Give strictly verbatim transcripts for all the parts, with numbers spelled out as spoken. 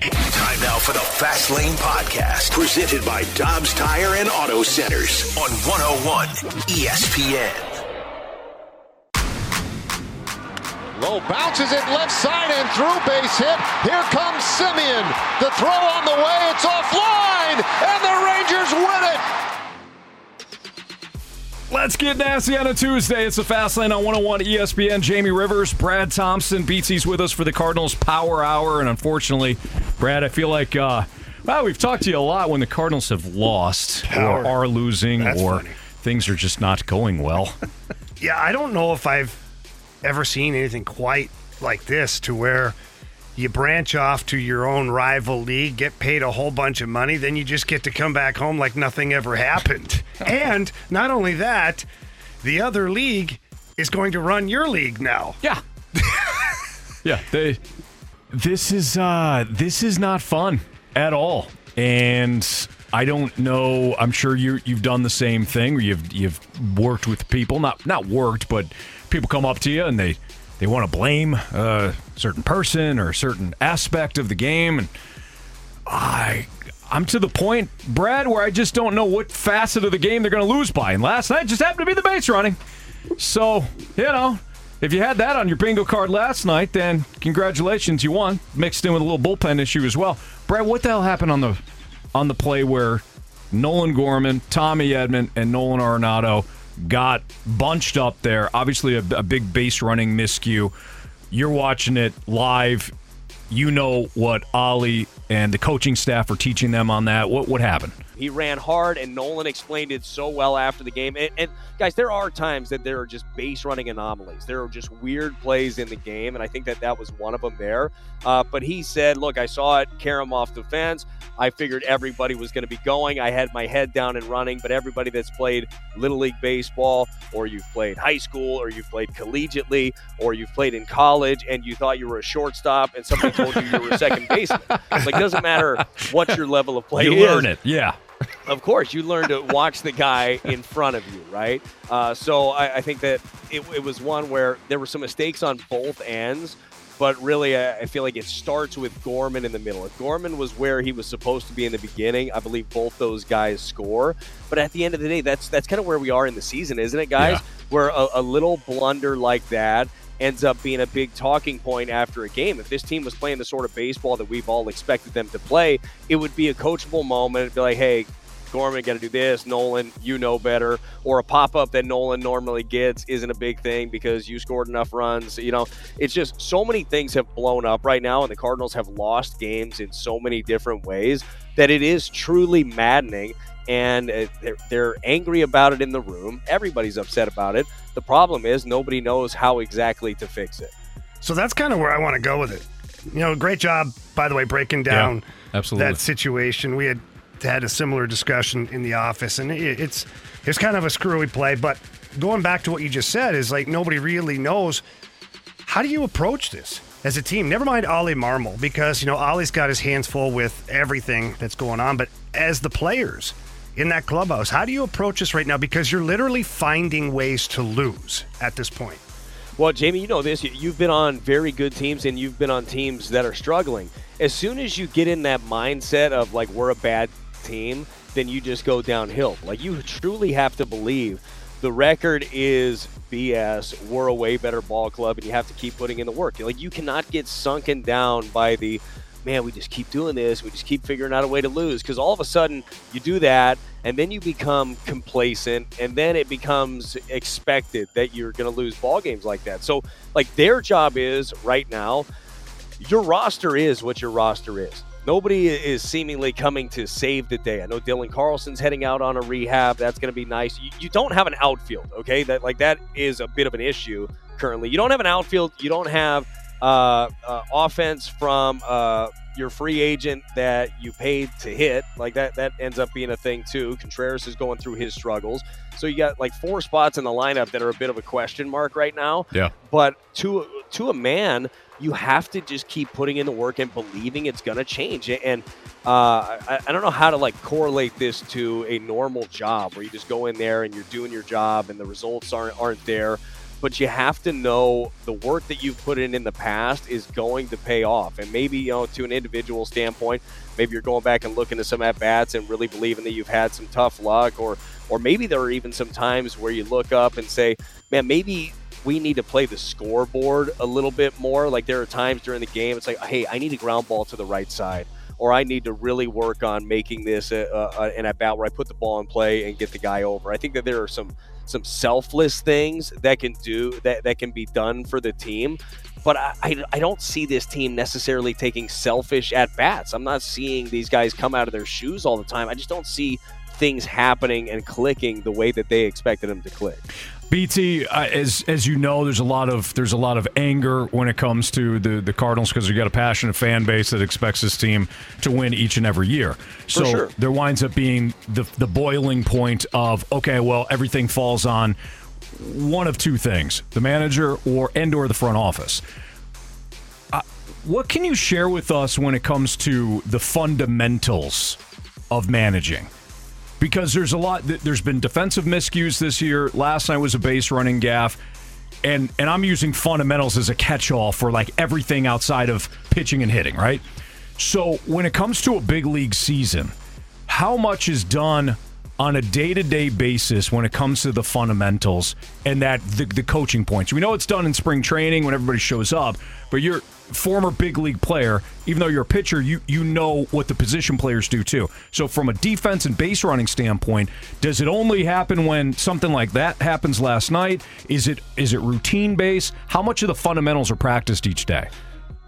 Time now for the Fast Lane Podcast, presented by Dobbs Tire and Auto Centers on one oh one E S P N. Low bounces it left side and through, base hit. Here comes Semien. The throw on the way, it's offline, and the Rangers win it. Let's get nasty on a Tuesday. It's the Fast Lane on one oh one E S P N. Jamie Rivers, Brad Thompson. B T's with us for the Cardinals Power Hour. And unfortunately, Brad, I feel like uh, well, we've talked to you a lot when the Cardinals have lost Power. or are losing That's or funny. Things are just not going well. Yeah, I don't know if I've ever seen anything quite like this, to where you branch off to your own rival league, get paid a whole bunch of money, then you just get to come back home like nothing ever happened. And not only that, the other league is going to run your league now. Yeah. yeah. They. This is uh, this is not fun at all. And I don't know. I'm sure you you've done the same thing. You've you've worked with people, not not worked, but people come up to you and they. They want to blame a certain person or a certain aspect of the game. And I, I'm to the point, Brad, where I just don't know what facet of the game they're going to lose by. And last night just happened to be the base running. So, you know, if you had that on your bingo card last night, then congratulations, you won. Mixed in with a little bullpen issue as well. Brad, what the hell happened on the on the play where Nolan Gorman, Tommy Edman, and Nolan Arenado got bunched up there? Obviously a, a big base running miscue. You're watching it live. You know what Oli and the coaching staff are teaching them on that. What what happened? He ran hard, and Nolan explained it so well after the game. And, and guys, there are times that there are just base running anomalies. There are just weird plays in the game, and I think that that was one of them there. Uh, but he said, look, I saw it carom off the fence. I figured everybody was going to be going. I had my head down and running, but everybody that's played Little League baseball, or you've played high school, or you've played collegiately, or you've played in college, and you thought you were a shortstop, and somebody told you you were a second baseman. Like, it doesn't matter what your level of play you is. You learn it, yeah. Of course, you learn to watch the guy in front of you, right? Uh, so I, I think that it, it was one where there were some mistakes on both ends, but really I, I feel like it starts with Gorman in the middle. If Gorman was where he was supposed to be in the beginning, I believe both those guys score. But at the end of the day, that's that's kind of where we are in the season, isn't it, guys? Yeah. Where a, a little blunder like that ends up being a big talking point after a game. If this team was playing the sort of baseball that we've all expected them to play, it would be a coachable moment. It'd be like, hey, Gorman, got to do this. Nolan, you know better. Or a pop-up that Nolan normally gets isn't a big thing because you scored enough runs. You know, it's just so many things have blown up right now, and the Cardinals have lost games in so many different ways that it is truly maddening. And they're, they're angry about it in the room. Everybody's upset about it. The problem is nobody knows how exactly to fix it. So that's kind of where I want to go with it. You know, great job, by the way, breaking down yeah, absolutely. that situation. We had had a similar discussion in the office, and it's it's kind of a screwy play. But going back to what you just said is, like, nobody really knows, how do you approach this as a team? Never mind Oli Marmol, because, you know, Ollie's got his hands full with everything that's going on. But as the players in that clubhouse, how do you approach this right now? Because you're literally finding ways to lose at this point. Well, Jamie, you know this. You've been on very good teams, and you've been on teams that are struggling. As soon as you get in that mindset of, like, we're a bad team, then you just go downhill. Like, you truly have to believe the record is B S, we're a way better ball club, and you have to keep putting in the work. Like, you cannot get sunken down by the, man, we just keep doing this, we just keep figuring out a way to lose, because all of a sudden you do that, and then you become complacent, and then it becomes expected that you're going to lose ball games like that. So, like, their job is right now, your roster is what your roster is. Nobody is seemingly coming to save the day. I know Dylan Carlson's heading out on a rehab. That's going to be nice. You, you don't have an outfield, okay? That like that is a bit of an issue currently. You don't have an outfield. You don't have uh, uh, offense from uh, your free agent that you paid to hit. Like that, that ends up being a thing too. Contreras is going through his struggles. So you got like four spots in the lineup that are a bit of a question mark right now. Yeah. But to to a man, you have to just keep putting in the work and believing it's going to change. And uh, I, I don't know how to like correlate this to a normal job where you just go in there and you're doing your job and the results aren't aren't there. But you have to know the work that you've put in in the past is going to pay off. And maybe, you know, to an individual standpoint, maybe you're going back and looking at some at-bats and really believing that you've had some tough luck. Or, or maybe there are even some times where you look up and say, man, maybe we need to play the scoreboard a little bit more. Like there are times during the game, it's like, hey, I need a ground ball to the right side, or I need to really work on making this a, a, an at-bat where I put the ball in play and get the guy over. I think that there are some some selfless things that can do that, that can be done for the team. But I, I, I don't see this team necessarily taking selfish at-bats. I'm not seeing these guys come out of their shoes all the time. I just don't see things happening and clicking the way that they expected them to click. B T, uh, as as you know, there's a lot of there's a lot of anger when it comes to the, the Cardinals because you've got a passionate fan base that expects this team to win each and every year. So For sure. There winds up being the the boiling point of, okay, well, everything falls on one of two things, the manager or and or the front office. Uh, what can you share with us when it comes to the fundamentals of managing? Because there's a lot, there's been defensive miscues this year. Last night was a base running gaffe. And and I'm using fundamentals as a catch-all for like everything outside of pitching and hitting, right? So when it comes to a big league season, how much is done on a day-to-day basis when it comes to the fundamentals and that the, the coaching points? We know it's done in spring training when everybody shows up, but you're a former big league player. Even though you're a pitcher, you you know what the position players do too. So from a defense and base running standpoint, does it only happen when something like that happens last night? Is it is it routine based? How much of the fundamentals are practiced each day?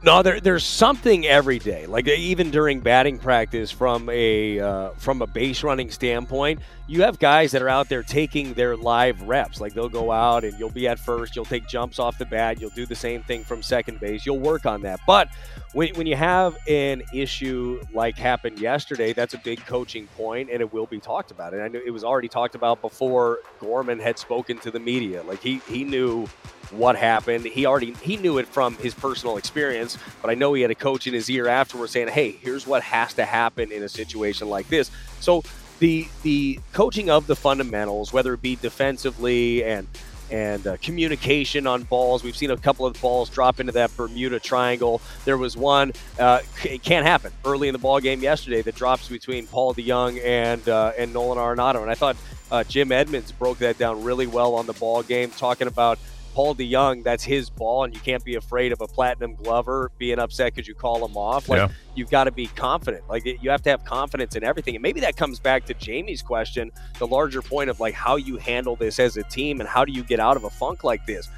No, there, there's something every day. Like even during batting practice, from a uh, from a base running standpoint, you have guys that are out there taking their live reps. Like they'll go out and you'll be at first, you'll take jumps off the bat, you'll do the same thing from second base. You'll work on that. But when when you have an issue like happened yesterday, that's a big coaching point, and it will be talked about. And I knew it was already talked about before Gorman had spoken to the media. Like he he knew what happened. He already he knew it from his personal experience, but I know he had a coach in his ear afterwards saying, hey, here's what has to happen in a situation like this. So the the coaching of the fundamentals, whether it be defensively and and uh, communication on balls. We've seen a couple of balls drop into that Bermuda Triangle. There was one, uh, it can't happen, early in the ballgame yesterday that drops between Paul DeJong and uh, and Nolan Arenado. And I thought uh, Jim Edmonds broke that down really well on the ballgame, talking about Paul DeJong, that's his ball, and you can't be afraid of a platinum glover being upset because you call him off. Like, yeah. You've got to be confident. Like, you have to have confidence in everything. And maybe that comes back to Jamie's question, the larger point of, like, how you handle this as a team and how do you get out of a funk like this.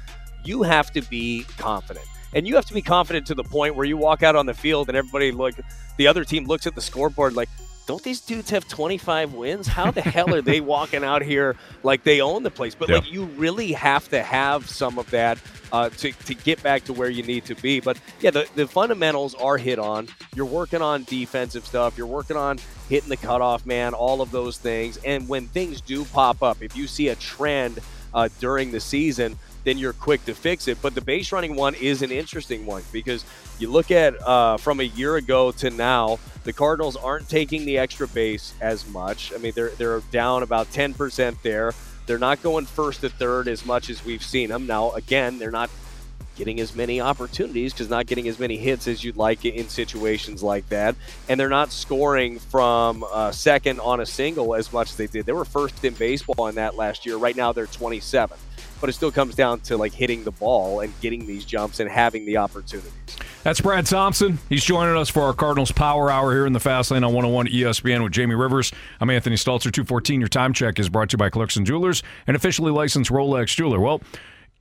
You have to be confident. And you have to be confident to the point where you walk out on the field and everybody, like, the other team looks at the scoreboard like, don't these dudes have twenty-five wins? How the hell are they walking out here like they own the place? But, yeah. like, you really have to have some of that uh, to, to get back to where you need to be. But, yeah, the, the fundamentals are hit on. You're working on defensive stuff. You're working on hitting the cutoff man, all of those things. And when things do pop up, if you see a trend uh, during the season, then you're quick to fix it. But the base running one is an interesting one because you look at uh, from a year ago to now, the Cardinals aren't taking the extra base as much. I mean, they're they're down about ten percent there. They're not going first to third as much as we've seen them. Now, again, they're not getting as many opportunities because not getting as many hits as you'd like in situations like that. And they're not scoring from uh, second on a single as much as they did. They were first in baseball in that last year. Right now, they're twenty-seventh. But it still comes down to, like, hitting the ball and getting these jumps and having the opportunities. That's Brad Thompson. He's joining us for our Cardinals Power Hour here in the Fast Lane on one oh one E S P N with Jamie Rivers. I'm Anthony Stalter, two fourteen. Your time check is brought to you by Clarkson Jewelers, an officially licensed Rolex jeweler. Well,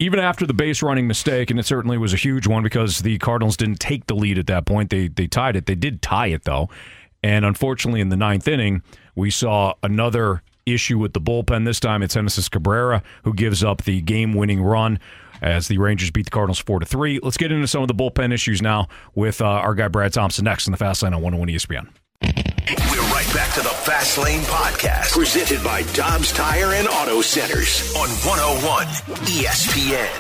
even after the base running mistake, and it certainly was a huge one because the Cardinals didn't take the lead at that point. They they tied it. They did tie it, though. And unfortunately, in the ninth inning, we saw another issue with the bullpen. This time it's Hemsys Cabrera who gives up the game-winning run as the Rangers beat the Cardinals four to three. Let's get into some of the bullpen issues now with uh, our guy Brad Thompson next on the Fast Lane on one oh one E S P N. We're right back to the Fast Lane Podcast, presented by Dobbs Tire and Auto Centers on one oh one E S P N.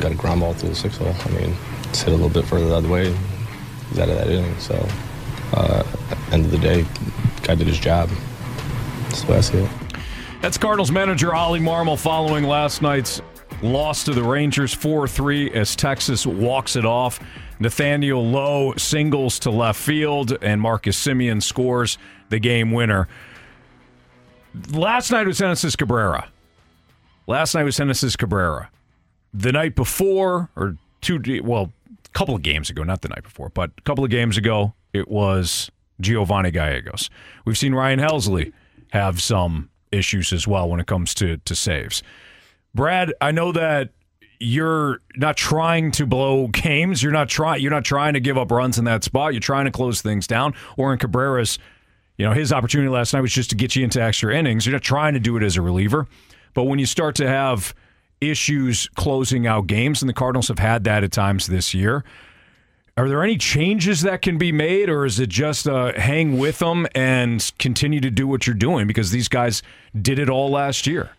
Got a ground ball through the six hole. I mean, it's hit a little bit further the other way. He's out of that inning. So, uh, at the end of the day, guy did his job. That's the way I see it. That's Cardinals manager Oli Marmol following last night's loss to the Rangers four three as Texas walks it off. Nathaniel Lowe singles to left field, and Marcus Semien scores the game winner. Last night was Hemsys Cabrera. Last night was Hemsys Cabrera. The night before, or two, well, a couple of games ago, not the night before, but a couple of games ago, it was Giovanni Gallegos. We've seen Ryan Helsley have some issues as well when it comes to, to saves. Brad, I know that you're not trying to blow games. You're not trying. You're not trying to give up runs in that spot. You're trying to close things down. Or in Cabrera's, you know, his opportunity last night was just to get you into extra innings. You're not trying to do it as a reliever. But when you start to have issues closing out games, and the Cardinals have had that at times this year. Are there any changes that can be made, or is it just uh, hang with them and continue to do what you're doing? Because these guys did it all last year.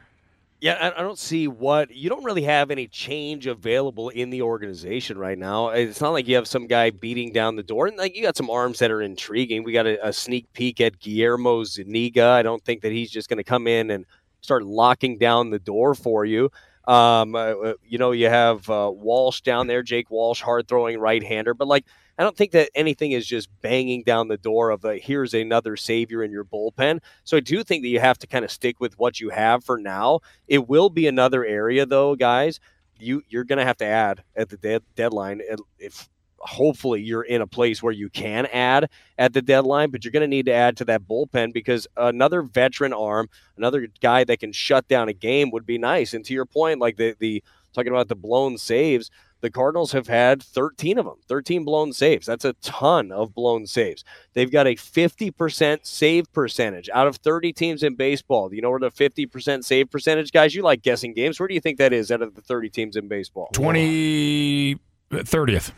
Yeah, I don't see what – you don't really have any change available in the organization right now. It's not like you have some guy beating down the door. And like, you got some arms that are intriguing. We got a, a sneak peek at Guillermo Zuniga. I don't think that he's just going to come in and start locking down the door for you. Um, uh, you know, you have uh, Walsh down there, Jake Walsh, hard throwing right hander. But like, I don't think that anything is just banging down the door of a, here's another savior in your bullpen. So I do think that you have to kind of stick with what you have for now. It will be another area, though, guys. You you're gonna have to add at the de- deadline. If hopefully you're in a place where you can add at the deadline, but you're gonna need to add to that bullpen because another veteran arm, another guy that can shut down a game would be nice. And to your point, like the the talking about the blown saves, the Cardinals have had thirteen of them, thirteen blown saves. That's a ton of blown saves. They've got a fifty percent save percentage out of thirty teams in baseball. Do you know where the fifty percent save percentage, guys? You like guessing games. Where do you think that is out of the thirty teams in baseball? twenty, thirtieth.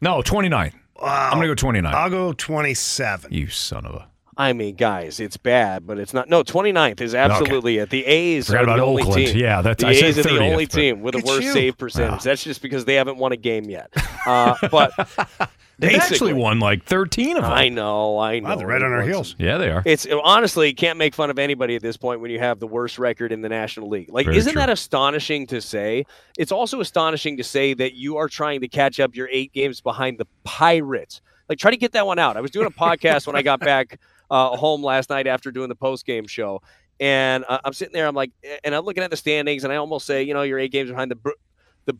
No, twenty-nine. Wow. I'm going to go twenty-nine. I'll go twenty-seven. You son of a... I mean, guys, it's bad, but it's not. No, twenty-ninth is absolutely okay. It. The A's Forgot are about the only Oakland. Team. Yeah, that's the I A's said thirtieth, are the only team with the worst you. save percentage. Wow. That's just because they haven't won a game yet. Uh, but they actually won like thirteen of them. I know, I know. Wow, they're right on our heels. Yeah, they are. It's honestly, can't make fun of anybody at this point when you have the worst record in the National League. Like, Very isn't true. That astonishing to say? It's also astonishing to say that you are trying to catch up. Your eight games behind the Pirates. Like, try to get that one out. I was doing a podcast when I got back. Uh, home last night after doing the post-game show. And uh, I'm sitting there, I'm like, and I'm looking at the standings, and I almost say, you know, you're eight games behind the the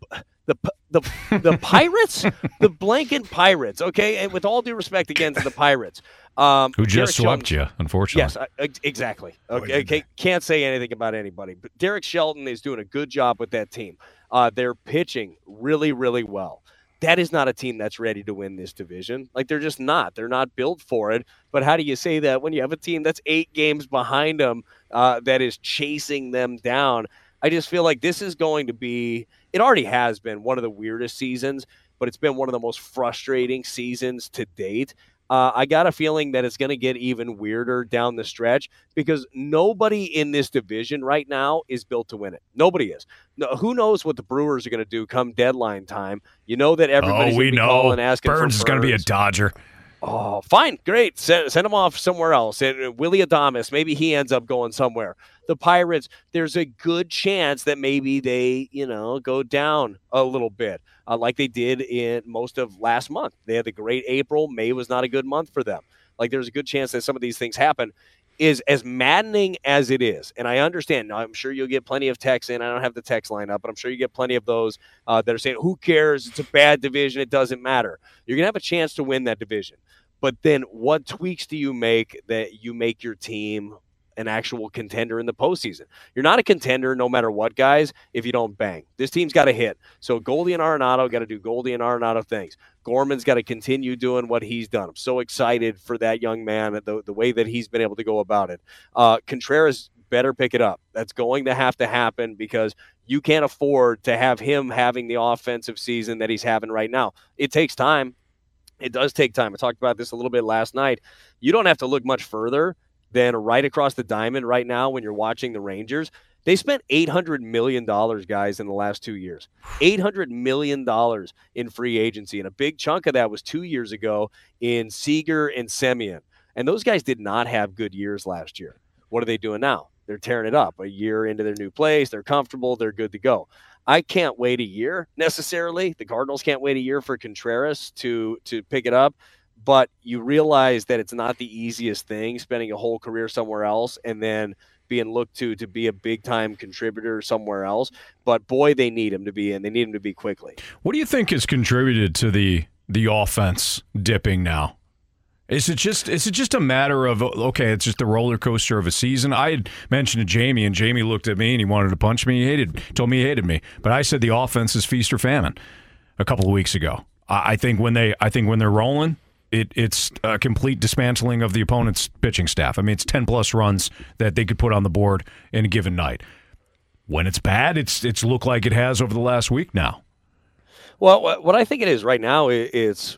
the the, the Pirates? The blanket Pirates, okay? And with all due respect again to the Pirates. Um, Who just Derek swept Shelton, you, unfortunately. Yes, I, exactly. Okay, okay, can't say anything about anybody. But Derek Shelton is doing a good job with that team. Uh, they're pitching really, really well. That is not a team that's ready to win this division. Like, they're just not. They're not built for it. But how do you say that when you have a team that's eight games behind them uh, that is chasing them down? I just feel like this is going to be – it already has been one of the weirdest seasons, but it's been one of the most frustrating seasons to date. Uh, I got a feeling that it's going to get even weirder down the stretch because nobody in this division right now is built to win it. Nobody is. No, who knows what the Brewers are going to do come deadline time? You know that everybody's oh, going to be know. calling asking Burns for Burns is going to be a Dodger. Oh, fine. Great. Send, send him off somewhere else. And Willie Adames, maybe he ends up going somewhere. The Pirates, there's a good chance that maybe they, you know, go down a little bit uh, like they did in most of last month. They had the great April. May was not a good month for them. Like there's a good chance that some of these things happen. is as maddening as it is, and I understand, I'm sure you'll get plenty of texts in. I don't have the text line up, but I'm sure you get plenty of those uh, that are saying, who cares? It's a bad division. It doesn't matter. You're going to have a chance to win that division. But then what tweaks do you make that you make your team an actual contender in the postseason? You're not a contender no matter what, guys, if you don't bang. This team's got to hit. So Goldie and Arenado got to do Goldie and Arenado things. Gorman's got to continue doing what he's done. I'm so excited for that young man, the, the way that he's been able to go about it. Uh, Contreras better pick it up. That's going to have to happen because you can't afford to have him having the offensive season that he's having right now. It takes time. It does take time. I talked about this a little bit last night. You don't have to look much further than right across the diamond right now when you're watching the Rangers. They spent eight hundred million dollars, guys, in the last two years. eight hundred million dollars in free agency, and a big chunk of that was two years ago in Seager and Semien. And those guys did not have good years last year. What are they doing now? They're tearing it up. A year into their new place, they're comfortable, they're good to go. I can't wait a year necessarily. The Cardinals can't wait a year for Contreras to to pick it up. But you realize that it's not the easiest thing, spending a whole career somewhere else and then being looked to to be a big-time contributor somewhere else. But, boy, they need him to be in. They need him to be quickly. What do you think has contributed to the the offense dipping now? Is it just is it just a matter of, okay, it's just the roller coaster of a season? I had mentioned to Jamie, and Jamie looked at me, and he wanted to punch me. He hated, told me he hated me. But I said the offense is feast or famine a couple of weeks ago. I, I think when they I think when they're rolling, It, it's a complete dismantling of the opponent's pitching staff. I mean, it's ten-plus runs that they could put on the board in a given night. When it's bad, it's it's looked like it has over the last week now. Well, what I think it is right now is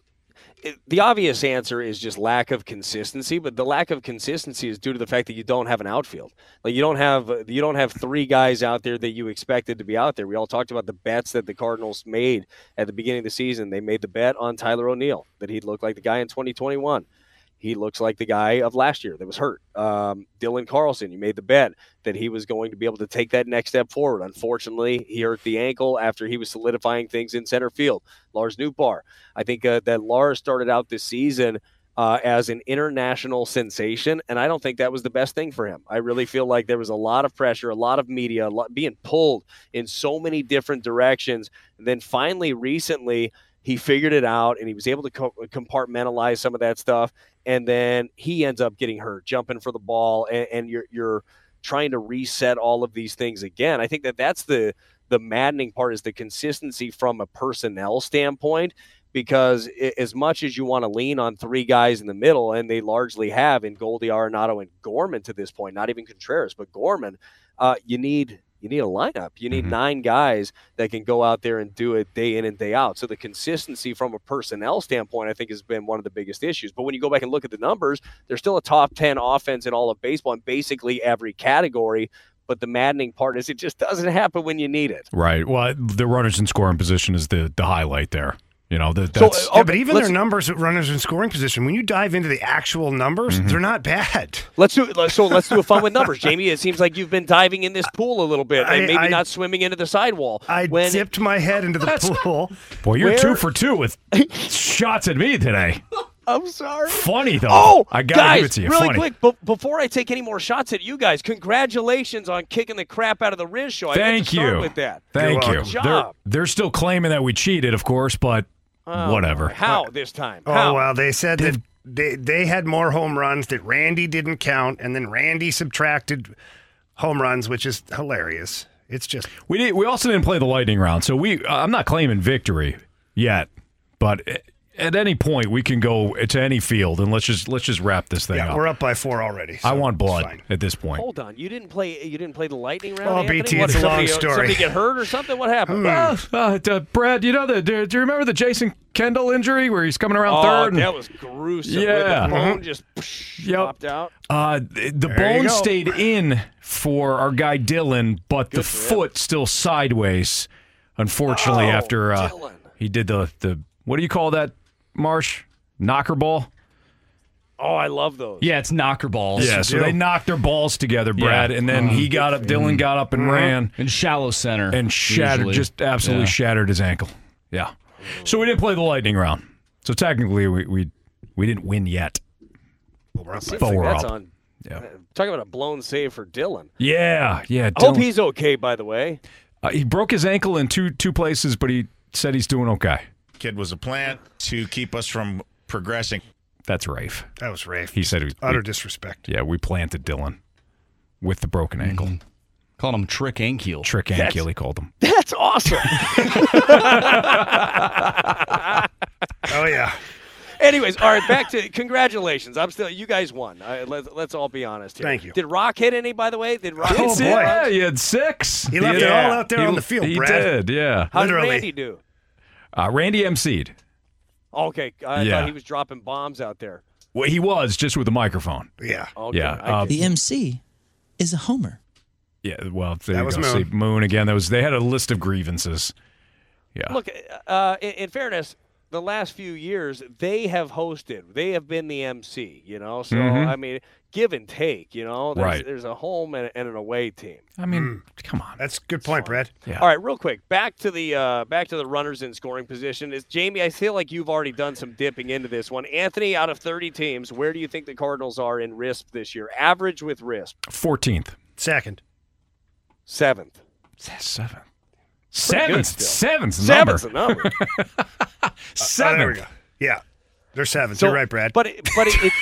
it, the obvious answer is just lack of consistency, but the lack of consistency is due to the fact that you don't have an outfield. Like you don't have you don't have three guys out there that you expected to be out there. We all talked about the bets that the Cardinals made at the beginning of the season. They made the bet on Tyler O'Neill, that he'd look like the guy in twenty twenty-one. He looks like the guy of last year that was hurt. Um, Dylan Carlson, you made the bet that he was going to be able to take that next step forward. Unfortunately, he hurt the ankle after he was solidifying things in center field. Lars Nootbaar. I think uh, that Lars started out this season uh, as an international sensation, and I don't think that was the best thing for him. I really feel like there was a lot of pressure, a lot of media, a lot, being pulled in so many different directions. And then finally, recently, he figured it out, and he was able to co- compartmentalize some of that stuff. And then he ends up getting hurt, jumping for the ball, and, and you're you're trying to reset all of these things again. I think that that's the the maddening part, is the consistency from a personnel standpoint, because it, as much as you want to lean on three guys in the middle, and they largely have in Goldie, Arenado, and Gorman to this point, not even Contreras, but Gorman, uh, you need – You need a lineup. You need mm-hmm. nine guys that can go out there and do it day in and day out. So the consistency from a personnel standpoint, I think, has been one of the biggest issues. But when you go back and look at the numbers, they're still a top ten offense in all of baseball in basically every category. But the maddening part is it just doesn't happen when you need it. Right. Well, the runners in scoring position is the, the highlight there. You know, that, that's, so, okay, yeah, but even their numbers, runners in scoring position, when you dive into the actual numbers, mm-hmm. they're not bad. Let's do so. Let's do a fun with numbers, Jamie. It seems like you've been diving in this pool a little bit, I, and maybe I, not swimming into the sidewall. I when, dipped my head into the pool. Boy, you're where? two for two with shots at me today. I'm sorry. Funny though. Oh, I gotta guys, give it to you. Really Funny. quick, but before I take any more shots at you guys, congratulations on kicking the crap out of the Riz Show. I Thank to start you. With that. Thank Good you. Good job. They're, they're still claiming that we cheated, of course, but. Oh, whatever. How this time? How? Oh, well, they said Did, that they, they had more home runs that Randy didn't count, and then Randy subtracted home runs, which is hilarious. It's just... We did, we also didn't play the lightning round, so we I'm not claiming victory yet, but at any point, we can go to any field, and let's just let's just wrap this thing yeah, up. We're up by four already. So I want blood at this point. Hold on, you didn't play you didn't play the lightning round. Oh, Anthony? B T, what, it's a long story. Somebody get hurt or something? What happened? Mm. Uh, uh, Brad, you know the do, do you remember the Jason Kendall injury where he's coming around oh, third? And, that was gruesome. Yeah, the bone just psh, yep. popped out. Uh, the the bone stayed in for our guy Dylan, but Good the foot him. still sideways. Unfortunately, oh, after uh, he did the the what do you call that? Marsh, knocker ball. Oh, I love those. Yeah, it's knocker balls. Yeah, so they knocked their balls together, Brad, yeah. and then oh, he got up, Dylan got up and mm-hmm. ran. In shallow center. And shattered, usually. just absolutely yeah. shattered his ankle. Yeah. So we didn't play the lightning round. So technically, we we, we didn't win yet. Well, we're up by four. That's up. on Yeah. Talk about a blown save for Dylan. Yeah, yeah. Dylan. I hope he's okay, by the way. Uh, he broke his ankle in two two places, but he said he's doing okay. Kid was a plant to keep us from progressing. That's Rafe. That was Rafe. He said it was utter we, disrespect. Yeah, we planted Dylan with the broken ankle. Mm-hmm. Called him Trick Ankeel. Trick Ankeel, he called him. That's awesome. Oh, yeah. Anyways, all right, back to congratulations. I'm still you guys won. I, let, let's all be honest here. Thank you. Did Rock hit any, by the way? Did Rock? Oh boy, yeah, he had six. He left yeah. it all out there he, on the field. He Brad. did, yeah. How Literally. did Randy do? Uh, Randy emceed. Okay, I yeah. thought he was dropping bombs out there. Well, he was just with a microphone. Yeah, okay, yeah. Uh, the M C is a homer. Yeah, well, there that you was go. Moon. See, Moon again. That was they had a list of grievances. Yeah. Look, uh, in, in fairness. The last few years, they have hosted. They have been the M C, you know? So, mm-hmm. I mean, give and take, you know? There's, right. there's a home and, and an away team. I mean, mm. come on. That's a good point, Brad. Yeah. All right, real quick, back to the uh, back to the runners in scoring position. Is Jamie, I feel like you've already done some dipping into this one. Anthony, out of thirty teams, where do you think the Cardinals are in R I S P this year? Average with R I S P. fourteenth. Second. Seventh. Seventh. Seventh. Seventh's the number. Seventh's the number. Seventh. Uh, oh, there we go. Yeah. They're seventh. So, you're right, Brad. But it, but it, it...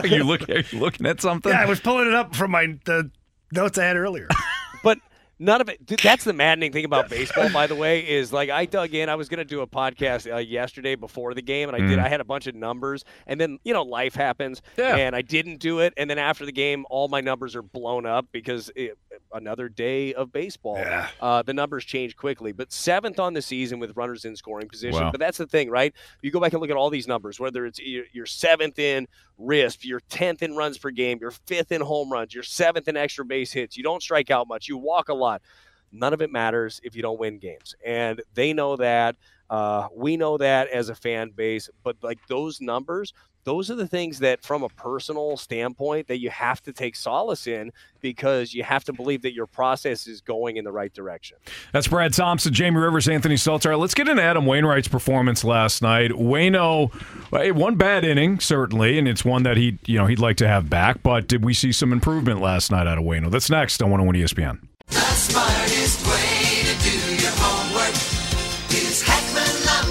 are, you look, are you looking at something? Yeah, I was pulling it up from my the notes I had earlier. But none of it. Dude, that's the maddening thing about baseball, by the way, is like I dug in. I was going to do a podcast uh, yesterday before the game, and I mm. did. I had a bunch of numbers, and then, you know, life happens, yeah. and I didn't do it. And then after the game, all my numbers are blown up because it, another day of baseball. Yeah. Uh, the numbers change quickly, but seventh on the season with runners in scoring position. Wow. But that's the thing, right? You go back and look at all these numbers, whether it's your seventh in R I S P, your tenth in runs per game, your fifth in home runs, your seventh in extra base hits. You don't strike out much. You walk a lot. None of it matters if you don't win games. And they know that. Uh, we know that as a fan base. But like those numbers, those are the things that from a personal standpoint that you have to take solace in because you have to believe that your process is going in the right direction. That's Brad Thompson, Jamie Rivers, Anthony Saltar. Let's get into Adam Wainwright's performance last night. Waino, one bad inning, certainly, and it's one that he, you know, he'd like to have back. But did we see some improvement last night out of Waino? That's next on one oh one E S P N. The smartest way to do your homework is Hackman Lumber.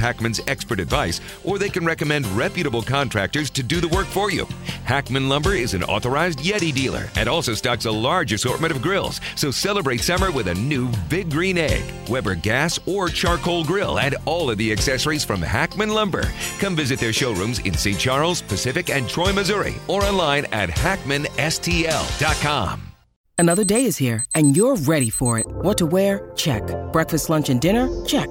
Hackman's expert advice, or they can recommend reputable contractors to do the work for you. Hackman Lumber is an authorized Yeti dealer and also stocks a large assortment of grills, so celebrate summer with a new Big Green Egg, Weber gas or charcoal grill, and all of the accessories from Hackman Lumber. Come visit their showrooms in Saint Charles, Pacific, and Troy, Missouri, or online at hackman s t l dot com. Another day is here, and you're ready for it. What to wear? Check. Breakfast, lunch, and dinner? Check.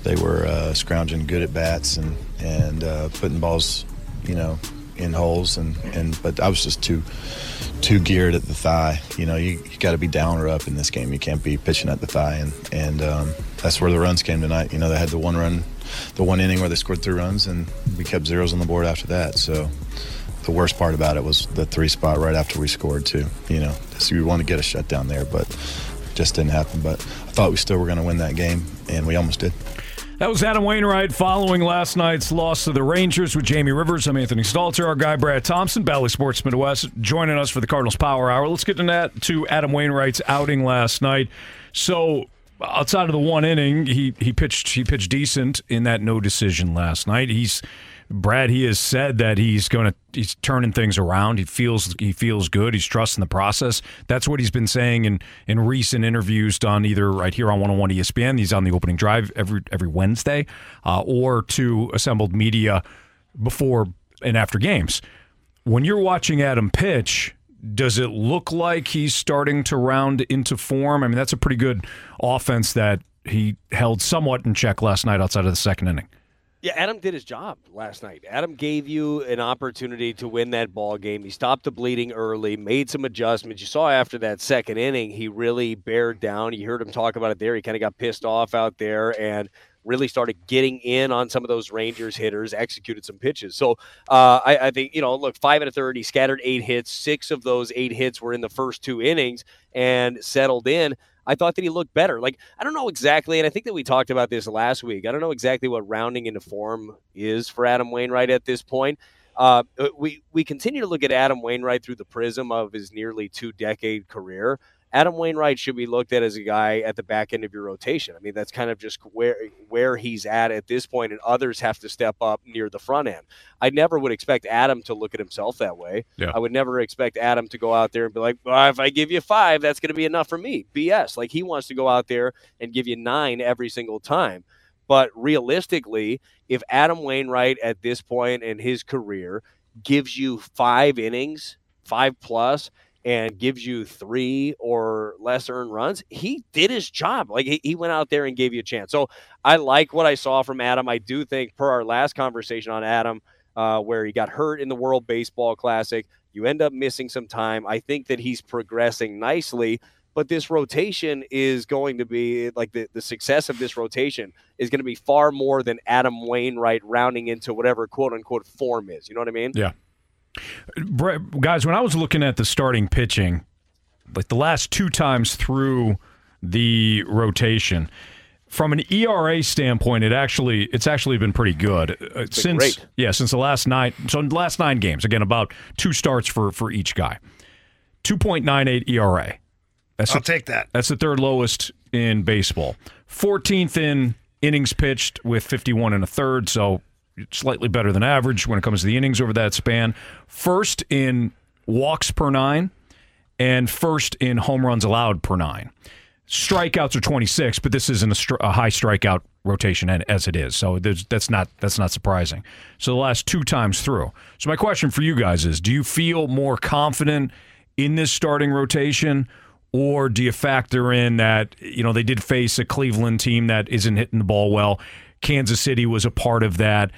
they were uh, scrounging good at bats and and uh, putting balls, you know, in holes. And, and but I was just too too geared at the thigh. You know, you, you got to be down or up in this game. You can't be pitching at the thigh, and and um, that's where the runs came tonight. You know, they had the one run, the one inning where they scored three runs, and we kept zeros on the board after that. So. The worst part about it was the three spot right after we scored, too. You know, so you want to get a shutdown there, but it just didn't happen. But I thought we still were going to win that game, and we almost did. That was Adam Wainwright following last night's loss to the Rangers with Jamie Rivers. I'm Anthony Stalter. Our guy Brad Thompson, Bally Sports Midwest, joining us for the Cardinals Power Hour. Let's get to that to Adam Wainwright's outing last night. So outside of the one inning, he he pitched he pitched decent in that no decision last night. He's Brad, he has said that he's going to he's turning things around. He feels he feels good. He's trusting the process. That's what he's been saying in, in recent interviews done either right here on one oh one E S P N. He's on the opening drive every every Wednesday, uh, or to assembled media before and after games. When you're watching Adam pitch, does it look like he's starting to round into form? I mean, that's a pretty good offense that he held somewhat in check last night outside of the second inning. Yeah, Adam did his job last night. Adam gave you an opportunity to win that ball game. He stopped the bleeding early, made some adjustments. You saw after that second inning, he really bared down. You heard him talk about it there. He kind of got pissed off out there and really started getting in on some of those Rangers hitters, executed some pitches. So uh, I, I think, you know, look, five out of thirty, scattered eight hits. Six of those eight hits were in the first two innings and settled in. I thought that he looked better. Like, I don't know exactly, and I think that we talked about this last week. I don't know exactly what rounding into form is for Adam Wainwright at this point. Uh, we, we continue to look at Adam Wainwright through the prism of his nearly two-decade career. Adam Wainwright should be looked at as a guy at the back end of your rotation. I mean, that's kind of just where where he's at at this point, and others have to step up near the front end. I never would expect Adam to look at himself that way. Yeah. I would never expect Adam to go out there and be like, well, if I give you five, that's going to be enough for me. B S. Like, he wants to go out there and give you nine every single time. But realistically, if Adam Wainwright at this point in his career gives you five innings, five plus, and gives you three or less earned runs, he did his job. Like, he, he went out there and gave you a chance. So I like what I saw from Adam. I do think, per our last conversation on Adam, uh, where he got hurt in the World Baseball Classic, you end up missing some time. I think that he's progressing nicely, but this rotation is going to be, like, the, the success of this rotation is going to be far more than Adam Wainwright rounding into whatever quote-unquote form is. You know what I mean? Yeah. Guys, when I was looking at the starting pitching, like the last two times through the rotation, from an E R A standpoint, it actually it's actually been pretty good it's since great. yeah since the last nine so in the last nine games. Again, about two starts for for each guy. two point nine eight E R A. That's I'll a, take that. That's the third lowest in baseball. fourteenth in innings pitched with fifty-one and a third. So slightly better than average when it comes to the innings over that span. First in walks per nine and first in home runs allowed per nine. Strikeouts are twenty-six, but this isn't a, stri- a high strikeout rotation as it is. So that's not that's not surprising. So the last two times through. So my question for you guys is, do you feel more confident in this starting rotation, or do you factor in that, you know, they did face a Cleveland team that isn't hitting the ball well? Kansas City was a part of that.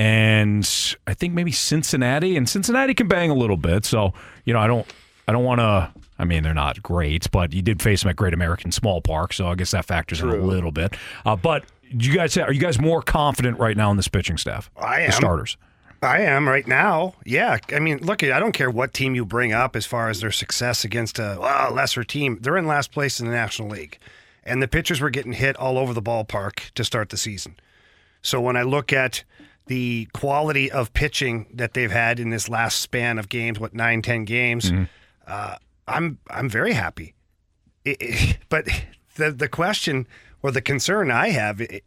And I think maybe Cincinnati, and Cincinnati can bang a little bit. So, you know, I don't, I don't want to. I mean, they're not great, but you did face them at Great American Small Park, so I guess that factors True. in a little bit. Uh, but you guys, are you guys more confident right now in this pitching staff? I am. The starters. I am right now. Yeah, I mean, look, I don't care what team you bring up as far as their success against a well, lesser team. They're in last place in the National League, and the pitchers were getting hit all over the ballpark to start the season. So when I look at the quality of pitching that they've had in this last span of games, what, nine, ten games, mm-hmm. uh, I'm I'm very happy. It, it, but the the question or the concern I have it,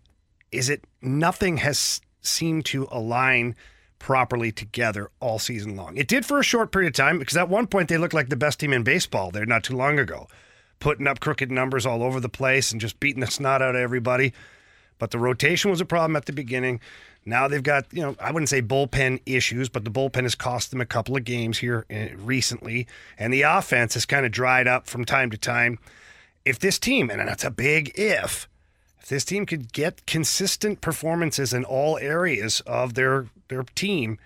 is it nothing has seemed to align properly together all season long. It did for a short period of time, because at one point they looked like the best team in baseball there not too long ago, putting up crooked numbers all over the place and just beating the snot out of everybody. But the rotation was a problem at the beginning. Now they've got, you know, I wouldn't say bullpen issues, but the bullpen has cost them a couple of games here recently. And the offense has kind of dried up from time to time. If this team, and that's a big if, if this team could get consistent performances in all areas of their their team,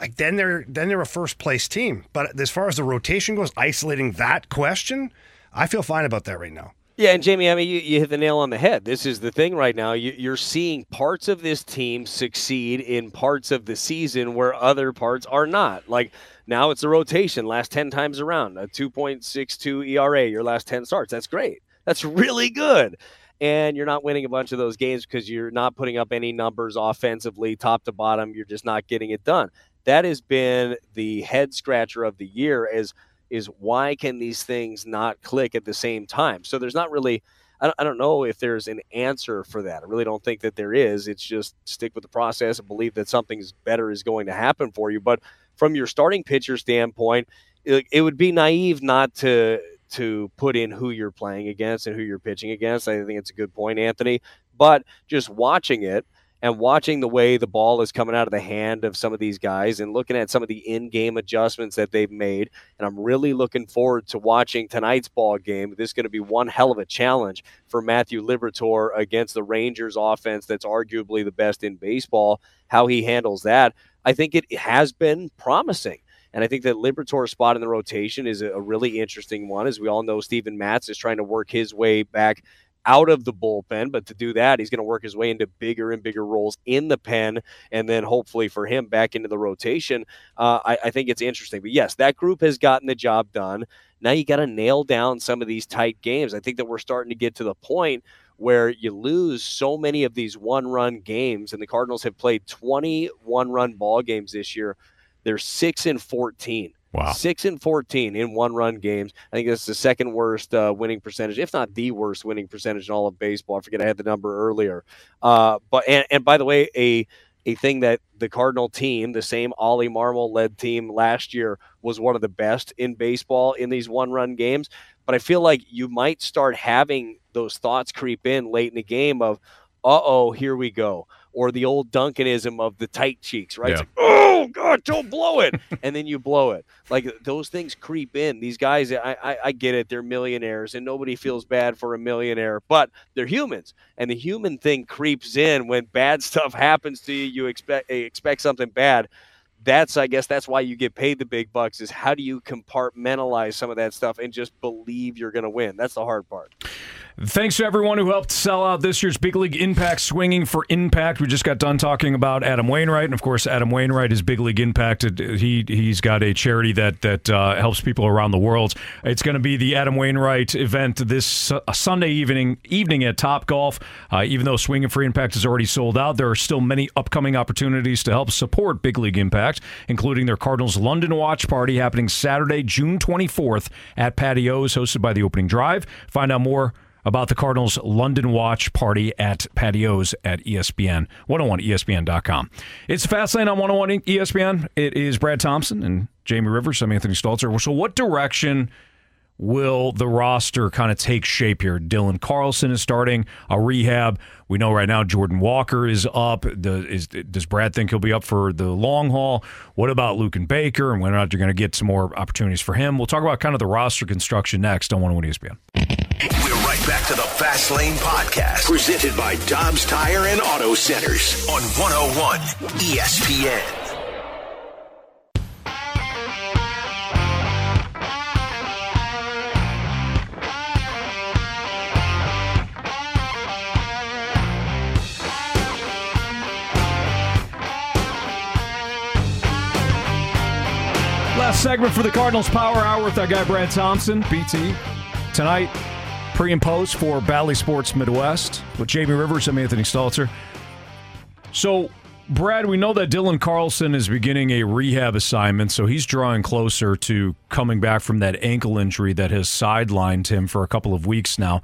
like then they're then they're a first-place team. But as far as the rotation goes, isolating that question, I feel fine about that right now. Yeah, and Jamie, I mean, you, you hit the nail on the head. This is the thing right now. You, you're seeing parts of this team succeed in parts of the season where other parts are not. Like, now it's a rotation, last ten times around, a two point six two E R A, your last ten starts. That's great. That's really good. and you're not winning a bunch of those games because you're not putting up any numbers offensively, top to bottom. You're just not getting it done. That has been the head scratcher of the year, is, is why can these things not click at the same time? So there's not really, I don't, I don't know if there's an answer for that. I really don't think that there is. It's just stick with the process and believe that something's better is going to happen for you. But from your starting pitcher standpoint, it, it would be naive not to, to put in who you're playing against and who you're pitching against. I think it's a good point, Anthony, but just watching it, and watching the way the ball is coming out of the hand of some of these guys and looking at some of the in-game adjustments that they've made. And I'm really looking forward to watching tonight's ball game. This is going to be one hell of a challenge for Matthew Liberatore against the Rangers offense that's arguably the best in baseball, how he handles that. I think it has been promising. And I think that Liberatore's spot in the rotation is a really interesting one. As we all know, Steven Matz is trying to work his way back out of the bullpen, but to do that, he's going to work his way into bigger and bigger roles in the pen, and then hopefully for him back into the rotation. Uh, I, I think it's interesting. But yes, that group has gotten the job done. Now you got to nail down some of these tight games. I think that we're starting to get to the point where you lose so many of these one-run games, and the Cardinals have played twenty one-run ball games this year. They're six and fourteen. Wow. six and fourteen in one-run games. I think that's the second worst uh, winning percentage, if not the worst winning percentage in all of baseball. I forget I had the number earlier. Uh, but and, and by the way, a a thing that the Cardinal team, the same Oli Marmol-led team last year, was one of the best in baseball in these one-run games. But I feel like you might start having those thoughts creep in late in the game of, uh-oh, here we go. Or the old Duncanism of the tight cheeks, right? Yeah. It's like, oh, God, don't blow it. And then you blow it. Like, those things creep in. These guys, I, I, I get it. They're millionaires, and nobody feels bad for a millionaire. But they're humans, and the human thing creeps in. When bad stuff happens to you, you expect expect something bad. That's, I guess, that's why you get paid the big bucks, is how do you compartmentalize some of that stuff and just believe you're going to win? That's the hard part. Thanks to everyone who helped sell out this year's Big League Impact Swinging for Impact. We just got done talking about Adam Wainwright, and of course, Adam Wainwright is Big League Impact. He he's got a charity that that uh, helps people around the world. It's going to be the Adam Wainwright event this uh, Sunday evening evening at Topgolf. Uh, even though Swinging for Impact is already sold out, there are still many upcoming opportunities to help support Big League Impact, including their Cardinals London Watch Party happening Saturday, June twenty-fourth at Patty O's, hosted by The Opening Drive. Find out more about the Cardinals London Watch Party at Patty O's at E S P N, one oh one E S P N dot com. It's Fast Lane on one oh one E S P N. It is Brad Thompson and Jamie Rivers. I'm Anthony Stalter. So what direction will the roster kind of take shape here? Dylan Carlson is starting a rehab. We know right now Jordan Walker is up. Does, is, does Brad think he'll be up for the long haul? What about Luke Baker, and whether or not you're going to get some more opportunities for him? We'll talk about kind of the roster construction next on one oh one E S P N. We're right back to the Fast Lane Podcast, presented by Dobbs Tire and Auto Centers on one oh one E S P N. Last segment for the Cardinals Power Hour with our guy Brad Thompson, B T, tonight. Pre and post for Bally Sports Midwest with Jamie Rivers. I'm Anthony Stalter. So, Brad, we know that Dylan Carlson is beginning a rehab assignment, so he's drawing closer to coming back from that ankle injury that has sidelined him for a couple of weeks now.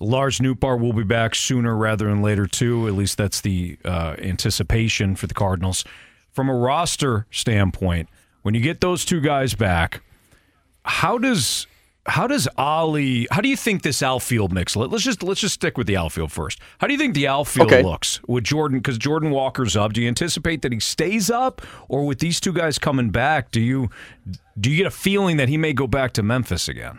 Lars Nootbaar will be back sooner rather than later, too. At least that's the uh, anticipation for the Cardinals. From a roster standpoint, when you get those two guys back, how does... How does Oli? How do you think this outfield mix? Let's just let's just stick with the outfield first. How do you think the outfield okay. looks with Jordan? Because Jordan Walker's up. Do you anticipate that he stays up, or with these two guys coming back, do you do you get a feeling that he may go back to Memphis again?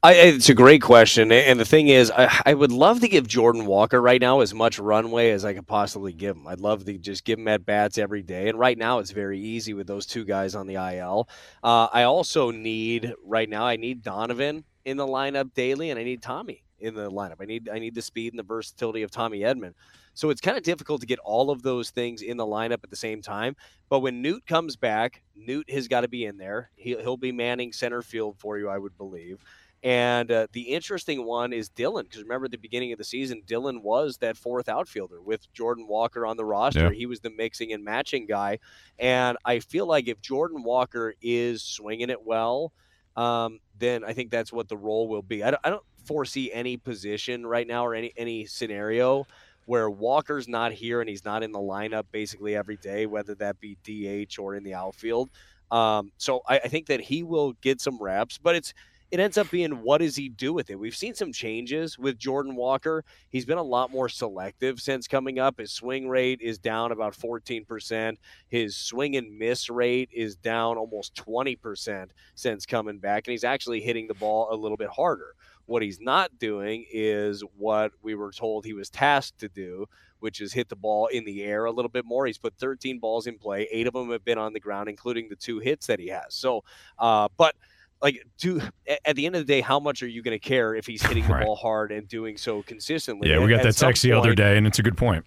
I, it's a great question, and the thing is, I, I would love to give Jordan Walker right now as much runway as I could possibly give him. I'd love to just give him at-bats every day, and right now it's very easy with those two guys on the I L. Uh, I also need, right now, I need Donovan in the lineup daily, and I need Tommy in the lineup. I need I need the speed and the versatility of Tommy Edman. So it's kind of difficult to get all of those things in the lineup at the same time. But when Noot comes back, Noot has got to be in there. He'll, he'll be manning center field for you, I would believe. And uh, the interesting one is Dylan, because remember at the beginning of the season, Dylan was that fourth outfielder with Jordan Walker on the roster. Yeah. He was the mixing and matching guy. And I feel like if Jordan Walker is swinging it well, um, then I think that's what the role will be. I don't, I don't foresee any position right now or any, any scenario where Walker's not here and he's not in the lineup basically every day, whether that be D H or in the outfield. Um, so I, I think that he will get some reps, but it's, it ends up being, what does he do with it? We've seen some changes with Jordan Walker. He's been a lot more selective since coming up. His swing rate is down about fourteen percent. His swing and miss rate is down almost twenty percent since coming back, and he's actually hitting the ball a little bit harder. What he's not doing is what we were told he was tasked to do, which is hit the ball in the air a little bit more. He's put thirteen balls in play. Eight of them have been on the ground, including the two hits that he has. So, uh, but – like, do at the end of the day, how much are you going to care if he's hitting the right. ball hard and doing so consistently? Yeah, we got at, that at text point, the other day, and it's a good point.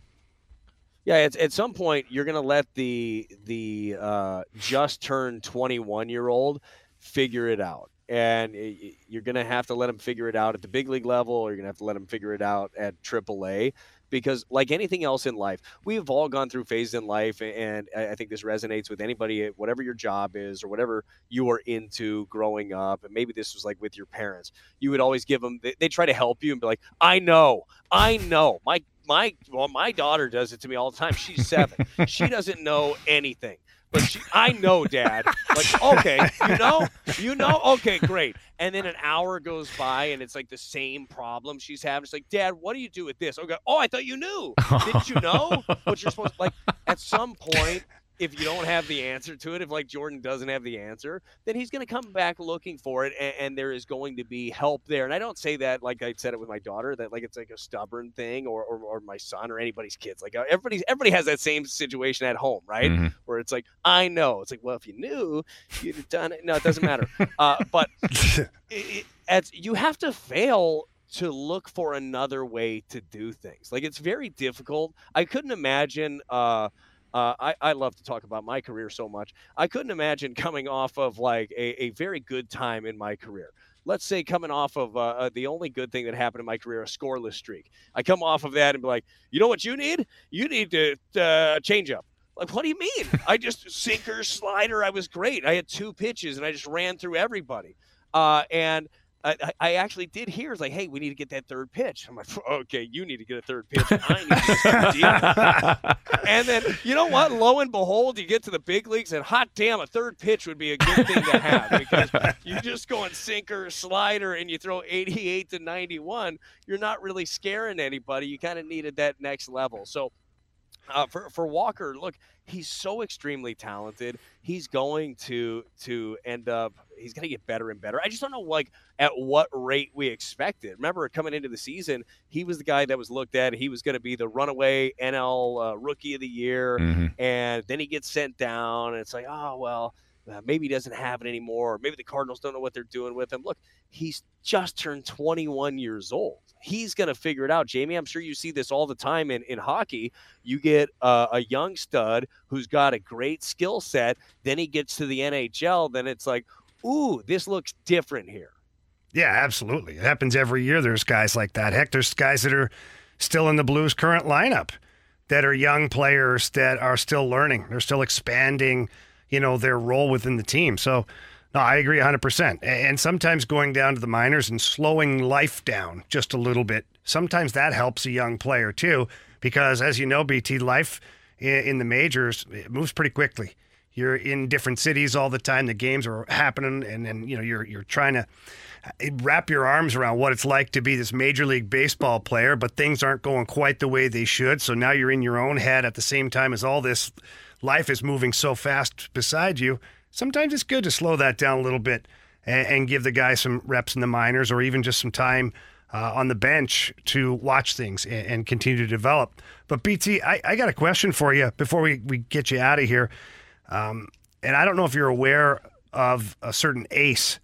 Yeah, at, at some point, you're going to let the the uh, just turned twenty-one year old figure it out, and it, you're going to have to let him figure it out at the big league level, or you're going to have to let him figure it out at triple A. Because like anything else in life, we've all gone through phases in life, and I think this resonates with anybody, whatever your job is or whatever you are into growing up, and maybe this was like with your parents. You would always give them – they try to help you and be like, I know, I know. My my well, my daughter does it to me all the time. She's seven. She doesn't know anything. But she, I know, Dad. Like, okay, you know? You know? Okay, great. And then an hour goes by, and it's like the same problem she's having. She's like, Dad, what do you do with this? Okay, oh, I thought you knew. Didn't you know what you're supposed to? Like, at some point, if you don't have the answer to it, if, like, Jordan doesn't have the answer, then he's going to come back looking for it, and, and there is going to be help there. And I don't say that like I said it with my daughter, that, like, it's like a stubborn thing or or, or my son or anybody's kids. Like, everybody's, everybody has that same situation at home, right? Mm-hmm. Where it's like, I know. It's like, well, if you knew, you'd have done it. No, it doesn't matter. Uh, but it, it, as, you have to fail to look for another way to do things. Like, it's very difficult. I couldn't imagine uh, – Uh, I, I love to talk about my career so much. I couldn't imagine coming off of like a, a very good time in my career. Let's say coming off of uh, uh, the only good thing that happened in my career, a scoreless streak. I come off of that and be like, you know what you need? You need to uh, change up. Like, what do you mean? I just sinker, slider. I was great. I had two pitches and I just ran through everybody. Uh, and I, I actually did hear, it's like, hey, we need to get that third pitch. I'm like, okay, you need to get a third pitch. I need to deal. And then, you know what? Lo and behold, you get to the big leagues, and hot damn, a third pitch would be a good thing to have, because you just go on sinker, slider, and you throw eighty-eight to ninety-one. You're not really scaring anybody. You kind of needed that next level. So uh, for, for Walker, look, he's so extremely talented. He's going to to end up – he's going to get better and better. I just don't know, like, at what rate we expected. Remember, coming into the season, he was the guy that was looked at. He was going to be the runaway N L uh, Rookie of the Year, mm-hmm. and then he gets sent down, and it's like, oh, well, maybe he doesn't have it anymore. Maybe the Cardinals don't know what they're doing with him. Look, he's just turned twenty-one years old. He's going to figure it out. Jamie, I'm sure you see this all the time in, in hockey. You get uh, a young stud who's got a great skill set. Then he gets to the N H L. Then it's like, ooh, this looks different here. Yeah, absolutely. It happens every year. There's guys like that. Heck, there's guys that are still in the Blues' current lineup that are young players that are still learning. They're still expanding, you know, their role within the team. So, no, I agree one hundred percent. And sometimes going down to the minors and slowing life down just a little bit, sometimes that helps a young player too, because as you know, B T, life in the majors, it moves pretty quickly. You're in different cities all the time. The games are happening, and then you know you're you're trying to wrap your arms around what it's like to be this Major League Baseball player, but things aren't going quite the way they should. So now you're in your own head at the same time as all this life is moving so fast beside you. Sometimes it's good to slow that down a little bit and, and give the guy some reps in the minors, or even just some time uh, on the bench to watch things and, and continue to develop. But B T, I, I got a question for you before we, we get you out of here. Um, and I don't know if you're aware of a certain ace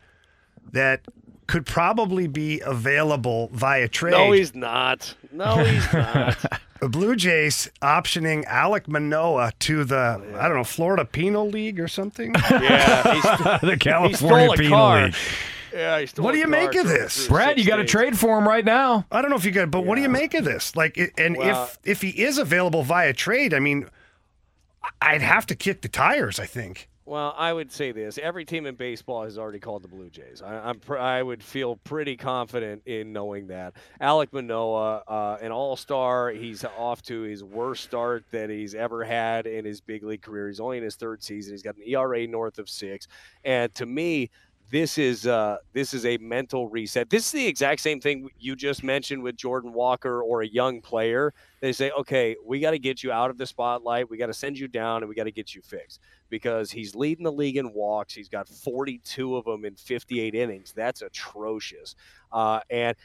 that could probably be available via trade. No, he's not. No, he's not. The Blue Jays optioning Alek Manoah to the, I don't know, Florida Penal League or something? Yeah. He's, the California he Penal car. League. Yeah, he what do you make of this? Brad, you got to trade for him right now. I don't know if you got, but yeah. What do you make of this? Like, and well, if if he is available via trade, I mean, I'd have to kick the tires, I think. Well, I would say this. Every team in baseball has already called the Blue Jays. I, I'm pr- I would feel pretty confident in knowing that. Alek Manoah, uh, an all-star, he's off to his worst start that he's ever had in his big league career. He's only in his third season. He's got an E R A north of six. And to me, this is uh, this is a mental reset. This is the exact same thing you just mentioned with Jordan Walker or a young player. They say, okay, we got to get you out of the spotlight. We got to send you down, and we got to get you fixed because he's leading the league in walks. He's got forty-two of them in fifty-eight innings. That's atrocious. Uh, and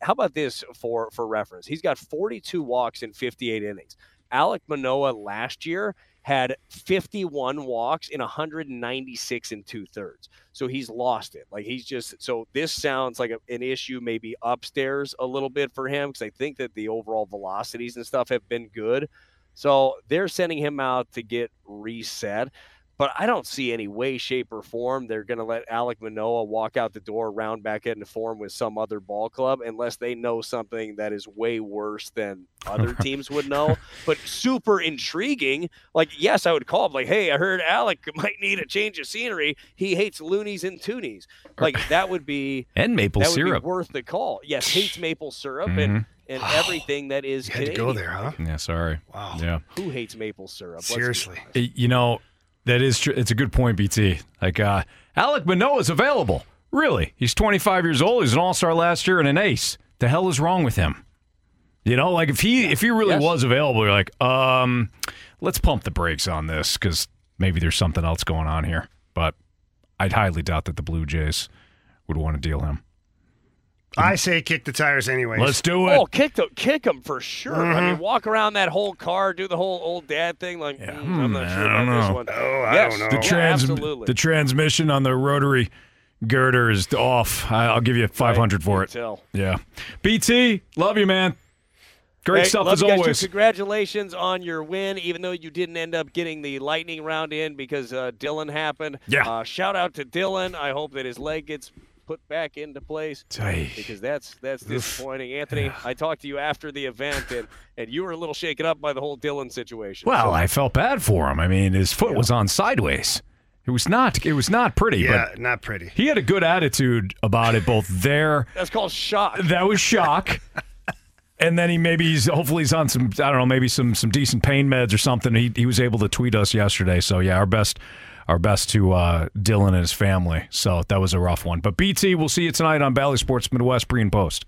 how about this for, for reference? He's got forty-two walks in fifty-eight innings. Alek Manoah last year had fifty-one walks in one hundred ninety-six and two-thirds. So he's lost it. Like he's just – so this sounds like a, an issue maybe upstairs a little bit for him because I think that the overall velocities and stuff have been good. So they're sending him out to get reset. But I don't see any way, shape, or form they're going to let Alek Manoah walk out the door, round back into form with some other ball club unless they know something that is way worse than other teams would know. But super intriguing. Like, yes, I would call him like, hey, I heard Alek might need a change of scenery. He hates loonies and toonies. Like, that would be – And maple syrup. That would be worth the call. Yes, hates maple syrup mm-hmm. and – And oh, everything that is you had Canadian. To go there, huh? Yeah, sorry. Wow. Yeah. Who hates maple syrup? Seriously. You know, that is true. It's a good point, B T. Like, uh, Alek Manoah is available. Really. He's twenty-five years old. He's an all-star last year and an ace. The hell is wrong with him? You know, like, if he if he really yes. was available, you're like, um, let's pump the brakes on this because maybe there's something else going on here. But I'd highly doubt that the Blue Jays would want to deal him. I say kick the tires anyways. Let's do it. Oh, kick them, kick them for sure. Mm-hmm. I mean, walk around that whole car, do the whole old dad thing. Like, yeah. mm, I'm not I sure about know. This one. Oh, I yes. don't know. The, trans- yeah, the transmission on the rotary girder is off. I'll give you five hundred right. for it. Tell. Yeah. B T, love you, man. Great hey, stuff as always. Too. Congratulations on your win, even though you didn't end up getting the lightning round in because uh, Dylan happened. Yeah. Uh, shout out to Dylan. I hope that his leg gets put back into place because that's that's disappointing. Oof. Anthony, I talked to you after the event, and, and you were a little shaken up by the whole Dylan situation. Well, so. I felt bad for him. I mean, his foot yeah. was on sideways. It was not It was not pretty. Yeah, but not pretty. He had a good attitude about it both there. That's called shock. That was shock. And then he maybe he's hopefully he's on some, I don't know, maybe some some decent pain meds or something. He he was able to tweet us yesterday. So, yeah, our best Our best to uh, Dylan and his family. So that was a rough one. But B T, we'll see you tonight on Bally Sports Midwest Pre and Post.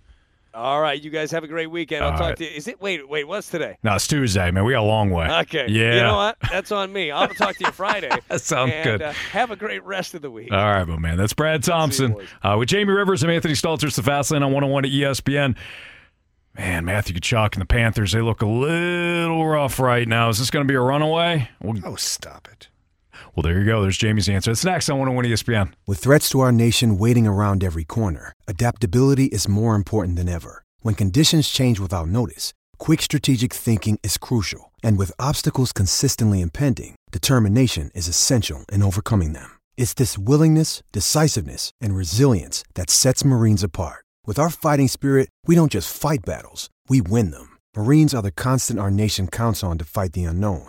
All right, you guys have a great weekend. I'll All talk right. to you. Is it? Wait, wait. What's today? No, it's Tuesday, man. We got a long way. Okay. Yeah. You know what? That's on me. I'll talk to you Friday. That sounds and, good. Uh, have a great rest of the week. All right, my man. That's Brad Thompson uh, with Jamie Rivers and Anthony Stalter. It's the Fast Lane on one oh one at E S P N. Man, Matthew Tkachuk and the Panthers, they look a little rough right now. Is this going to be a runaway? We'll... Oh, stop it. Well, there you go. There's Jamie's answer. It's next on one oh one E S P N. With threats to our nation waiting around every corner, adaptability is more important than ever. When conditions change without notice, quick strategic thinking is crucial. And with obstacles consistently impending, determination is essential in overcoming them. It's this willingness, decisiveness, and resilience that sets Marines apart. With our fighting spirit, we don't just fight battles, we win them. Marines are the constant our nation counts on to fight the unknown.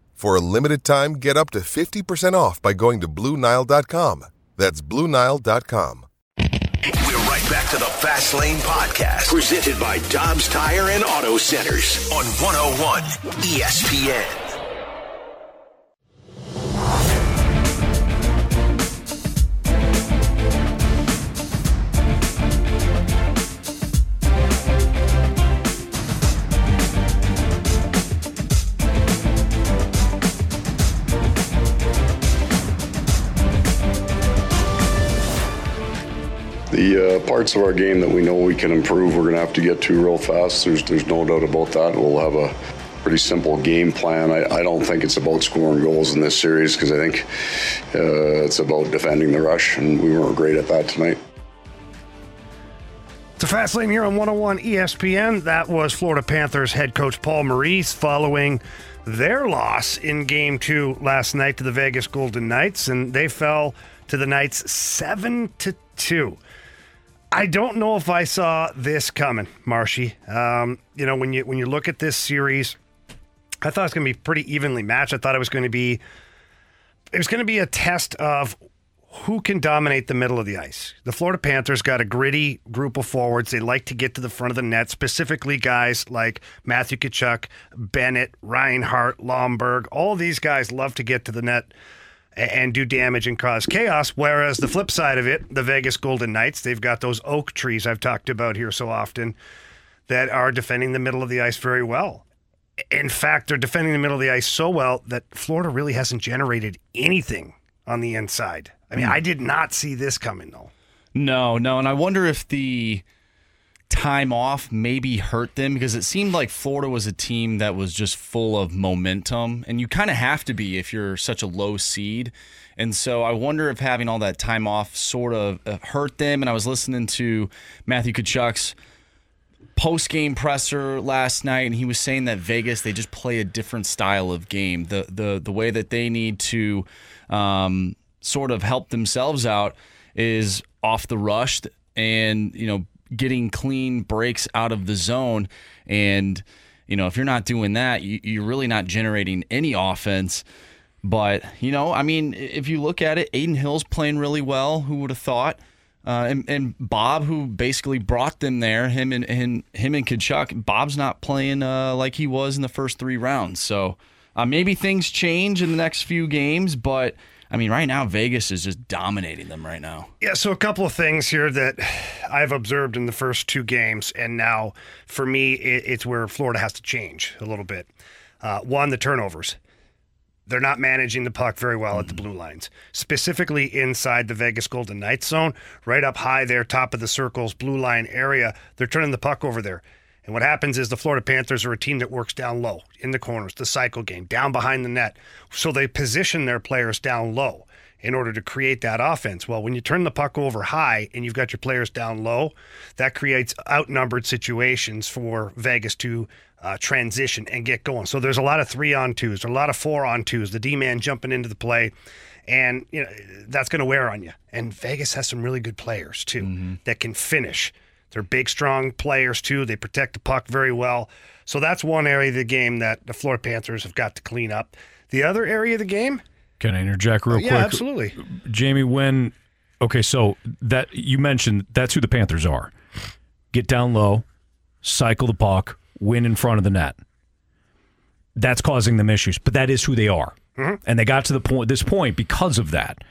For a limited time, get up to fifty percent off by going to Blue Nile dot com. That's Blue Nile dot com. We're right back to the Fast Lane Podcast, presented by Dobbs Tire and Auto Centers on one oh one E S P N. parts of our game that we know we can improve, we're going to have to get to real fast. There's there's no doubt about that. We'll have a pretty simple game plan. I, I don't think it's about scoring goals in this series, because I think uh, it's about defending the rush, and we weren't great at that tonight. It's a Fast Lane here on one oh one E S P N. That was Florida Panthers head coach Paul Maurice following their loss in game two last night to the Vegas Golden Knights, and they fell to the Knights seven to two. I don't know if I saw this coming, Marshy. Um, you know, when you when you look at this series, I thought it was going to be pretty evenly matched. I thought it was going to be it was going to be a test of who can dominate the middle of the ice. The Florida Panthers got a gritty group of forwards. They like to get to the front of the net, specifically guys like Matthew Tkachuk, Bennett, Reinhart, Lomberg. All these guys love to get to the net and do damage and cause chaos, whereas the flip side of it, the Vegas Golden Knights, they've got those oak trees I've talked about here so often that are defending the middle of the ice very well. In fact, they're defending the middle of the ice so well that Florida really hasn't generated anything on the inside. I mean, I did not see this coming, though. No, no, and I wonder if the time off maybe hurt them, because it seemed like Florida was a team that was just full of momentum, and you kind of have to be if you're such a low seed. And so I wonder if having all that time off sort of hurt them. And I was listening to Matthew Tkachuk's post-game presser last night, and he was saying that Vegas, they just play a different style of game. The, the, the way that they need to... Um, sort of help themselves out is off the rush and, you know, getting clean breaks out of the zone. And, you know, if you're not doing that, you, you're really not generating any offense. But, you know, I mean, if you look at it, Adin Hill's playing really well. Who would have thought? Uh, and, and Bob, who basically brought them there, him and, and him and Tkachuk, Bob's not playing uh, like he was in the first three rounds. So uh, maybe things change in the next few games, but I mean, right now, Vegas is just dominating them right now. Yeah, so a couple of things here that I've observed in the first two games, and now, for me, it, it's where Florida has to change a little bit. Uh, one, the turnovers. They're not managing the puck very well mm-hmm. at the blue lines, specifically inside the Vegas Golden Knights zone, right up high there, top of the circles, blue line area. They're turning the puck over there. And what happens is the Florida Panthers are a team that works down low, in the corners, the cycle game, down behind the net. So they position their players down low in order to create that offense. Well, when you turn the puck over high and you've got your players down low, that creates outnumbered situations for Vegas to uh, transition and get going. So there's a lot of three-on-twos, a lot of four-on-twos, the D-man jumping into the play. And you know that's going to wear on you. And Vegas has some really good players, too, mm-hmm. that can finish. They're big, strong players, too. They protect the puck very well. So that's one area of the game that the Florida Panthers have got to clean up. The other area of the game? Can I interject real uh, yeah, quick? Yeah, absolutely. Jamie, when – okay, so that you mentioned that's who the Panthers are. Get down low, cycle the puck, win in front of the net. That's causing them issues, but that is who they are. Mm-hmm. And they got to the point, this point because of that.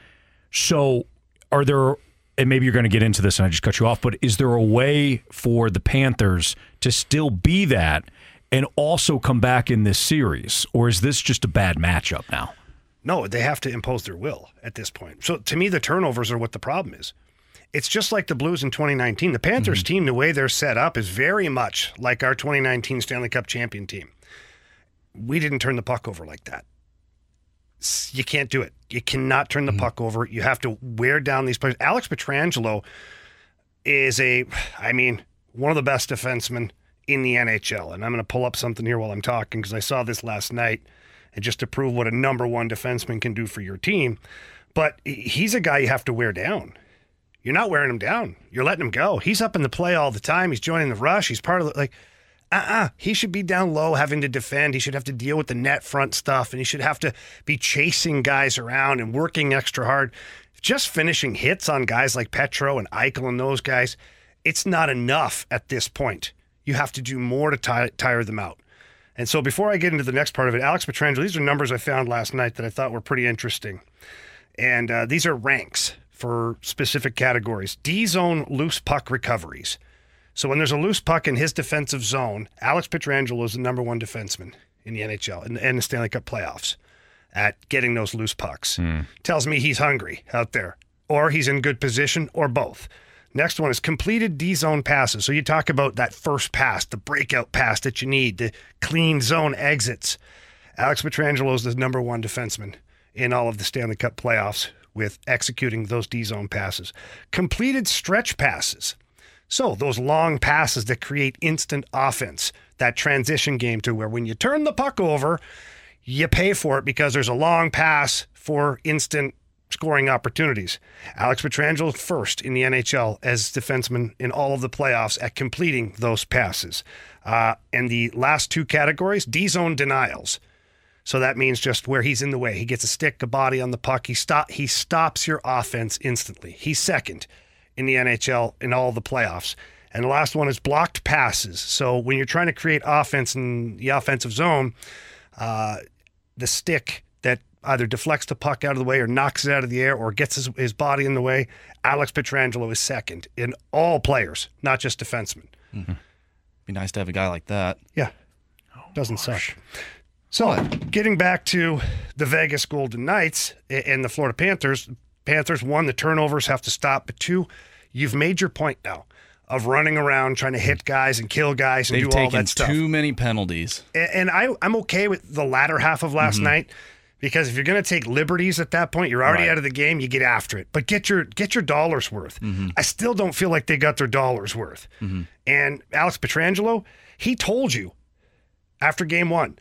So are there – and maybe you're going to get into this and I just cut you off, but is there a way for the Panthers to still be that and also come back in this series? Or is this just a bad matchup now? No, they have to impose their will at this point. So to me, the turnovers are what the problem is. It's just like the Blues in twenty nineteen. The Panthers mm-hmm. team, the way they're set up, is very much like our twenty nineteen Stanley Cup champion team. We didn't turn the puck over like that. You can't do it. You cannot turn the mm-hmm. puck over. You have to wear down these players. Alex Pietrangelo is a, I mean, one of the best defensemen in the N H L. And I'm going to pull up something here while I'm talking because I saw this last night and just to prove what a number one defenseman can do for your team. But he's a guy you have to wear down. You're not wearing him down. You're letting him go. He's up in the play all the time. He's joining the rush. He's part of the, like, Uh-uh, he should be down low having to defend. He should have to deal with the net front stuff, and he should have to be chasing guys around and working extra hard. Just finishing hits on guys like Petro and Eichel and those guys, it's not enough at this point. You have to do more to t- tire them out. And so before I get into the next part of it, Alex Pietrangelo, these are numbers I found last night that I thought were pretty interesting. And uh, these are ranks for specific categories. D-zone loose puck recoveries. So when there's a loose puck in his defensive zone, Alex Pietrangelo is the number one defenseman in the N H L and the, the Stanley Cup playoffs at getting those loose pucks. Mm. Tells me he's hungry out there, or he's in good position, or both. Next one is completed D-zone passes. So you talk about that first pass, the breakout pass that you need, the clean zone exits. Alex Pietrangelo is the number one defenseman in all of the Stanley Cup playoffs with executing those D-zone passes. Completed stretch passes. So those long passes that create instant offense, that transition game to where when you turn the puck over, you pay for it because there's a long pass for instant scoring opportunities. Alex Pietrangelo first in the N H L as defenseman in all of the playoffs at completing those passes. Uh, and the last two categories, D-zone denials. So that means just where he's in the way. He gets a stick, a body on the puck. He stop, he stops your offense instantly. He's second in the N H L in all the playoffs. And the last one is blocked passes. So when you're trying to create offense in the offensive zone, uh, the stick that either deflects the puck out of the way or knocks it out of the air or gets his, his body in the way, Alex Pietrangelo is second in all players, not just defensemen. Mm-hmm. Be nice to have a guy like that. Yeah. Oh, Doesn't gosh. suck. So getting back to the Vegas Golden Knights and the Florida Panthers, Panthers, one, the turnovers have to stop, but two, you've made your point now of running around trying to hit guys and kill guys and They've do all that stuff. They've taken too many penalties. And I, I'm okay with the latter half of last mm-hmm. night because if you're going to take liberties at that point, you're already right. out of the game, you get after it. But get your get your dollars worth. Mm-hmm. I still don't feel like they got their dollars worth. Mm-hmm. And Alex Pietrangelo, he told you after game one,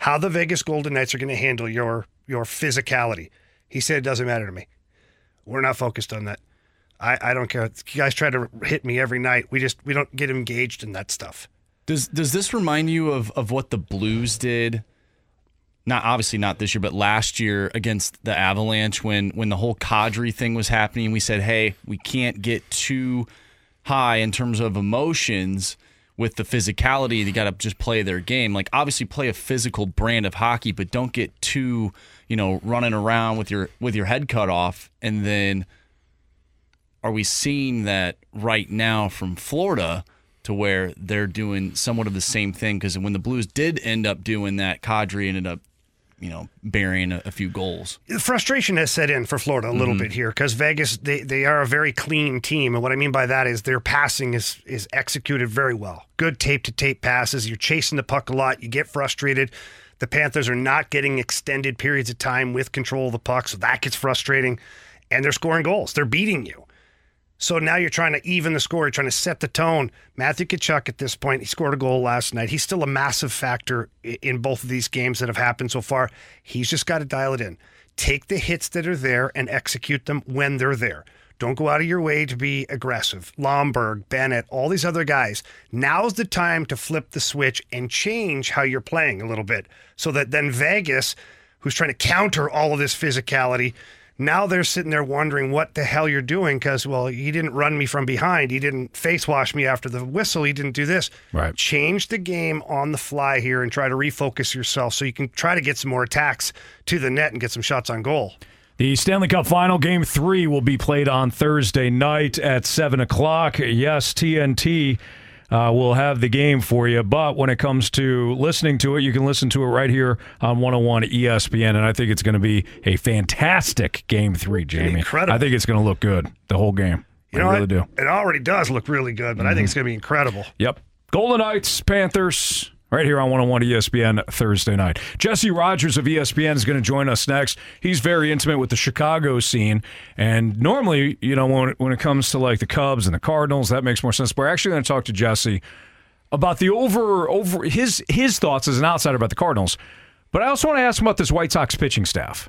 how the Vegas Golden Knights are going to handle your your physicality. He said, it doesn't matter to me. We're not focused on that. I, I don't care. You guys try to hit me every night. We just we don't get engaged in that stuff. Does does this remind you of, of what the Blues did? Not obviously not this year, but last year against the Avalanche when, when the whole Kadri thing was happening. We said, hey, we can't get too high in terms of emotions. With the physicality, they got to just play their game. Like, obviously play a physical brand of hockey, but don't get too, you know, running around with your with your head cut off. And then are we seeing that right now from Florida to where they're doing somewhat of the same thing? Because when the Blues did end up doing that, Kadri ended up, you know, burying a, a few goals. Frustration has set in for Florida a little mm-hmm. bit here because Vegas, they, they are a very clean team. And what I mean by that is their passing is is executed very well. Good tape-to-tape passes. You're chasing the puck a lot. You get frustrated. The Panthers are not getting extended periods of time with control of the puck, so that gets frustrating. And they're scoring goals. They're beating you. So now you're trying to even the score. You're trying to set the tone. Matthew Tkachuk at this point, he scored a goal last night. He's still a massive factor in both of these games that have happened so far. He's just got to dial it in. Take the hits that are there and execute them when they're there. Don't go out of your way to be aggressive. Lomberg, Bennett, all these other guys. Now's the time to flip the switch and change how you're playing a little bit so that then Vegas, who's trying to counter all of this physicality, now they're sitting there wondering what the hell you're doing because, well, he didn't run me from behind. He didn't face wash me after the whistle. He didn't do this. Right. Change the game on the fly here and try to refocus yourself so you can try to get some more attacks to the net and get some shots on goal. The Stanley Cup Final Game three will be played on Thursday night at seven o'clock. Yes, T N T uh, will have the game for you. But when it comes to listening to it, you can listen to it right here on one oh one E S P N. And I think it's going to be a fantastic Game three, Jamie. Incredible. I think it's going to look good, the whole game. You know, I really do. It already does look really good, but mm-hmm. I think it's going to be incredible. Yep. Golden Knights, Panthers, right here on one oh one E S P N Thursday night. Jesse Rogers of E S P N is going to join us next. He's very intimate with the Chicago scene. And normally, you know, when it, when it comes to like the Cubs and the Cardinals, that makes more sense. But we're actually going to talk to Jesse about the over over his his thoughts as an outsider about the Cardinals. But I also want to ask him about this White Sox pitching staff.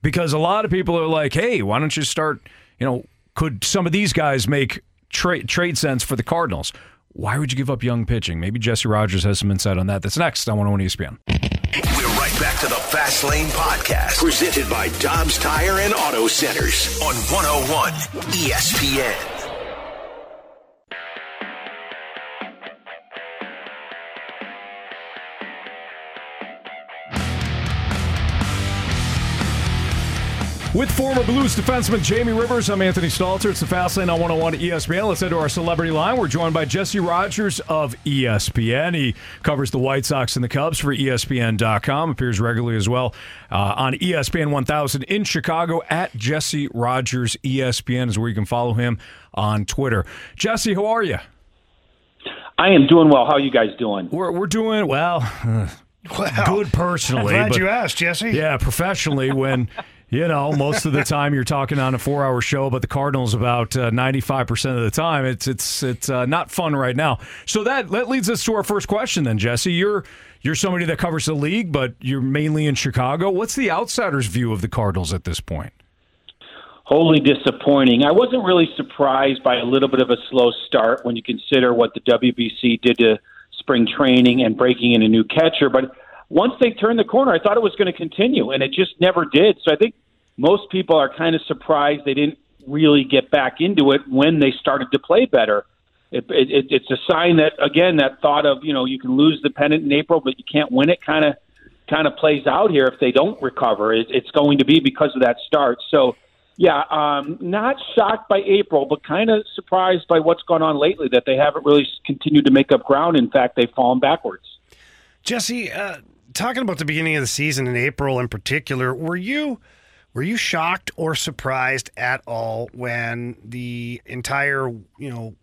Because a lot of people are like, hey, why don't you start, you know, could some of these guys make tra- trade sense for the Cardinals? Why would you give up young pitching? Maybe Jesse Rogers has some insight on that. That's next on one oh one E S P N. We're right back to the Fast Lane Podcast, presented by Dobbs Tire and Auto Centers on one oh one E S P N. With former Blues defenseman Jamie Rivers, I'm Anthony Stalter. It's the Fast Lane on one oh one E S P N. Let's head to our celebrity line. We're joined by Jesse Rogers of E S P N. He covers the White Sox and the Cubs for E S P N dot com. Appears regularly as well uh, on E S P N one thousand in Chicago at Jesse Rogers E S P N is where you can follow him on Twitter. Jesse, how are you? I am doing well. How are you guys doing? We're we're doing well. Uh, well good personally. I'm glad but, you asked, Jesse. Yeah, professionally when. You know, most of the time you're talking on a four-hour show about the Cardinals about uh, ninety-five percent of the time. It's it's it's uh, not fun right now. So that, that leads us to our first question then, Jesse. You're you're somebody that covers the league, but you're mainly in Chicago. What's the outsider's view of the Cardinals at this point? Wholly disappointing. I wasn't really surprised by a little bit of a slow start when you consider what the W B C did to spring training and breaking in a new catcher. But once they turned the corner, I thought it was going to continue, and it just never did. So I think most people are kind of surprised they didn't really get back into it when they started to play better. It, it, it's a sign that, again, that thought of, you know, you can lose the pennant in April, but you can't win it kind of kind of plays out here if they don't recover. It, it's going to be because of that start. So, yeah, um, not shocked by April, but kind of surprised by what's gone on lately, that they haven't really continued to make up ground. In fact, they've fallen backwards. Jesse, uh, talking about the beginning of the season in April in particular, were you – Were you shocked or surprised at all when the entire, you know,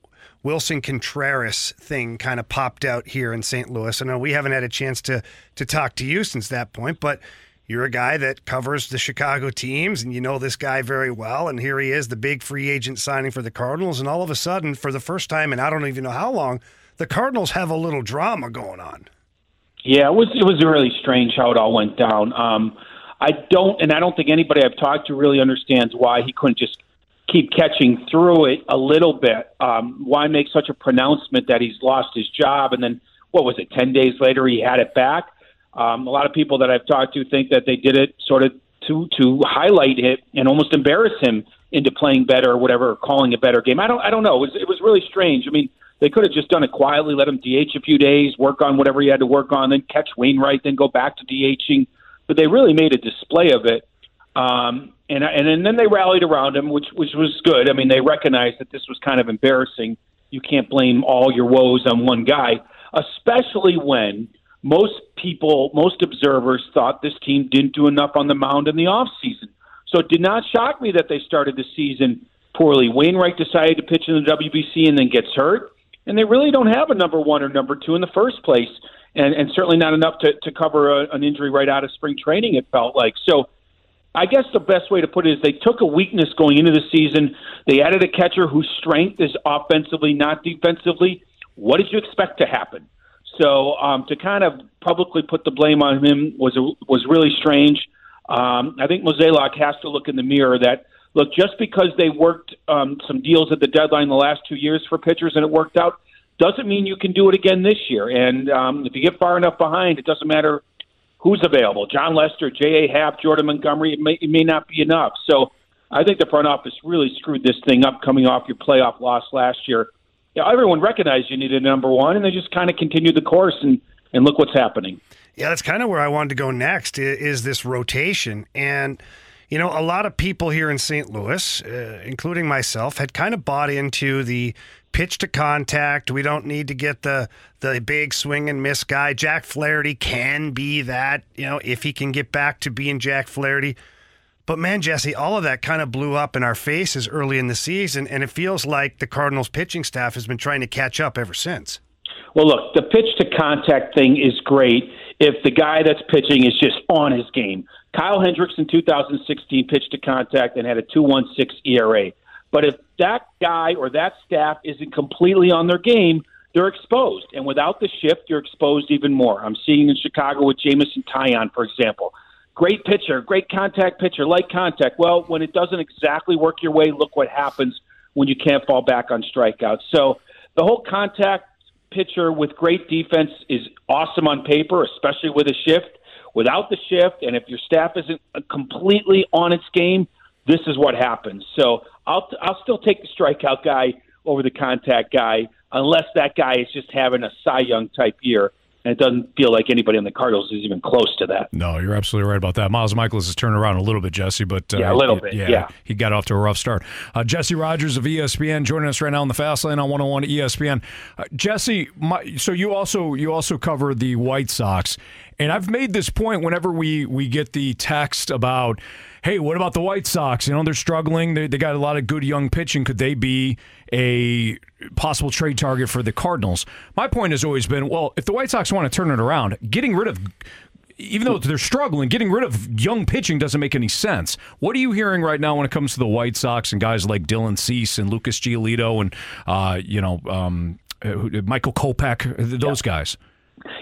Wilson Contreras thing kind of popped out here in Saint Louis? I know we haven't had a chance to to talk to you since that point, but you're a guy that covers the Chicago teams, and you know this guy very well, and here he is, the big free agent signing for the Cardinals, and all of a sudden, for the first time in I don't even know how long, the Cardinals have a little drama going on. Yeah, it was, it was really strange how it all went down. Um I don't, and I don't think anybody I've talked to really understands why he couldn't just keep catching through it a little bit. Um, why make such a pronouncement that he's lost his job, and then, what was it, ten days later he had it back? Um, a lot of people that I've talked to think that they did it sort of to to highlight it and almost embarrass him into playing better or whatever, or calling a better game. I don't I don't know. It was, it was really strange. I mean, they could have just done it quietly, let him D H a few days, work on whatever he had to work on, then catch Wainwright, then go back to DHing. But they really made a display of it, um, and and then they rallied around him, which which was good. I mean, they recognized that this was kind of embarrassing. You can't blame all your woes on one guy, especially when most people, most observers thought this team didn't do enough on the mound in the offseason. So it did not shock me that they started the season poorly. Wainwright decided to pitch in the W B C and then gets hurt, and they really don't have a number one or number two in the first place. And, and certainly not enough to, to cover a, an injury right out of spring training, it felt like. So I guess the best way to put it is they took a weakness going into the season. They added a catcher whose strength is offensively, not defensively. What did you expect to happen? So um, to kind of publicly put the blame on him was was really strange. Um, I think Mozeliak has to look in the mirror that, look, just because they worked um, some deals at the deadline the last two years for pitchers and it worked out, doesn't mean you can do it again this year. And um, if you get far enough behind, it doesn't matter who's available. John Lester, J A. Happ, Jordan Montgomery, it may, it may not be enough. So I think the front office really screwed this thing up coming off your playoff loss last year. You know, everyone recognized you needed number one, and they just kind of continued the course, and, and look what's happening. Yeah, that's kind of where I wanted to go next is, is this rotation. And, you know, a lot of people here in Saint Louis, uh, including myself, had kind of bought into the pitch to contact. We don't need to get the the big swing and miss guy. Jack Flaherty can be that, you know, if he can get back to being Jack Flaherty. But, man, Jesse, all of that kind of blew up in our faces early in the season, and it feels like the Cardinals pitching staff has been trying to catch up ever since. Well, look, the pitch to contact thing is great if the guy that's pitching is just on his game. Kyle Hendricks in two thousand sixteen pitched to contact and had a two point one six E R A. But if that guy or that staff isn't completely on their game, they're exposed. And without the shift, you're exposed even more. I'm seeing in Chicago with Jamison Taillon, for example. Great pitcher, great contact pitcher, like contact. Well, when it doesn't exactly work your way, look what happens when you can't fall back on strikeouts. So the whole contact pitcher with great defense is awesome on paper, especially with a shift. Without the shift, and if your staff isn't completely on its game, this is what happens. So I'll I'll still take the strikeout guy over the contact guy, unless that guy is just having a Cy Young type year. And it doesn't feel like anybody on the Cardinals is even close to that. No, you're absolutely right about that. Miles Mikolas has turned around a little bit, Jesse. But, uh, yeah, a little it, bit, yeah, yeah. He got off to a rough start. Uh, Jesse Rogers of E S P N joining us right now on the Fast Lane on one oh one E S P N. Uh, Jesse, my, so you also you also cover the White Sox. And I've made this point whenever we, we get the text about, hey, what about the White Sox? You know, they're struggling. They, they got a lot of good young pitching. Could they be a possible trade target for the Cardinals? My point has always been, well, if the White Sox want to turn it around, getting rid of, even though they're struggling, getting rid of young pitching doesn't make any sense. What are you hearing right now when it comes to the White Sox and guys like Dylan Cease and Lucas Giolito and, uh, you know, um, Michael Kopech, those yeah. guys?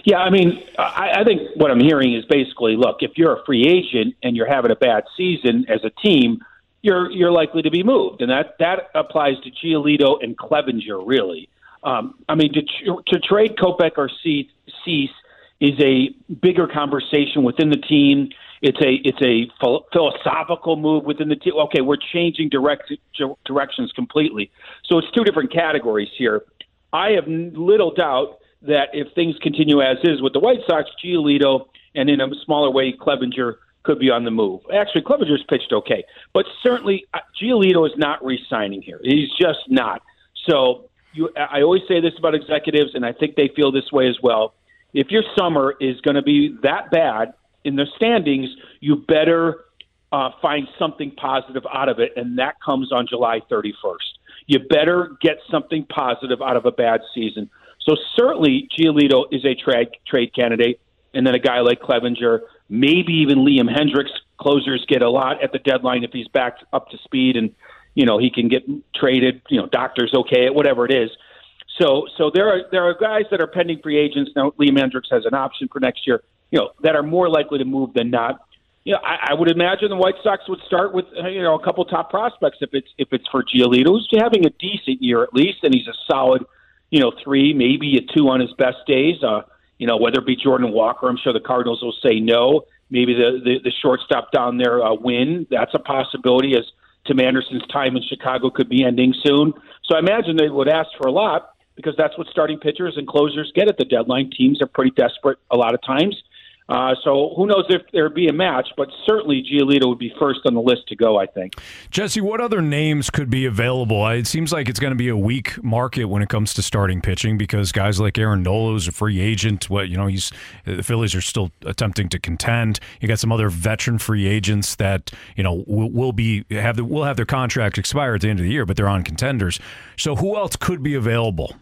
Yeah, I mean, I, I think what I'm hearing is basically, look, if you're a free agent and you're having a bad season as a team, you're you're likely to be moved, and that, that applies to Giolito and Clevinger, really. Um, I mean, to, to trade Kopech or Cease is a bigger conversation within the team. It's a it's a philosophical move within the team. Okay, we're changing direct, directions completely. So it's two different categories here. I have little doubt that if things continue as is with the White Sox, Giolito, and in a smaller way, Clevinger could be on the move. Actually, Clevinger's pitched okay, but certainly Giolito is not re-signing here. He's just not. So you, I always say this about executives, and I think they feel this way as well. If your summer is going to be that bad in the standings, you better uh, find something positive out of it, and that comes on July thirty-first. You better get something positive out of a bad season. So certainly Giolito is a trade trade candidate, and then a guy like Clevinger, maybe even Liam Hendricks. Closers get a lot at the deadline if he's back up to speed, and you know he can get traded. You know, doctor's okay, whatever it is. So, so there are there are guys that are pending free agents now. Liam Hendricks has an option for next year. You know, that are more likely to move than not. You know, I, I would imagine the White Sox would start with you know a couple top prospects if it's if it's for Giolito, who's having a decent year at least, and he's a solid. You know, three, maybe a two on his best days. Uh, you know, whether it be Jordan Walker, I'm sure the Cardinals will say no. Maybe the, the, the shortstop down there, uh, Wynn, that's a possibility as Tim Anderson's time in Chicago could be ending soon. So I imagine they would ask for a lot because that's what starting pitchers and closers get at the deadline. Teams are pretty desperate a lot of times. Uh, so who knows if there would be a match, but certainly Giolito would be first on the list to go, I think. Jesse, what other names could be available? It seems like it's going to be a weak market when it comes to starting pitching because guys like Aaron Nola is a free agent. What, you know, he's the Phillies are still attempting to contend. You got some other veteran free agents that, you know, will, will be have the, will have their contract expire at the end of the year, but they're on contenders. So who else could be available?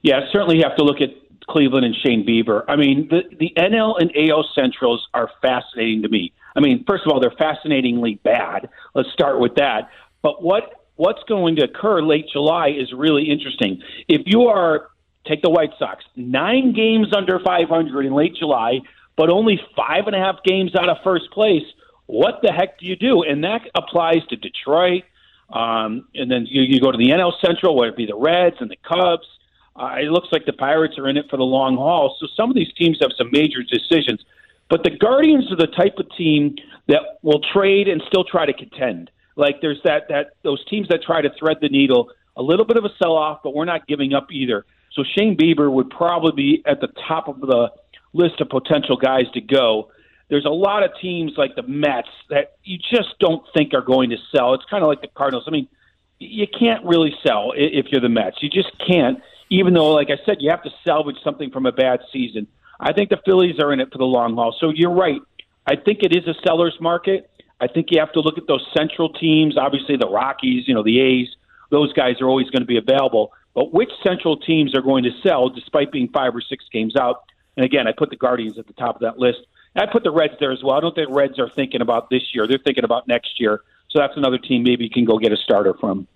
Yeah, certainly you have to look at Cleveland and Shane Bieber. I mean, the, the N L and A L Centrals are fascinating to me. I mean, first of all, they're fascinatingly bad. Let's start with that. But what what's going to occur late July is really interesting. If you are, take the White Sox, nine games under five hundred in late July, but only five and a half games out of first place, what the heck do you do? And that applies to Detroit. Um, and then you, you go to the N L Central, whether it be the Reds and the Cubs. Uh, it looks like the Pirates are in it for the long haul. So some of these teams have some major decisions. But the Guardians are the type of team that will trade and still try to contend. Like there's that that those teams that try to thread the needle, a little bit of a sell-off, but we're not giving up either. So Shane Bieber would probably be at the top of the list of potential guys to go. There's a lot of teams like the Mets that you just don't think are going to sell. It's kind of like the Cardinals. I mean, you can't really sell if you're the Mets. You just can't. Even though, like I said, you have to salvage something from a bad season. I think the Phillies are in it for the long haul. So you're right. I think it is a seller's market. I think you have to look at those central teams. Obviously, the Rockies, you know, the A's, those guys are always going to be available. But which central teams are going to sell despite being five or six games out? And again, I put the Guardians at the top of that list. And I put the Reds there as well. I don't think Reds are thinking about this year. They're thinking about next year. So that's another team maybe you can go get a starter from.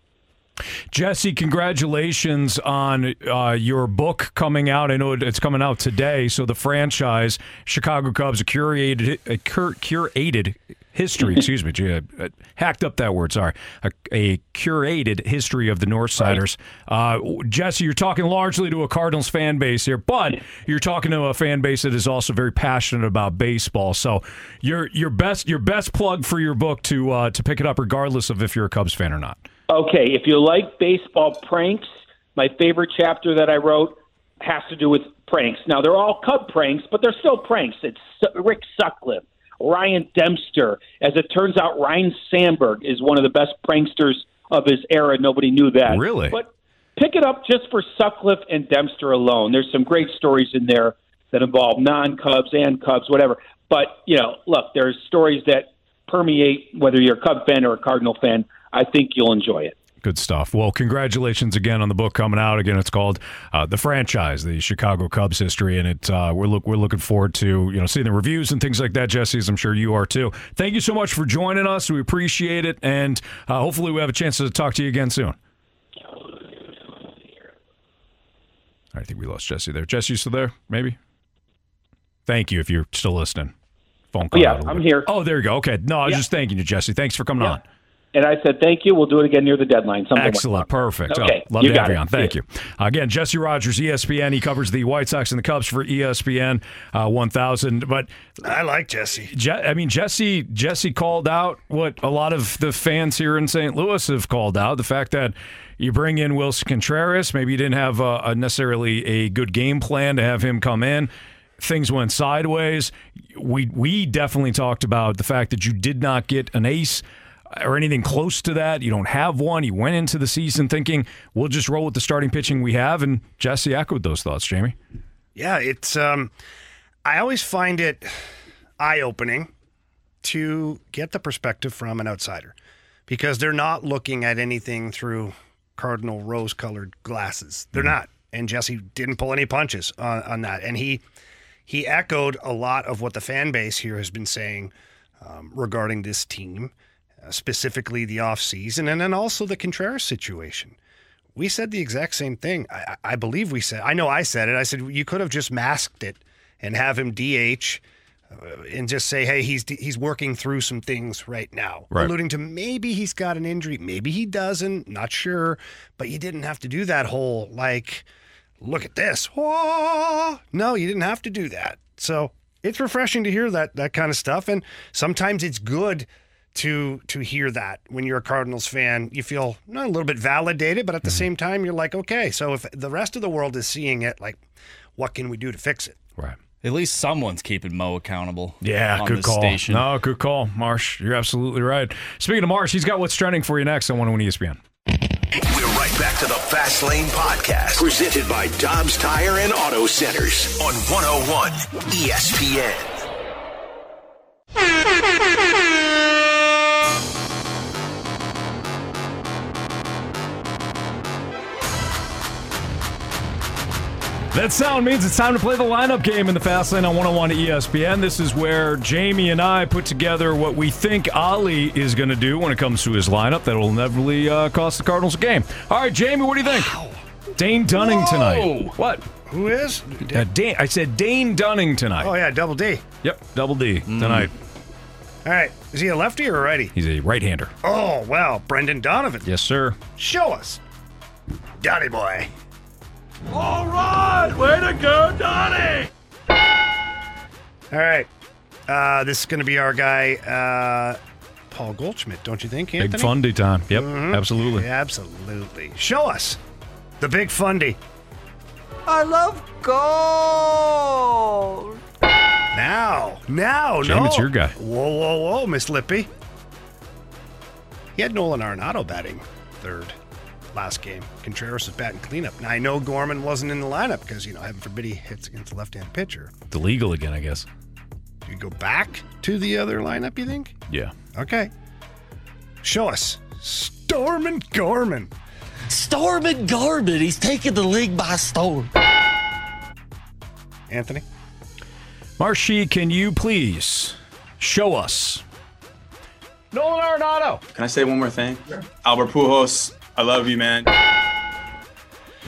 Jesse, congratulations on uh, your book coming out. I know it's coming out today. So the franchise, Chicago Cubs, a curated, a cur- curated history, excuse me, gee, I, I hacked up that word, sorry, a, a curated history of the Northsiders. Right. Uh, Jesse, you're talking largely to a Cardinals fan base here, but you're talking to a fan base that is also very passionate about baseball. So your your best your best plug for your book to uh, to pick it up regardless of if you're a Cubs fan or not. Okay, if you like baseball pranks, my favorite chapter that I wrote has to do with pranks. Now, they're all Cub pranks, but they're still pranks. It's Rick Sutcliffe, Ryan Dempster. As it turns out, Ryan Sandberg is one of the best pranksters of his era. Nobody knew that. Really? But pick it up just for Sutcliffe and Dempster alone. There's some great stories in there that involve non-Cubs and Cubs, whatever. But, you know, look, there's stories that permeate whether you're a Cub fan or a Cardinal fan. I think you'll enjoy it. Good stuff. Well, congratulations again on the book coming out. Again, it's called uh, "The Franchise: The Chicago Cubs History," and it uh, we're look we're looking forward to you know seeing the reviews and things like that, Jesse, as I'm sure you are too. Thank you so much for joining us. We appreciate it, and uh, hopefully we have a chance to talk to you again soon. I think we lost Jesse there. Jesse, you still there? Maybe. Thank you if you're still listening. Phone call. Oh, yeah, I'm bit. here. Oh, there you go. Okay. No, I was yeah. just thanking you, Jesse. Thanks for coming yeah. on. And I said, thank you. We'll do it again near the deadline. Something Excellent. Like Perfect. Okay. Oh, love you to have you on. Thank yeah. you. Again, Jesse Rogers, E S P N. He covers the White Sox and the Cubs for E S P N uh, one thousand. But I like Jesse. Je- I mean, Jesse Jesse called out what a lot of the fans here in Saint Louis have called out, the fact that you bring in Wilson Contreras. Maybe you didn't have a, a necessarily a good game plan to have him come in. Things went sideways. We, we definitely talked about the fact that you did not get an ace or anything close to that. You don't have one. You went into the season thinking, we'll just roll with the starting pitching we have, and Jesse echoed those thoughts, Jamie. Yeah, it's um, I always find it eye-opening to get the perspective from an outsider because they're not looking at anything through Cardinal rose-colored glasses. They're mm-hmm. not, and Jesse didn't pull any punches on, on that, and he, he echoed a lot of what the fan base here has been saying um, regarding this team, specifically the offseason, and then also the Contreras situation. We said the exact same thing. I, I believe we said, I know I said it. I said, you could have just masked it and have him D H uh, and just say, hey, he's he's working through some things right now. Right. Alluding to maybe he's got an injury. Maybe he doesn't. Not sure. But you didn't have to do that whole, like, look at this. Whoa. No, you didn't have to do that. So it's refreshing to hear that that kind of stuff. And sometimes it's good to to hear that when you're a Cardinals fan. You feel not a little bit validated, but at the mm-hmm. same time, you're like, okay, so if the rest of the world is seeing it, like, what can we do to fix it? Right. At least someone's keeping Mo accountable. Yeah, on good this call. Station. No, good call, Marsh. You're absolutely right. Speaking of Marsh, he's got what's trending for you next on one oh one E S P N. We're right back to the Fast Lane Podcast, presented by Dobbs Tire and Auto Centers on one oh one E S P N. That sound means it's time to play the lineup game in the Fast Lane on one oh one E S P N. This is where Jamie and I put together what we think Oli is going to do when it comes to his lineup that will inevitably uh, cost the Cardinals a game. All right, Jamie, what do you think? Wow. Dane Dunning Whoa. tonight. What? Who is? Uh, Dan- I said Dane Dunning tonight. Oh, yeah, double D. Yep, double D mm. tonight. All right, is he a lefty or a righty? He's a right-hander. Oh, wow, Brendan Donovan. Yes, sir. Show us. Donnie boy. All right, way to go, Donnie! All right, uh, this is going to be our guy, uh, Paul Goldschmidt, don't you think, Anthony? Big Fundy time. Yep, mm-hmm. absolutely. Yeah, absolutely. Show us the Big Fundy. I love gold. Now, now, Jim, no. it's your guy. Whoa, whoa, whoa, Miss Lippy. He had Nolan Arenado batting third last game. Contreras is batting cleanup. Now, I know Gorman wasn't in the lineup because, you know, heaven forbid he hits against a left-handed pitcher. It's illegal again, I guess. You go back to the other lineup, you think? Yeah. Okay. Show us. Stormin' Gorman. Stormin' Gorman. He's taking the league by storm. Anthony? Marshy, can you please show us Nolan Arenado? Can I say one more thing? Sure. Albert Pujols. I love you, man.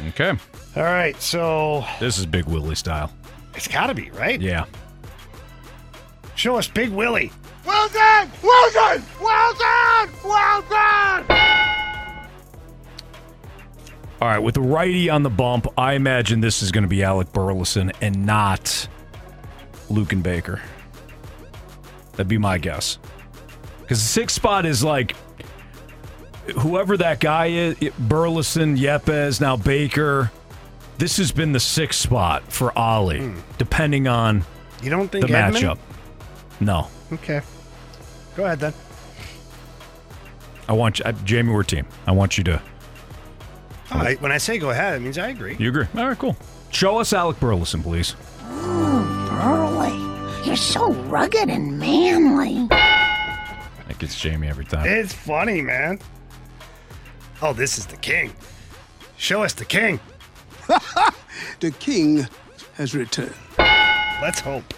Okay. All right, so this is Big Willie style. It's got to be, right? Yeah. Show us Big Willie. Wilson! Wilson! Wilson! Wilson! All right, with the righty on the bump, I imagine this is going to be Alec Burleson and not Luken Baker. That'd be my guess. Because the sixth spot is like, whoever that guy is, Burleson, Yepes, now Baker, This has been the sixth spot for Oli, mm. depending on you don't think the Edman? matchup. No. Okay. Go ahead, then. I want you, I, Jamie, we're a team. I want you to... All right, when I say go ahead, it means I agree. You agree. All right, cool. Show us Alec Burleson, please. Oh, Burley. You're so rugged and manly. That gets Jamie every time. It's funny, man. Oh, this is the king. Show us the king. The king has returned. Let's hope.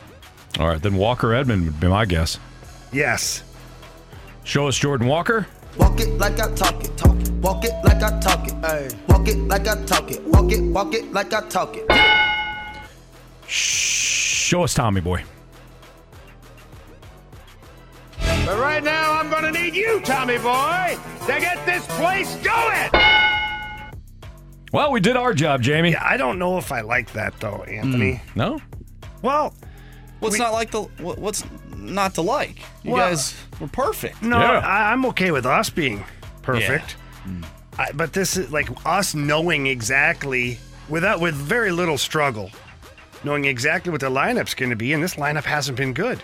All right, then Walker Edman would be my guess. Yes. Show us Jordan Walker. Walk it like I talk it, talk it. Walk it like I talk it, ay. Walk it like I talk it, walk it, walk it like I talk it. Show us Tommy Boy. But right now, I'm gonna need you, Tommy Boy, to get this place going. Well, we did our job, Jamie. Yeah, I don't know if I like that though, Anthony. Mm, no. Well, what's we, not like the what's not to like? You well, guys were perfect. No, yeah. I, I'm okay with us being perfect. Yeah. Mm. I, but this is like us knowing exactly without with very little struggle, knowing exactly what the lineup's going to be, and this lineup hasn't been good.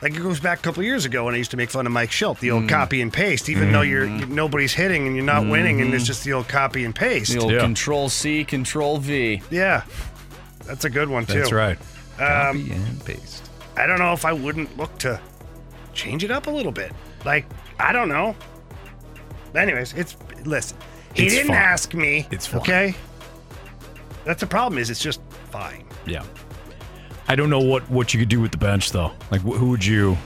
Like it goes back a couple of years ago when I used to make fun of Mike Schilt, the old mm. copy and paste, even mm. though you're nobody's hitting and you're not mm. winning, and it's just the old copy and paste. The old yeah. Control C, Control V. Yeah, that's a good one too. That's right. Um, copy and paste. I don't know if I wouldn't look to change it up a little bit. Like I don't know. Anyways, it's listen. He it's didn't fine. ask me. It's fine. Okay. That's the problem. Is it's just fine. Yeah. I don't know what, what you could do with the bench though. Like wh- who would you,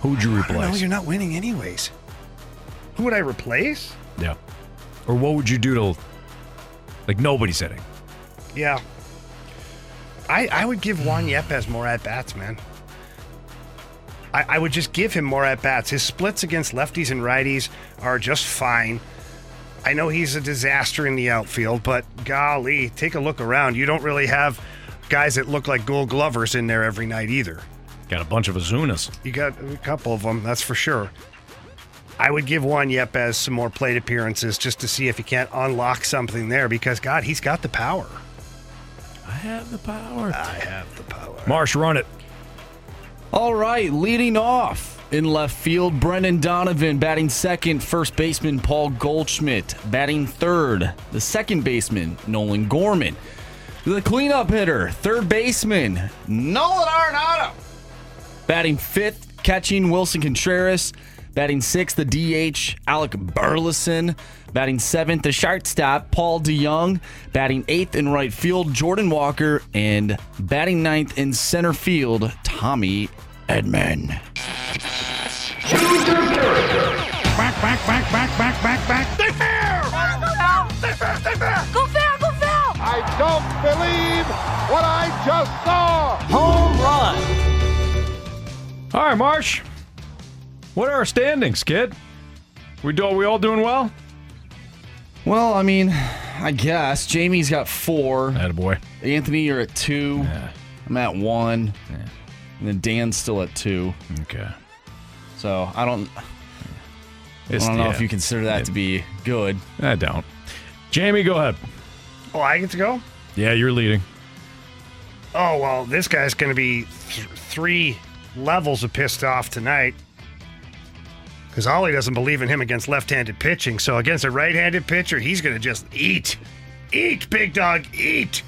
who would you replace? I don't know, you're not winning anyways. Who would I replace? Yeah. Or what would you do to, like nobody's hitting? Yeah. I I would give Juan Yepez more at bats, man. I, I would just give him more at bats. His splits against lefties and righties are just fine. I know he's a disaster in the outfield, but golly, take a look around. You don't really have guys that look like Gold Glovers in there every night either. Got a bunch of Ozunas. You got a couple of them, that's for sure. I would give Juan Yepez some more plate appearances just to see if he can't unlock something there because, God, he's got the power. I have the power. I have the power. Marsh, run it. All right, leading off in left field, Brendan Donovan batting second, first baseman Paul Goldschmidt batting third, the second baseman Nolan Gorman. The cleanup hitter, third baseman, Nolan Arenado. Batting fifth, catching Wilson Contreras. Batting sixth, the D H, Alec Burleson. Batting seventh, the shortstop, Paul DeJong. Batting eighth in right field, Jordan Walker. And batting ninth in center field, Tommy Edman. Choose your character. Back, back, back, back, back, back, back. Stay fair! Stay fair, stay fair! Go fair! I don't believe what I just saw. Home run. All right, Marsh. What are our standings, kid? We do, are we all doing well? Well, I mean, I guess. Jamie's got four. Attaboy. Anthony, you're at two. Yeah. I'm at one. Yeah. And then Dan's still at two. Okay. So I don't, it's, I don't know yeah. if you consider that it, to be good. I don't. Jamie, go ahead. Oh, I get to go? Yeah, you're leading. Oh, well, this guy's going to be th- three levels of pissed off tonight. Because Oli doesn't believe in him against left-handed pitching. So against a right-handed pitcher, he's going to just eat. Eat, big dog, eat.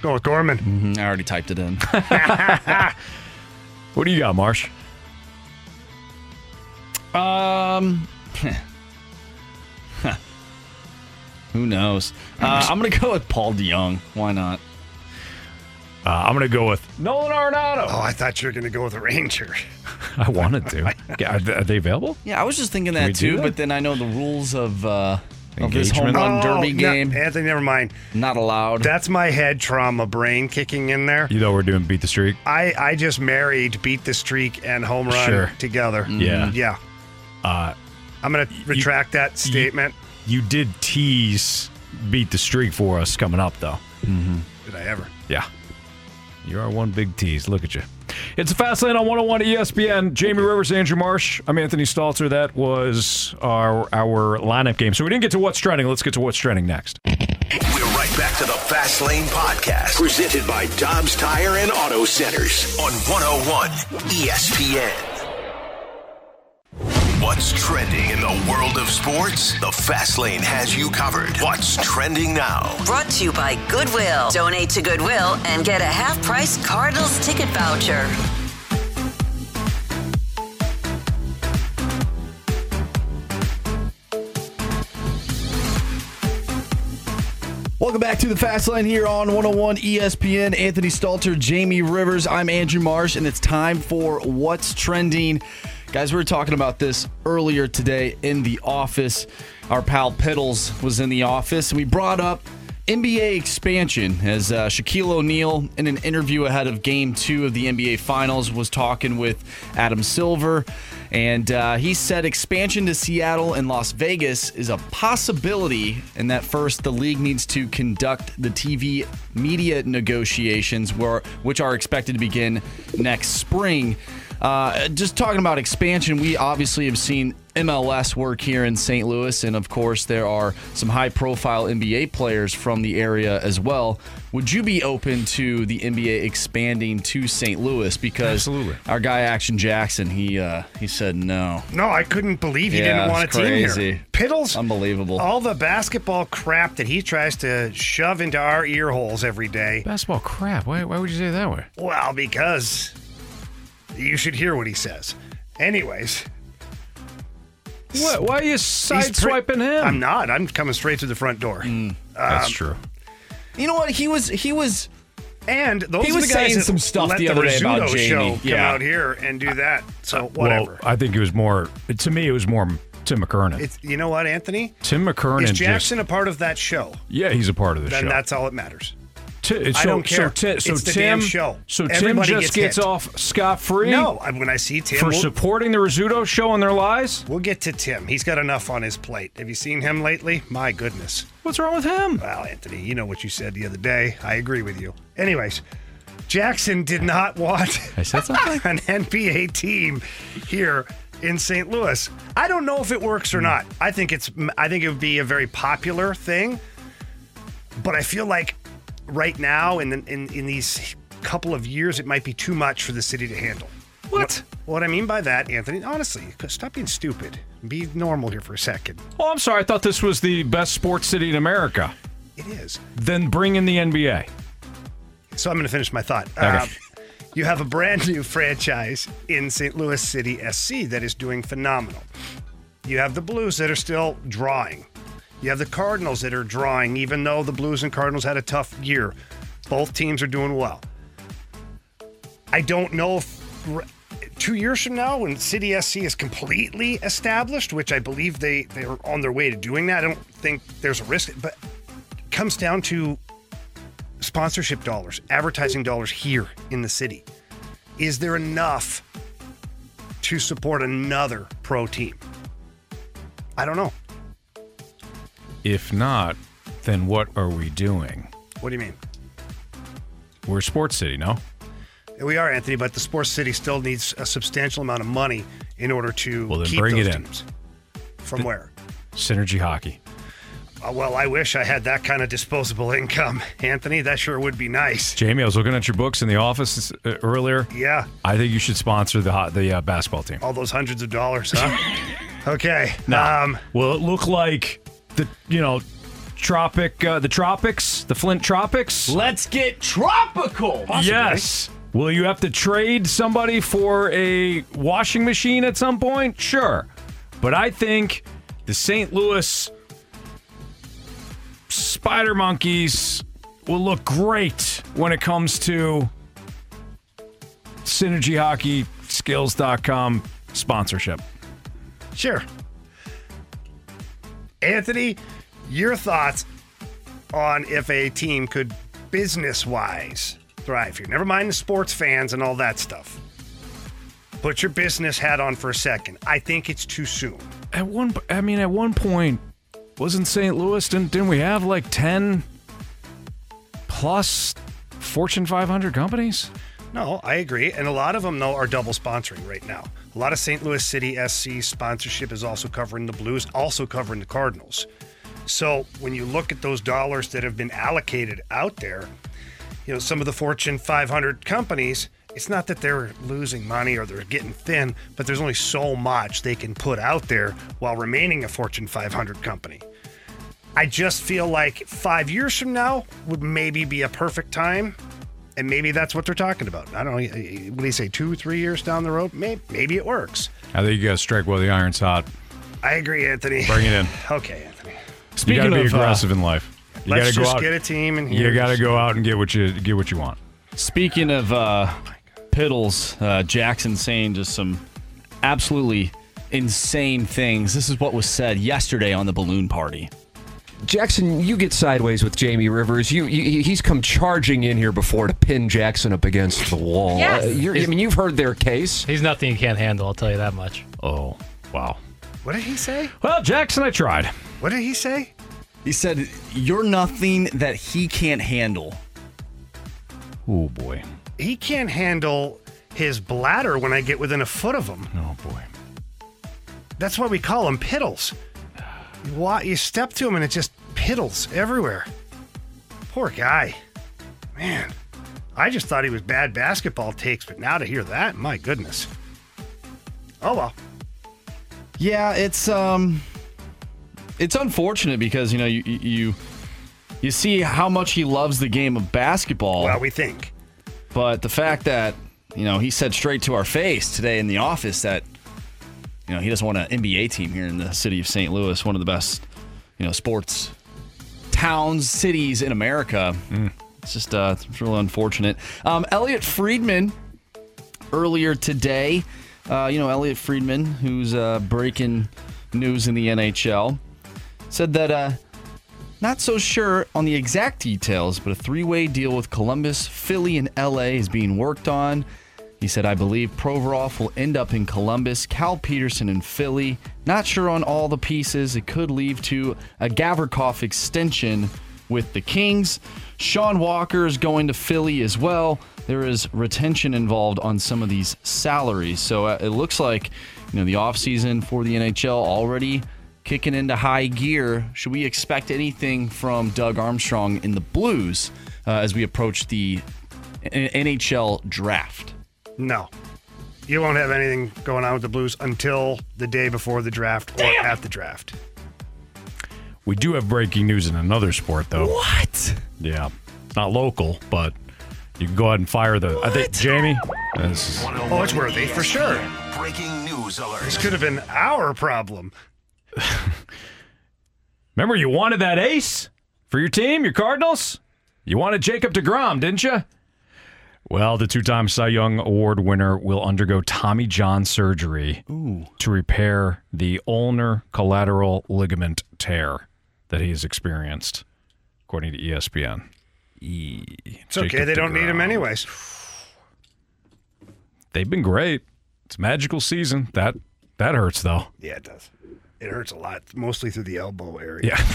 Go with Gorman. Mm-hmm, I already typed it in. What do you got, Marsh? Um... Who knows? Uh, I'm going to go with Paul DeJong. Why not? Uh, I'm going to go with Nolan Arenado. Oh, I thought you were going to go with a Ranger. I wanted to. Are they available? Yeah, I was just thinking that too, that? But then I know the rules of, uh, of this home run oh, derby no, game. Anthony, never mind. Not allowed. That's my head trauma brain kicking in there. You know we're doing Beat the Streak? I, I just married Beat the Streak and Home Run sure. together. Mm-hmm. Yeah. Yeah. Uh, I'm going to retract you, that statement. You, You did tease Beat the Streak for us coming up, though. Mm-hmm. Did I ever? Yeah. You are one big tease. Look at you. It's a Fast Lane on one oh one E S P N. Jamie Rivers, Andrew Marsh. I'm Anthony Stalter. That was our, our lineup game. So we didn't get to what's trending. Let's get to what's trending next. We're right back to the Fast Lane Podcast, presented by Dobbs Tire and Auto Centers on one oh one E S P N. What's trending in the world of sports? The Fast Lane has you covered. What's trending now? Brought to you by Goodwill. Donate to Goodwill and get a half-price Cardinals ticket voucher. Welcome back to the Fast Lane here on one oh one E S P N. Anthony Stalter, Jamie Rivers, I'm Andrew Marsh, and it's time for What's Trending. Guys, we were talking about this earlier today in the office. Our pal Piddles was in the office, and we brought up N B A expansion as uh, Shaquille O'Neal, in an interview ahead of Game two of the N B A Finals, was talking with Adam Silver, and uh, he said expansion to Seattle and Las Vegas is a possibility, and that first the league needs to conduct the T V media negotiations, where, which are expected to begin next spring. Uh, just talking about expansion, we obviously have seen M L S work here in Saint Louis, and of course there are some high-profile N B A players from the area as well. Would you be open to the N B A expanding to Saint Louis? Because Absolutely. Our guy Action Jackson, he uh, he said no. No, I couldn't believe he yeah, didn't want a crazy. team here. Piddles, unbelievable. All the basketball crap that he tries to shove into our ear holes every day. Basketball crap? Why, why would you say that way? Well, because you should hear what he says. Anyways. What? Why are you sideswiping pre- him? I'm not. I'm coming straight to the front door. Mm, that's um, true. You know what? He was. He was. And those he was the guys saying some stuff the other the day about Jamie. Show come yeah. out here and do that. So whatever. Well, I think it was more. To me, it was more Tim McKernan. It's, you know what, Anthony? Tim McKernan. Is Jackson just a part of that show? Yeah, he's a part of the then show. Then that's all that matters. T- so, I don't care. So, t- so it's the Tim, damn show. So Everybody Tim just gets, gets off scot-free? No. When I see Tim. For we'll, supporting the Rizzuto show and their lies? We'll get to Tim. He's got enough on his plate. Have you seen him lately? My goodness. What's wrong with him? Well, Anthony, you know what you said the other day. I agree with you. Anyways, Jackson did not want I said something? an N B A team here in Saint Louis. I don't know if it works or not. I think it's. I think it would be a very popular thing, but I feel like right now, in, the, in in these couple of years, it might be too much for the city to handle. What? What, what I mean by that, Anthony, honestly, stop being stupid. Be normal here for a second. Oh, I'm sorry. I thought this was the best sports city in America. It is. Then bring in the N B A. So I'm going to finish my thought. Okay. Um, you have a brand new franchise in Saint Louis City S C that is doing phenomenal. You have the Blues that are still drawing. You have the Cardinals that are drawing, even though the Blues and Cardinals had a tough year. Both teams are doing well. I don't know if re- two years from now, when City S C is completely established, which I believe they, they are on their way to doing that. I don't think there's a risk, but it comes down to sponsorship dollars, advertising dollars here in the city. Is there enough to support another pro team? I don't know. If not, then what are we doing? What do you mean? We're a sports city, no? We are, Anthony, but the sports city still needs a substantial amount of money in order to well, then keep bring those it teams. In. From the, where? Synergy Hockey. Uh, well, I wish I had that kind of disposable income, Anthony. That sure would be nice. Jamie, I was looking at your books in the office earlier. Yeah. I think you should sponsor the the uh, basketball team. All those hundreds of dollars, huh? Okay. Nah. Um, will it look like The, you know, tropic, uh, the tropics, the Flint tropics. Let's get tropical. Possibly. Yes. Will you have to trade somebody for a washing machine at some point? Sure. But I think the Saint Louis Spider Monkeys will look great when it comes to synergy hockey skills dot com sponsorship. Sure. Anthony, your thoughts on if a team could business-wise thrive here. Never mind the sports fans and all that stuff. Put your business hat on for a second. I think it's too soon. At one, I mean, at one point, wasn't Saint Louis, didn't, didn't we have like ten plus Fortune five hundred companies? No, I agree. And a lot of them, though, are double sponsoring right now. A lot of Saint Louis City S C sponsorship is also covering the Blues, also covering the Cardinals. So when you look at those dollars that have been allocated out there, you know, some of the Fortune five hundred companies, it's not that they're losing money or they're getting thin, but there's only so much they can put out there while remaining a Fortune five hundred company. I just feel like five years from now would maybe be a perfect time, and maybe that's what they're talking about. I don't know. What do you say, two, three years down the road? Maybe, maybe it works. I think you got to strike while the iron's hot. I agree, Anthony. Bring it in. Okay, Anthony. Speaking you got to be aggressive uh, in life. You let's just out, get a team in here. You got to go out and get what you get what you want. Speaking of uh, Piddles, uh, Jackson saying just some absolutely insane things. This is what was said yesterday on the balloon party. Jackson, you get sideways with Jamie Rivers. You, you he's come charging in here before to pin Jackson up against the wall. Yes. Uh, you're, I mean, you've heard their case. He's nothing you can't handle, I'll tell you that much. Oh, wow. What did he say? Well, Jackson, I tried. What did he say? He said, you're nothing that he can't handle. Oh, boy. He can't handle his bladder when I get within a foot of him. Oh, boy. That's why we call him Piddles. Why you step to him and it just piddles everywhere. Poor guy. Man, I just thought he was bad basketball takes, but now to hear that, my goodness. Oh, well. Yeah, it's um it's unfortunate because, you know, you you you see how much he loves the game of basketball. Well, we think. But the fact that, you know, he said straight to our face today in the office that, you know, he doesn't want an N B A team here in the city of Saint Louis, one of the best, you know, sports towns, cities in America. Mm. It's just uh, it's really unfortunate. Um, Elliot Friedman earlier today, uh, you know, Elliot Friedman, who's uh, breaking news in the N H L, said that uh, not so sure on the exact details, but a three-way deal with Columbus, Philly, and L A is being worked on. He said, I believe Provorov will end up in Columbus, Cal Peterson in Philly. Not sure on all the pieces. It could lead to a Gavrikov extension with the Kings. Sean Walker is going to Philly as well. There is retention involved on some of these salaries. So uh, it looks like, you know, the offseason for the N H L already kicking into high gear. Should we expect anything from Doug Armstrong in the Blues uh, as we approach the N H L draft? No. You won't have anything going on with the Blues until the day before the draft or Damn. At the draft. We do have breaking news in another sport, though. What? Yeah. It's not local, but you can go ahead and fire the... What? I think, Jamie? This is, oh, it's worthy, for sure. Breaking news alert. This could have been our problem. Remember, you wanted that ace for your team, your Cardinals? You wanted Jacob DeGrom, didn't you? Well, the two-time Cy Young Award winner will undergo Tommy John surgery Ooh. To repair the ulnar collateral ligament tear that he has experienced, according to E S P N. E- it's Jacob okay. They DeGrom. Don't need him anyways. They've been great. It's a magical season. That that hurts, though. Yeah, it does. It hurts a lot, mostly through the elbow area. Yeah.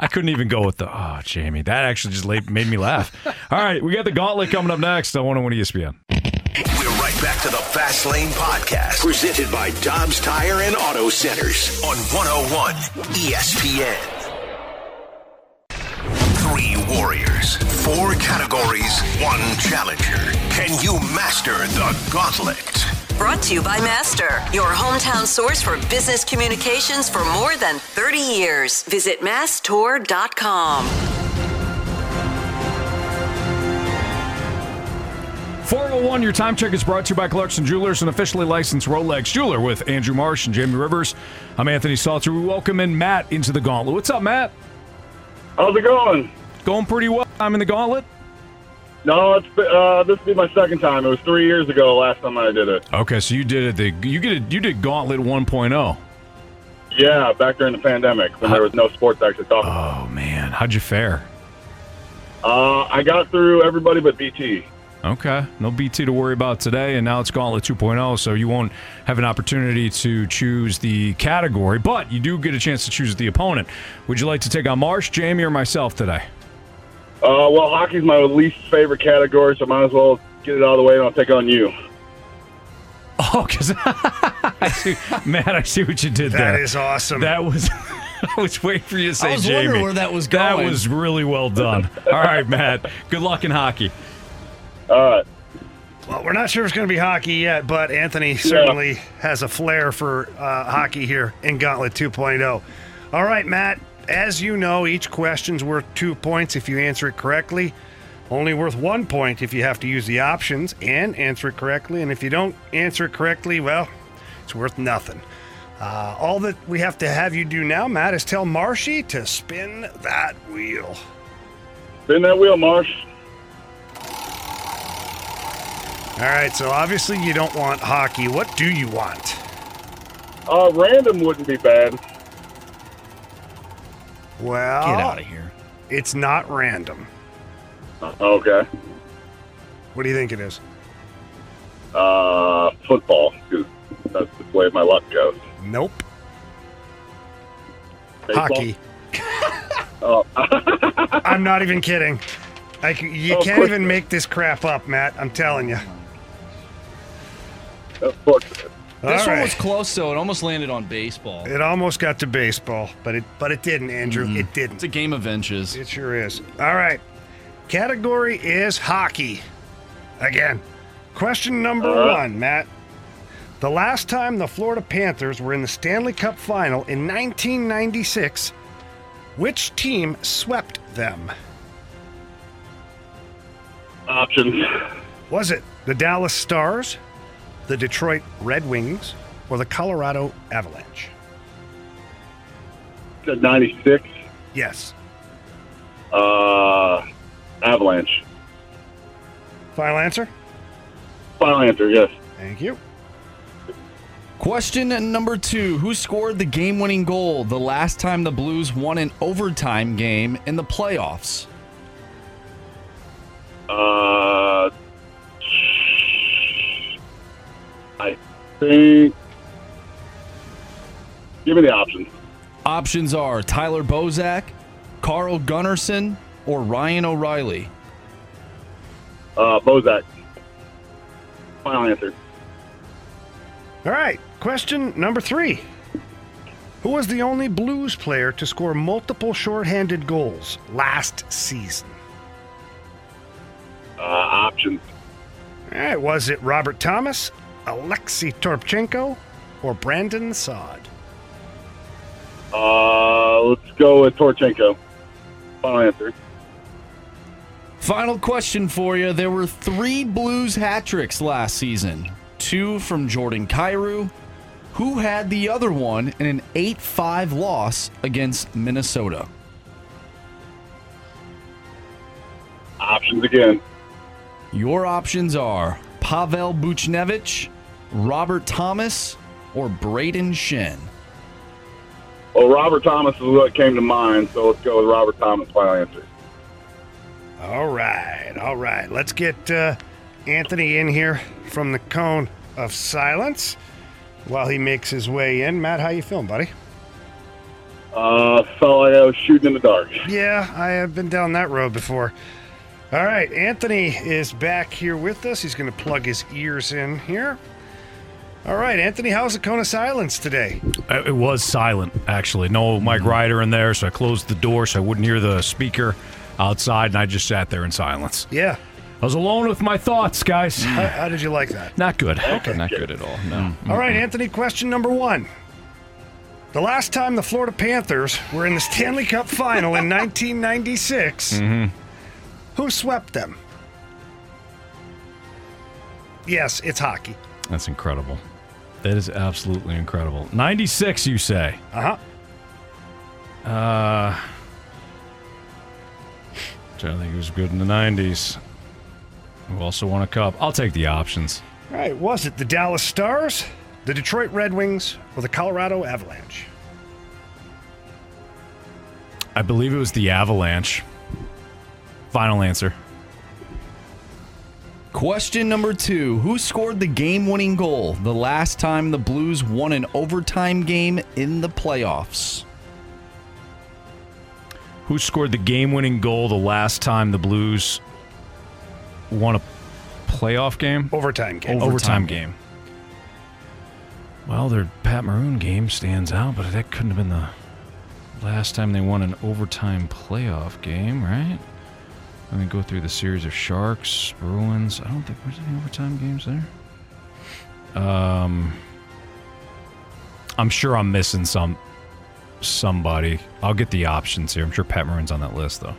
I couldn't even go with the, oh, Jamie. That actually just made me laugh. All right, we got the gauntlet coming up next on one oh one E S P N. We're right back to the Fast Lane Podcast, presented by Dobbs Tire and Auto Centers on one oh one E S P N. Three warriors, four categories, one challenger. Can you master the gauntlet? Brought to you by Master, your hometown source for business communications for more than thirty years. Visit mass tour dot com. four oh one, your time check is brought to you by Clarkson Jewelers, an officially licensed Rolex jeweler with Andrew Marsh and Jamie Rivers. I'm Anthony Salter. We welcome in Matt into the gauntlet. What's up, Matt? How's it going? Going pretty well. I'm in the gauntlet. No, it's, uh, this will be my second time. It was three years ago last time I did it. Okay, so you did it. The, you get it, you did Gauntlet one point oh. Yeah, back during the pandemic when How, there was no sports actually talking. Oh man, how'd you fare? Uh, I got through everybody but B T. Okay, no B T to worry about today, and now it's Gauntlet two point oh, so you won't have an opportunity to choose the category, but you do get a chance to choose the opponent. Would you like to take on Marsh, Jamie, or myself today? Uh, well, hockey's my least favorite category, so I might as well get it out of the way and I'll take on you. Oh, because I see, Matt, I see what you did that there. That is awesome. That was. I was waiting for you to say, I was Jamie. Wondering where that was going. That was really well done. All right, Matt. Good luck in hockey. All right. Well, we're not sure it's going to be hockey yet, but Anthony certainly yeah. has a flair for uh, hockey here in Gauntlet two point oh. All right, Matt. As you know, each question's worth two points if you answer it correctly. Only worth one point if you have to use the options and answer it correctly. And if you don't answer it correctly, well, it's worth nothing. Uh, all that we have to have you do now, Matt, is tell Marshy to spin that wheel. Spin that wheel, Marsh. All right, so obviously you don't want hockey. What do you want? Uh, random wouldn't be bad. Well, get out of here. It's not random. Okay. What do you think it is? Uh, football, because that's the way my luck goes. Nope. Baseball? Hockey. Oh. I'm not even kidding. I, you oh, can't even make this crap up, Matt. I'm telling you. Of course. This right. one was close, though. It almost landed on baseball. It almost got to baseball, but it but it didn't, Andrew. Mm. It didn't. It's a game of inches. It sure is. All right. Category is hockey. Again, question number uh, one, Matt. The last time the Florida Panthers were in the Stanley Cup Final in nineteen ninety-six, which team swept them? Options. Was it the Dallas Stars, the Detroit Red Wings, or the Colorado Avalanche? ninety-six? Yes. Uh, Avalanche. Final answer? Final answer, yes. Thank you. Question number two. Who scored the game-winning goal the last time the Blues won an overtime game in the playoffs? Uh... I think. Give me the options. Options are Tyler Bozak, Carl Gunnarsson, or Ryan O'Reilly. Uh, Bozak. Final answer. All right. Question number three. Who was the only Blues player to score multiple shorthanded goals last season? Uh, options. All right. Was it Robert Thomas, Alexei Torpchenko, or Brandon Saad? Uh, let's go with Torpchenko. Final answer. Final question for you. There were three Blues hat tricks last season. Two from Jordan Kyrou. Who had the other one in an eight five loss against Minnesota? Options again. Your options are Pavel Buchnevich, Robert Thomas, or Braden Shen? Well, Robert Thomas is what came to mind, so let's go with Robert Thomas. Final answer. All right, all right. Let's get uh, Anthony in here from the cone of silence while he makes his way in. Matt, how you feeling, buddy? Uh, felt like I was shooting in the dark. Yeah, I have been down that road before. All right, Anthony is back here with us. He's going to plug his ears in here. All right, Anthony, how's the cone of silence today? It was silent, actually. No Mike Ryder in there, so I closed the door so I wouldn't hear the speaker outside, and I just sat there in silence. Yeah. I was alone with my thoughts, guys. How, how did you like that? Not good. Okay. Not good at all, no. All right, Anthony, question number one. The last time the Florida Panthers were in the Stanley Cup Final in nineteen ninety-six... Mm-hmm. Who swept them? Yes, it's hockey. That's incredible. That is absolutely incredible. ninety-six, you say? Uh-huh. Uh, which I think was good in the nineties. Who also won a cup? I'll take the options. All right, was it the Dallas Stars, the Detroit Red Wings, or the Colorado Avalanche? I believe it was the Avalanche. Final answer. Question number two. Who scored the game-winning goal the last time the Blues won an overtime game in the playoffs? Who scored the game-winning goal the last time the Blues won a playoff game? Overtime game. Overtime, Overtime game. game. Well, their Pat Maroon game stands out, but that couldn't have been the last time they won an overtime playoff game, right? And then go through the series of Sharks, Bruins. I don't think there's any overtime games there. Um, I'm sure I'm missing some somebody. I'll get the options here. I'm sure Pat Maroon's on that list, though.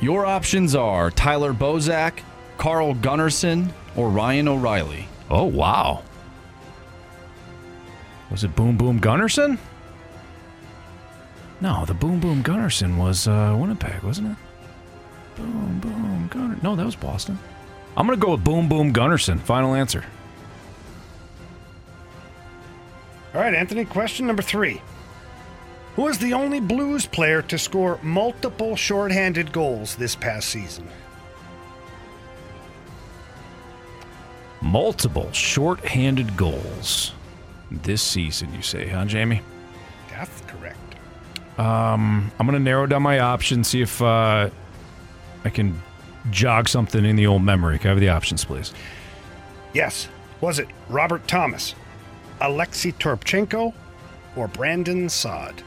Your options are Tyler Bozak, Carl Gunnarsson, or Ryan O'Reilly. Oh, wow. Was it Boom Boom Gunnarsson? No, the Boom Boom Gunnarsson was uh, Winnipeg, wasn't it? Boom Boom Gunnarsson. No, that was Boston. I'm going to go with Boom Boom Gunnarsson. Final answer. All right, Anthony, question number three. Who is the only Blues player to score multiple shorthanded goals this past season? Multiple shorthanded goals this season, you say, huh, Jamie? That's correct. Um, I'm going to narrow down my options, see if uh, I can jog something in the old memory. Can I have the options, please? Yes. Was it Robert Thomas, Alexei Torpchenko, or Brandon Saad?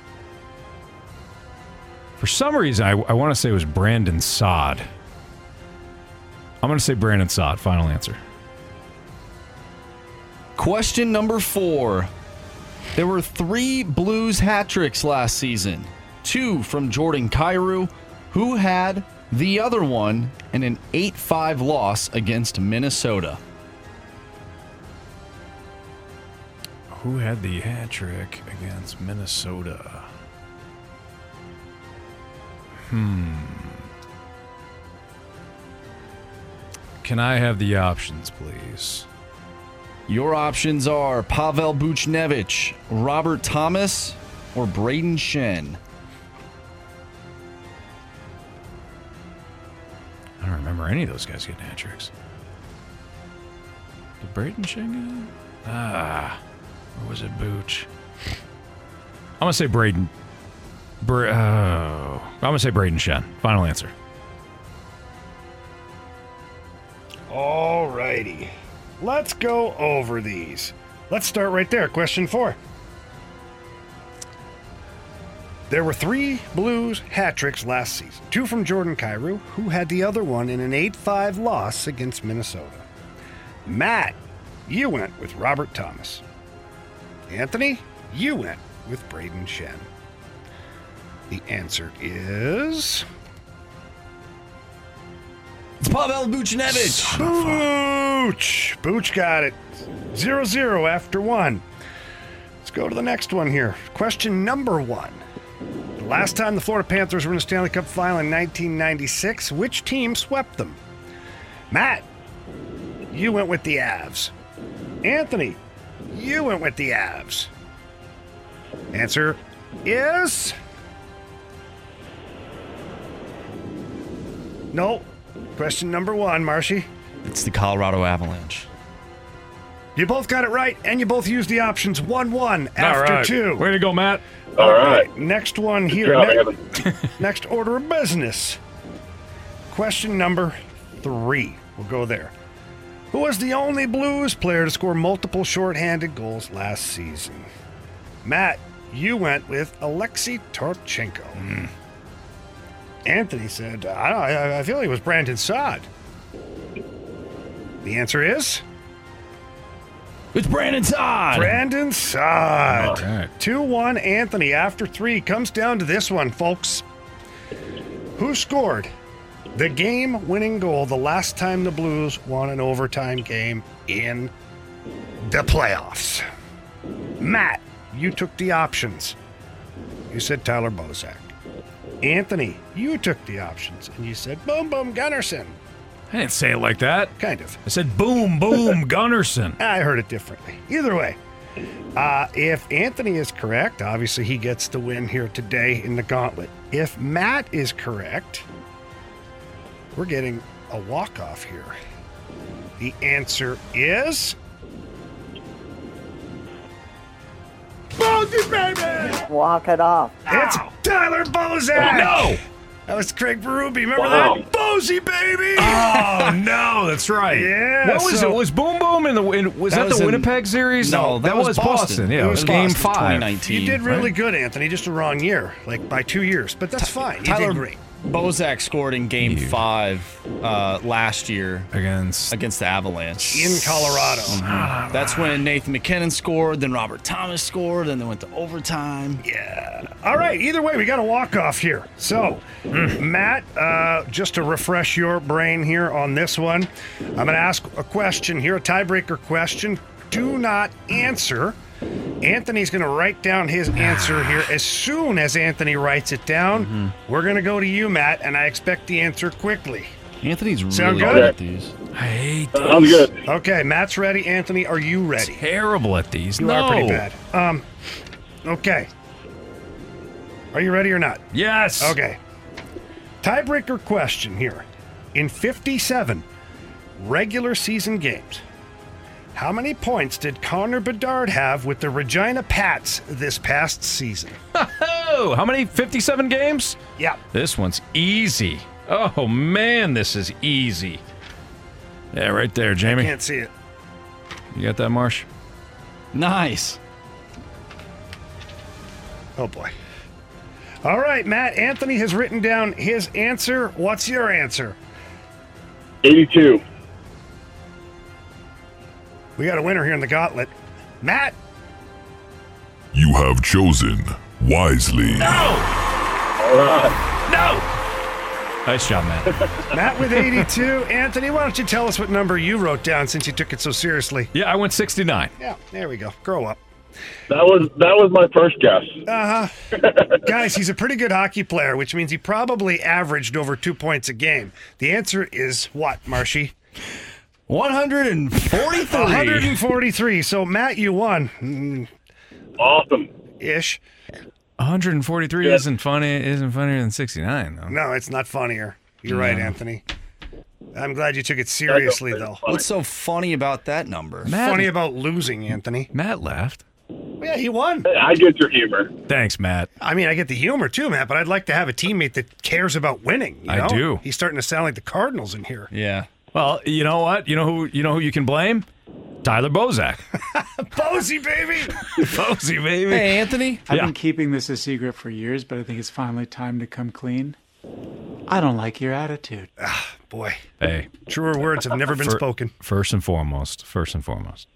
For some reason, I, I want to say it was Brandon Saad. I'm going to say Brandon Saad. Final answer. Question number four. There were three Blues hat-tricks last season. Two from Jordan Kyrou, who had the other one in an eight five loss against Minnesota. Who had the hat-trick against Minnesota? Hmm. Can I have the options, please? Your options are Pavel Buchnevich, Robert Thomas, or Braden Shen. I don't remember any of those guys getting hat-tricks. Did Braden Shen get it? Ah. Or was it Booch? I'm going to say Braden. Br- oh. I'm going to say Braden Shen. Final answer. All righty. Let's go over these. Let's start right there. Question four. There were three Blues hat-tricks last season. Two from Jordan Kyrou, who had the other one in an eight five loss against Minnesota. Matt, you went with Robert Thomas. Anthony, you went with Braden Shen. The answer is... it's Pavel Buchnevich. Booch. Booch got it. Zero, zero after one. Let's go to the next one here. Question number one. The last time the Florida Panthers were in the Stanley Cup final in nineteen ninety-six, which team swept them? Matt, you went with the Avs. Anthony, you went with the Avs. Answer is... no. Question number one, Marshy. It's the Colorado Avalanche. You both got it right, and you both used the options one one after right. two. Way to go, Matt. All, All right. right. Next one here. Job, next, next order of business. Question number three. We'll go there. Who was the only Blues player to score multiple shorthanded goals last season? Matt, you went with Alexei Torpchenko. Mm. Anthony said, I don't know, I feel it was Brandon Saad. The answer is? It's Brandon Saad. Brandon Saad. Right. two one Anthony after three. Comes down to this one, folks. Who scored the game-winning goal the last time the Blues won an overtime game in the playoffs? Matt, you took the options. You said Tyler Bozak. Anthony, you took the options, and you said Boom Boom Gunnarsson. I didn't say it like that. Kind of. I said Boom Boom Gunnarsson. I heard it differently. Either way, uh, if Anthony is correct, obviously he gets the win here today in the gauntlet. If Matt is correct, we're getting a walk-off here. The answer is... Bounty, baby! Walk it off. It's Tyler Bozak! Oh, no! That was Craig Berube. Remember wow. that? Posey, baby! Oh no, that's right. Yeah. What was so, it? Was Boom Boom in the in, was that, that was the in, Winnipeg series? No, that, that was, was Boston. Boston. Yeah, it was, it was Game Boston, Five. twenty nineteen, you did really right? good, Anthony. Just a wrong year, like by two years, but that's T- fine. Tyler, you did great. Bozak scored in Game yeah. Five uh, last year against against the Avalanche in Colorado. Mm-hmm. That's when Nathan McKinnon scored, then Robert Thomas scored, and they went to overtime. Yeah. All right. Either way, we got a walk off here. So, Matt, uh, just to refresh your brain here on this one, I'm going to ask a question here, a tiebreaker question. Do not answer. Anthony's going to write down his answer here. As soon as Anthony writes it down, mm-hmm. we're going to go to you, Matt, and I expect the answer quickly. Anthony's Sound really good at these. I hate these. I'm good. Okay, Matt's ready. Anthony, are you ready? Terrible at these. You no. are pretty bad. Um, okay. Are you ready or not? Yes. Okay. Tiebreaker question here. In fifty-seven regular season games, how many points did Connor Bedard have with the Regina Pats this past season? Oh, how many? fifty-seven games? Yeah. This one's easy. Oh, man, this is easy. Yeah, right there, Jamie. I can't see it. You got that, Marsh? Nice. Oh, boy. All right, Matt, Anthony has written down his answer. What's your answer? eighty-two. We got a winner here in the gauntlet. Matt! You have chosen wisely. No! All right. No! Nice job, Matt. Matt with eighty-two. Anthony, why don't you tell us what number you wrote down since you took it so seriously? Yeah, I went sixty-nine. Yeah, there we go. Grow up. That was that was my first guess. Uh-huh. Guys, he's a pretty good hockey player, which means he probably averaged over two points a game. The answer is what, Marshy? one hundred forty-three. one hundred forty-three. So, Matt, you won. Mm. Awesome. Ish. one hundred forty-three yeah. isn't funny. Isn't funnier than sixty-nine, though. No, it's not funnier. You're yeah. right, Anthony. I'm glad you took it seriously, though. Funny. What's so funny about that number? Matt, funny about losing, Anthony. Matt laughed. Yeah, he won. I get your humor. Thanks, Matt. I mean, I get the humor, too, Matt, but I'd like to have a teammate that cares about winning. You know? I do. He's starting to sound like the Cardinals in here. Yeah. Well, you know what? You know who you know who you can blame? Tyler Bozak. Posey, baby! Posey, baby. Hey, Anthony. I've yeah. been keeping this a secret for years, but I think it's finally time to come clean. I don't like your attitude. Ah, boy. Hey. Truer words have never been for, spoken. First and foremost, first and foremost,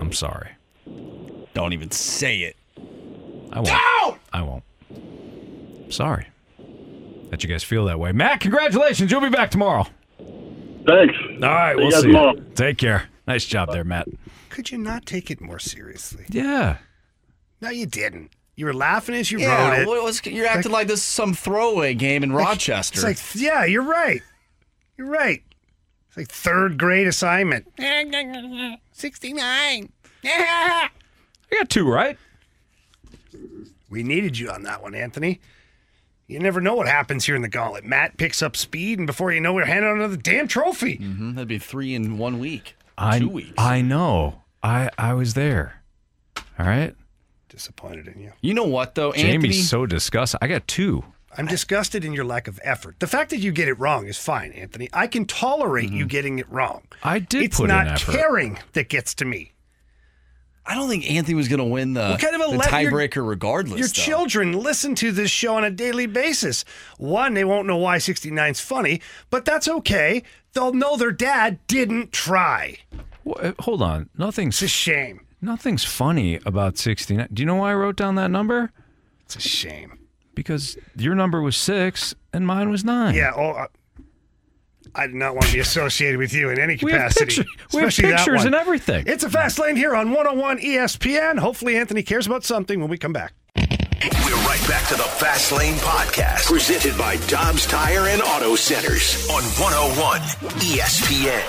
I'm sorry. Don't even say it. I won't. Don't! I won't. I'm sorry that you guys feel that way. Matt, congratulations. You'll be back tomorrow. Thanks. All right, we'll see you. Take care. Nice job there, Matt. Could you not take it more seriously? Yeah. No, you didn't. You were laughing as you yeah, wrote it. What was, you're acting like, like this is some throwaway game in Rochester. It's like, yeah, you're right. You're right. It's like third grade assignment. sixty-nine. I got two, right? We needed you on that one, Anthony. You never know what happens here in the gauntlet. Matt picks up speed, and before you know, we're handing out another damn trophy. Mm-hmm. That'd be three in one week, I, two weeks. I know. I, I was there. All right? Disappointed in you. You know what, though, Jamie's Anthony? Jamie's so disgusted. I got two. I'm I... disgusted in your lack of effort. The fact that you get it wrong is fine, Anthony. I can tolerate mm-hmm. you getting it wrong. I did it's put in effort. It's not caring that gets to me. I don't think Anthony was going to win the, kind of the tiebreaker your, regardless. Your though. Children listen to this show on a daily basis. One, they won't know why sixty-nine's funny, but that's okay. They'll know their dad didn't try. Well, hold on. Nothing's... It's a shame. Nothing's funny about sixty-nine. Do you know why I wrote down that number? It's a shame. Because your number was six and mine was nine. Yeah, oh... I- I do not want to be associated with you in any capacity. We have, picture, we have pictures and everything. It's a Fast Lane here on one oh one E S P N. Hopefully Anthony cares about something when we come back. We're right back to the Fast Lane Podcast, presented by Dobbs Tire and Auto Centers on one oh one E S P N.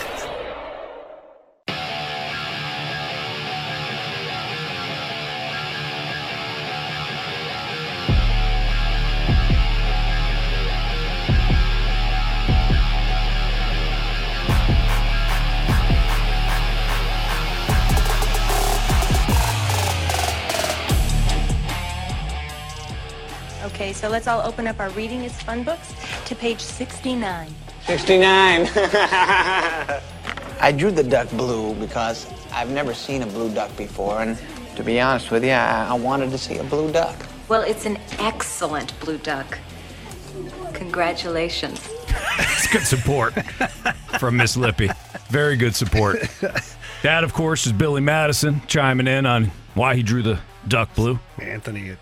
So let's all open up our Reading is Fun books to page sixty-nine. sixty-nine. I drew the duck blue because I've never seen a blue duck before, and to be honest with you, I, I wanted to see a blue duck. Well, it's an excellent blue duck. Congratulations. That's good support from Miss Lippy. Very good support. That, of course, is Billy Madison chiming in on why he drew the duck blue. Anthony at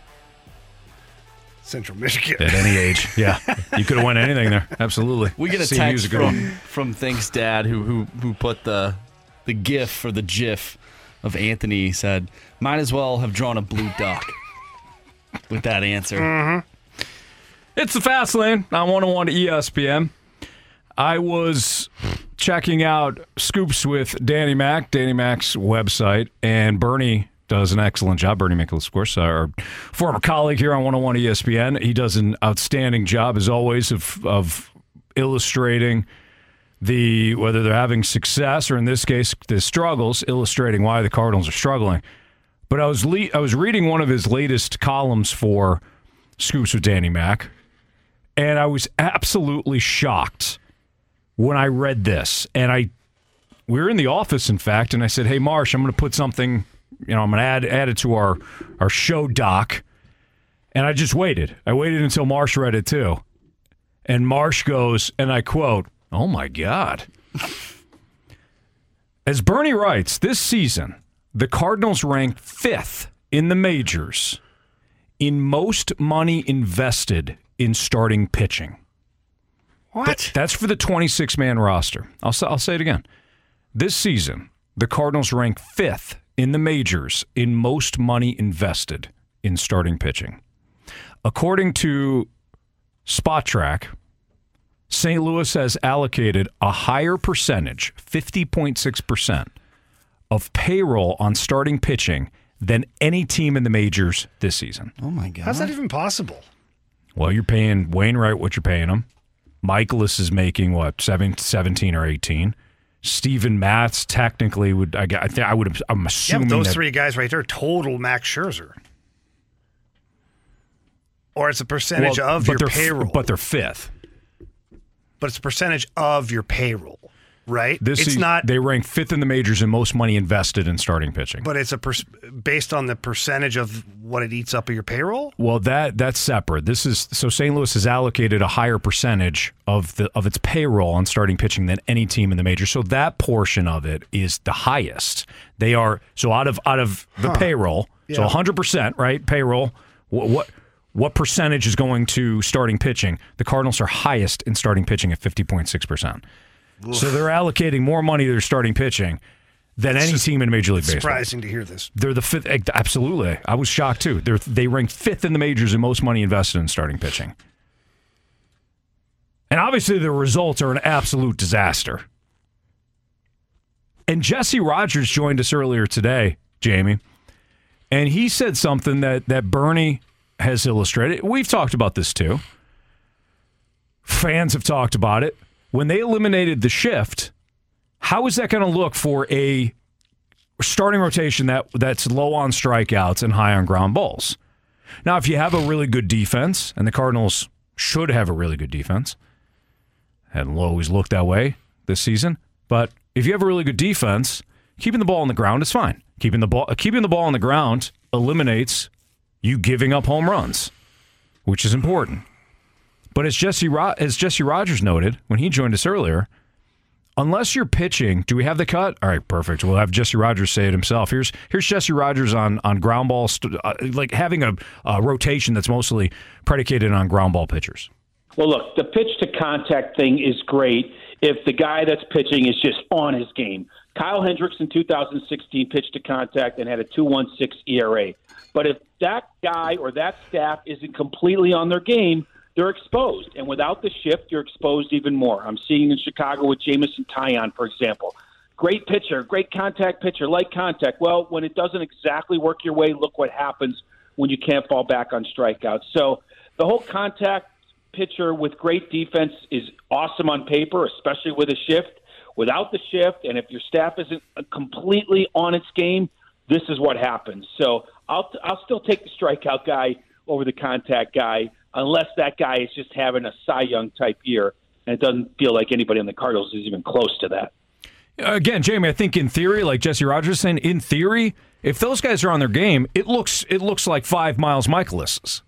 Central Michigan. At any age, yeah. You could have won anything there. Absolutely. We get a text from, from Thanks Dad, who who who put the the gif or the gif of Anthony. He said, might as well have drawn a blue duck with that answer. Mm-hmm. It's the Fast Lane on one oh one E S P N. I was checking out Scoops with Danny Mac, Danny Mac's website, and Bernie does an excellent job. Bernie Mikolas, of course, our former colleague here on one oh one E S P N. He does an outstanding job, as always, of of illustrating the whether they're having success or, in this case, the struggles, illustrating why the Cardinals are struggling. But I was le- I was reading one of his latest columns for Scoops with Danny Mac. And I was absolutely shocked when I read this. And I, we were in the office, in fact, and I said, hey, Marsh, I'm going to put something, you know, I'm going to add add it to our, our show doc. And I just waited. I waited until Marsh read it, too. And Marsh goes, and I quote, oh, my God. As Bernie writes, this season, the Cardinals ranked fifth in the majors in most money invested in starting pitching. What? Th- that's for the twenty-six man roster. I'll, s- I'll say it again. This season, the Cardinals ranked fifth in the majors in most money invested in starting pitching. According to SpotTrack, Saint Louis has allocated a higher percentage, fifty point six percent, of payroll on starting pitching than any team in the majors this season. Oh, my God. How's that even possible? Well, you're paying Wainwright what you're paying him. Mikolas is making, what, seventeen or eighteen. Steven Matz technically would, I, I, th- I would, I'm assuming. Yeah, those that, three guys right there, total Max Scherzer. Or it's a percentage well, of your payroll. But they're fifth. But it's a percentage of your payroll, right? This it's is, not. They rank fifth in the majors in most money invested in starting pitching. But it's a per, based on the percentage of what it eats up of your payroll? Well, that that's separate. This is so Saint Louis has allocated a higher percentage of the of its payroll on starting pitching than any team in the majors. So that portion of it is the highest. They are so out of out of the huh. payroll. Yeah. So one hundred percent, right? Payroll. What, what what percentage is going to starting pitching? The Cardinals are highest in starting pitching at fifty point six percent. So they're allocating more money to their starting pitching than it's any team in Major League Baseball. Surprising to hear this. They're the fifth. Absolutely. I was shocked, too. They're, they ranked fifth in the majors in most money invested in starting pitching. And obviously the results are an absolute disaster. And Jesse Rogers joined us earlier today, Jamie, and he said something that, that Bernie has illustrated. We've talked about this, too. Fans have talked about it. When they eliminated the shift, how is that going to look for a starting rotation that that's low on strikeouts and high on ground balls? Now, if you have a really good defense, and the Cardinals should have a really good defense, hadn't always looked that way this season, but if you have a really good defense, keeping the ball on the ground is fine. Keeping the ball keeping the ball on the ground eliminates you giving up home runs, which is important. But as Jesse Ro- as Jesse Rogers noted when he joined us earlier, unless you're pitching, do we have the cut? All right, perfect. We'll have Jesse Rogers say it himself. Here's here's Jesse Rogers on on ground ball, st- uh, like having a, a rotation that's mostly predicated on ground ball pitchers. Well, look, the pitch to contact thing is great if the guy that's pitching is just on his game. Kyle Hendricks in two thousand sixteen pitched to contact and had a two point one six E R A. But if that guy or that staff isn't completely on their game, they're exposed, and without the shift, you're exposed even more. I'm seeing in Chicago with Jameson Taillon, for example. Great pitcher, great contact pitcher, light contact. Well, when it doesn't exactly work your way, look what happens when you can't fall back on strikeouts. So the whole contact pitcher with great defense is awesome on paper, especially with a shift. Without the shift, and if your staff isn't completely on its game, this is what happens. So I'll I'll still take the strikeout guy over the contact guy. unless that guy is just having a Cy Young type year, and it doesn't feel like anybody on the Cardinals is even close to that. Again, Jamie, I think in theory, like Jesse Rogers said, in theory, if those guys are on their game, it looks it looks like five Miles Mikolas.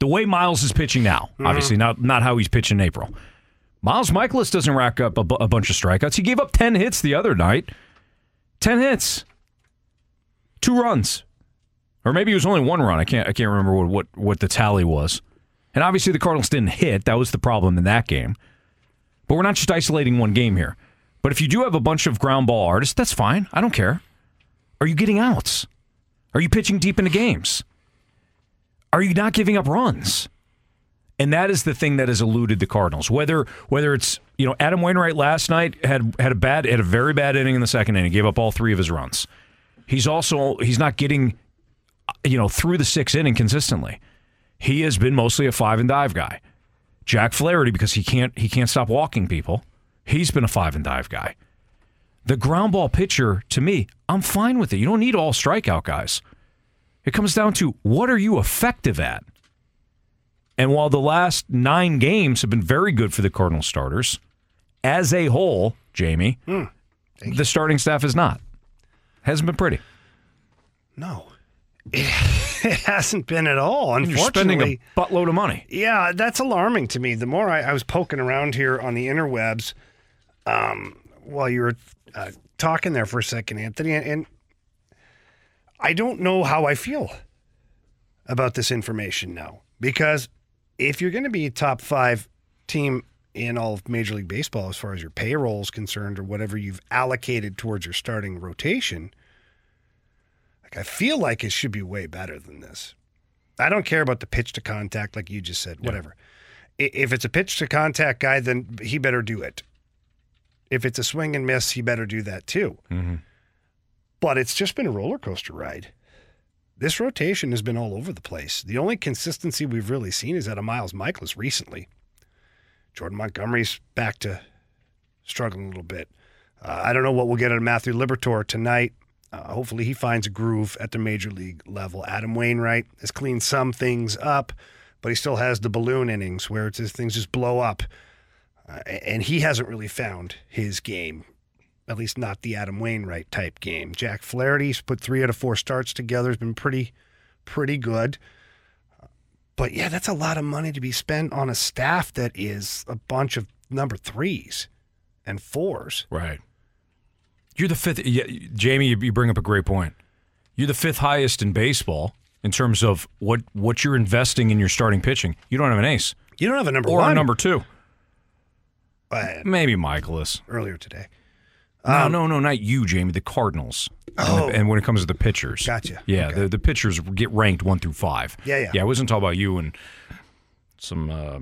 The way Miles is pitching now, mm-hmm. obviously not not how he's pitching in April. Miles Mikolas doesn't rack up a, b- a bunch of strikeouts. He gave up ten hits the other night. ten hits. Two runs. Or maybe it was only one run. I can't I can't remember what, what, what the tally was. And obviously the Cardinals didn't hit. That was the problem in that game. But we're not just isolating one game here. But if you do have a bunch of ground ball artists, that's fine. I don't care. Are you getting outs? Are you pitching deep into games? Are you not giving up runs? And that is the thing that has eluded the Cardinals. Whether whether it's, you know, Adam Wainwright last night had had a bad had a very bad inning in the second inning. He gave up all three of his runs. He's also he's not getting, you know, through the sixth inning consistently. He has been mostly a five and dive guy. Jack Flaherty, because he can't he can't stop walking people. He's been a five-and-dive guy. The ground ball pitcher, to me, I'm fine with it. You don't need all strikeout guys. It comes down to, what are you effective at? And while the last nine games have been very good for the Cardinal starters, as a whole, Jamie, mm, the starting staff is not. Hasn't been pretty. No. It hasn't been at all, unfortunately. You're spending a buttload of money. Yeah, that's alarming to me. The more I, I was poking around here on the interwebs... Um, while you were uh, talking there for a second, Anthony, and, and I don't know how I feel about this information now, because if you're going to be a top five team in all of Major League Baseball as far as your payroll is concerned or whatever you've allocated towards your starting rotation, like I feel like it should be way better than this. I don't care about the pitch to contact, like you just said, yeah. whatever. If it's a pitch to contact guy, then he better do it. If it's a swing and miss, he better do that too. Mm-hmm. But it's just been a roller coaster ride. This rotation has been all over the place. The only consistency we've really seen is out of Miles Mikolas recently. Jordan Montgomery's back to struggling a little bit. Uh, I don't know what we'll get out of Matthew Liberatore tonight. Uh, hopefully he finds a groove at the major league level. Adam Wainwright has cleaned some things up, but he still has the balloon innings where it's, things just blow up. Uh, and he hasn't really found his game, at least not the Adam Wainwright type game. Jack Flaherty's put three out of four starts together. Has been pretty, pretty good. But, yeah, that's a lot of money to be spent on a staff that is a bunch of number threes and fours. Right. You're the fifth. Yeah, Jamie, you bring up a great point. You're the fifth highest in baseball in terms of what, what you're investing in your starting pitching. You don't have an ace. You don't have a number or one. Or a number two. But maybe Mikolas. Earlier today. Um, no, no, no, not you, Jamie. The Cardinals. Oh. And, the, and when it comes to the pitchers. Gotcha. Yeah, okay. the, the pitchers get ranked one through five. Yeah, yeah. Yeah, I wasn't talking about you and some uh,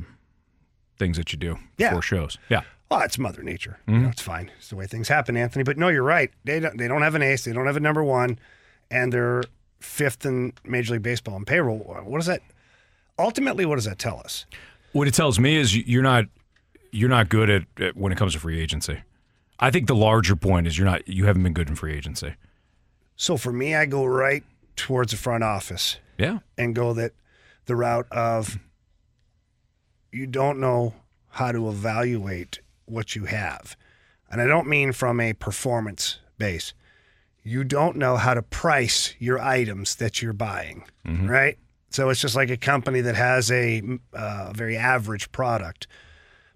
things that you do yeah. before shows. Yeah. Well, it's Mother Nature. Mm-hmm. You know, it's fine. It's the way things happen, Anthony. But no, you're right. They don't, they don't have an ace. They don't have a number one. And they're fifth in Major League Baseball in payroll. What does that – ultimately, what does that tell us? What it tells me is you're not – You're not good at, at when it comes to free agency. I think the larger point is you're not you haven't been good in free agency. So for me, I go right towards the front office. Yeah. And go that the route of you don't know how to evaluate what you have. And I don't mean from a performance base. You don't know how to price your items that you're buying, mm-hmm. right? So it's just like a company that has a uh, very average product,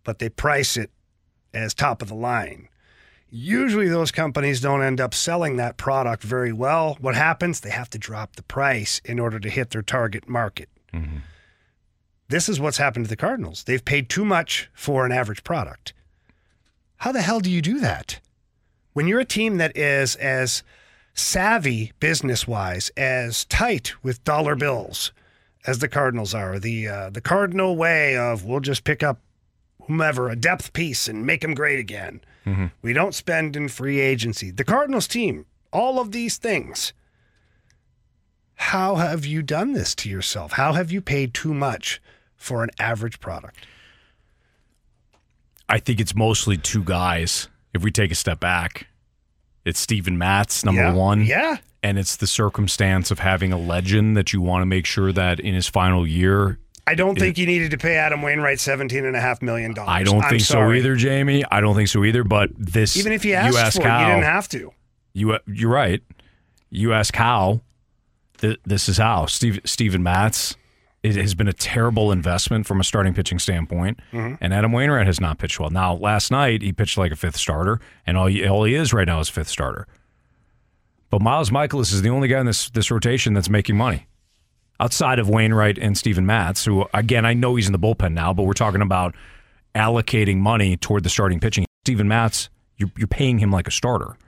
but they price it as top of the line. Usually those companies don't end up selling that product very well. What happens? They have to drop the price in order to hit their target market. Mm-hmm. This is what's happened to the Cardinals. They've paid too much for an average product. How the hell do you do that? When you're a team that is as savvy business-wise, as tight with dollar bills as the Cardinals are, the uh, the Cardinal way of we'll just pick up whomever, a depth piece, and make them great again. Mm-hmm. We don't spend in free agency. The Cardinals team, all of these things. How have you done this to yourself? How have you paid too much for an average product? I think it's mostly two guys. If we take a step back, it's Steven Matz, number yeah. one. Yeah. And it's the circumstance of having a legend that you want to make sure that in his final year I don't think you needed to pay Adam Wainwright seventeen and a half million dollars. I don't think so either, Jamie. I don't think so either, but this even if you asked U S for it, you didn't have to. You you're right. You ask how, th- this is how. Steve, Steven Matz, it has been a terrible investment from a starting pitching standpoint, mm-hmm. and Adam Wainwright has not pitched well. Now, last night, he pitched like a fifth starter, and all he, all he is right now is fifth starter. But Miles Mikolas is the only guy in this, this rotation that's making money. Outside of Wainwright and Steven Matz, who, again, I know he's in the bullpen now, but we're talking about allocating money toward the starting pitching. Steven Matz, you're, you're paying him like a starter.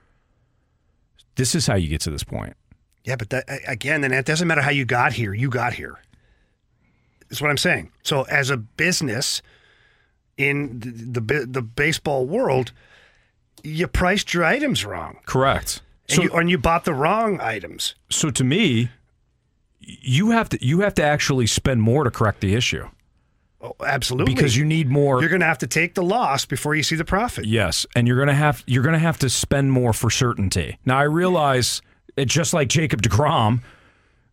This is how you get to this point. Yeah, but that, again, then it doesn't matter how you got here. You got here. That's what I'm saying. So as a business in the, the, the baseball world, you priced your items wrong. Correct. And, so, you, and you bought the wrong items. So to me, you have to you have to actually spend more to correct the issue. Oh, absolutely. Because you need more. You're going to have to take the loss before you see the profit. Yes, and you're going to have you're going to have to spend more for certainty. Now I realize it, just like Jacob DeGrom,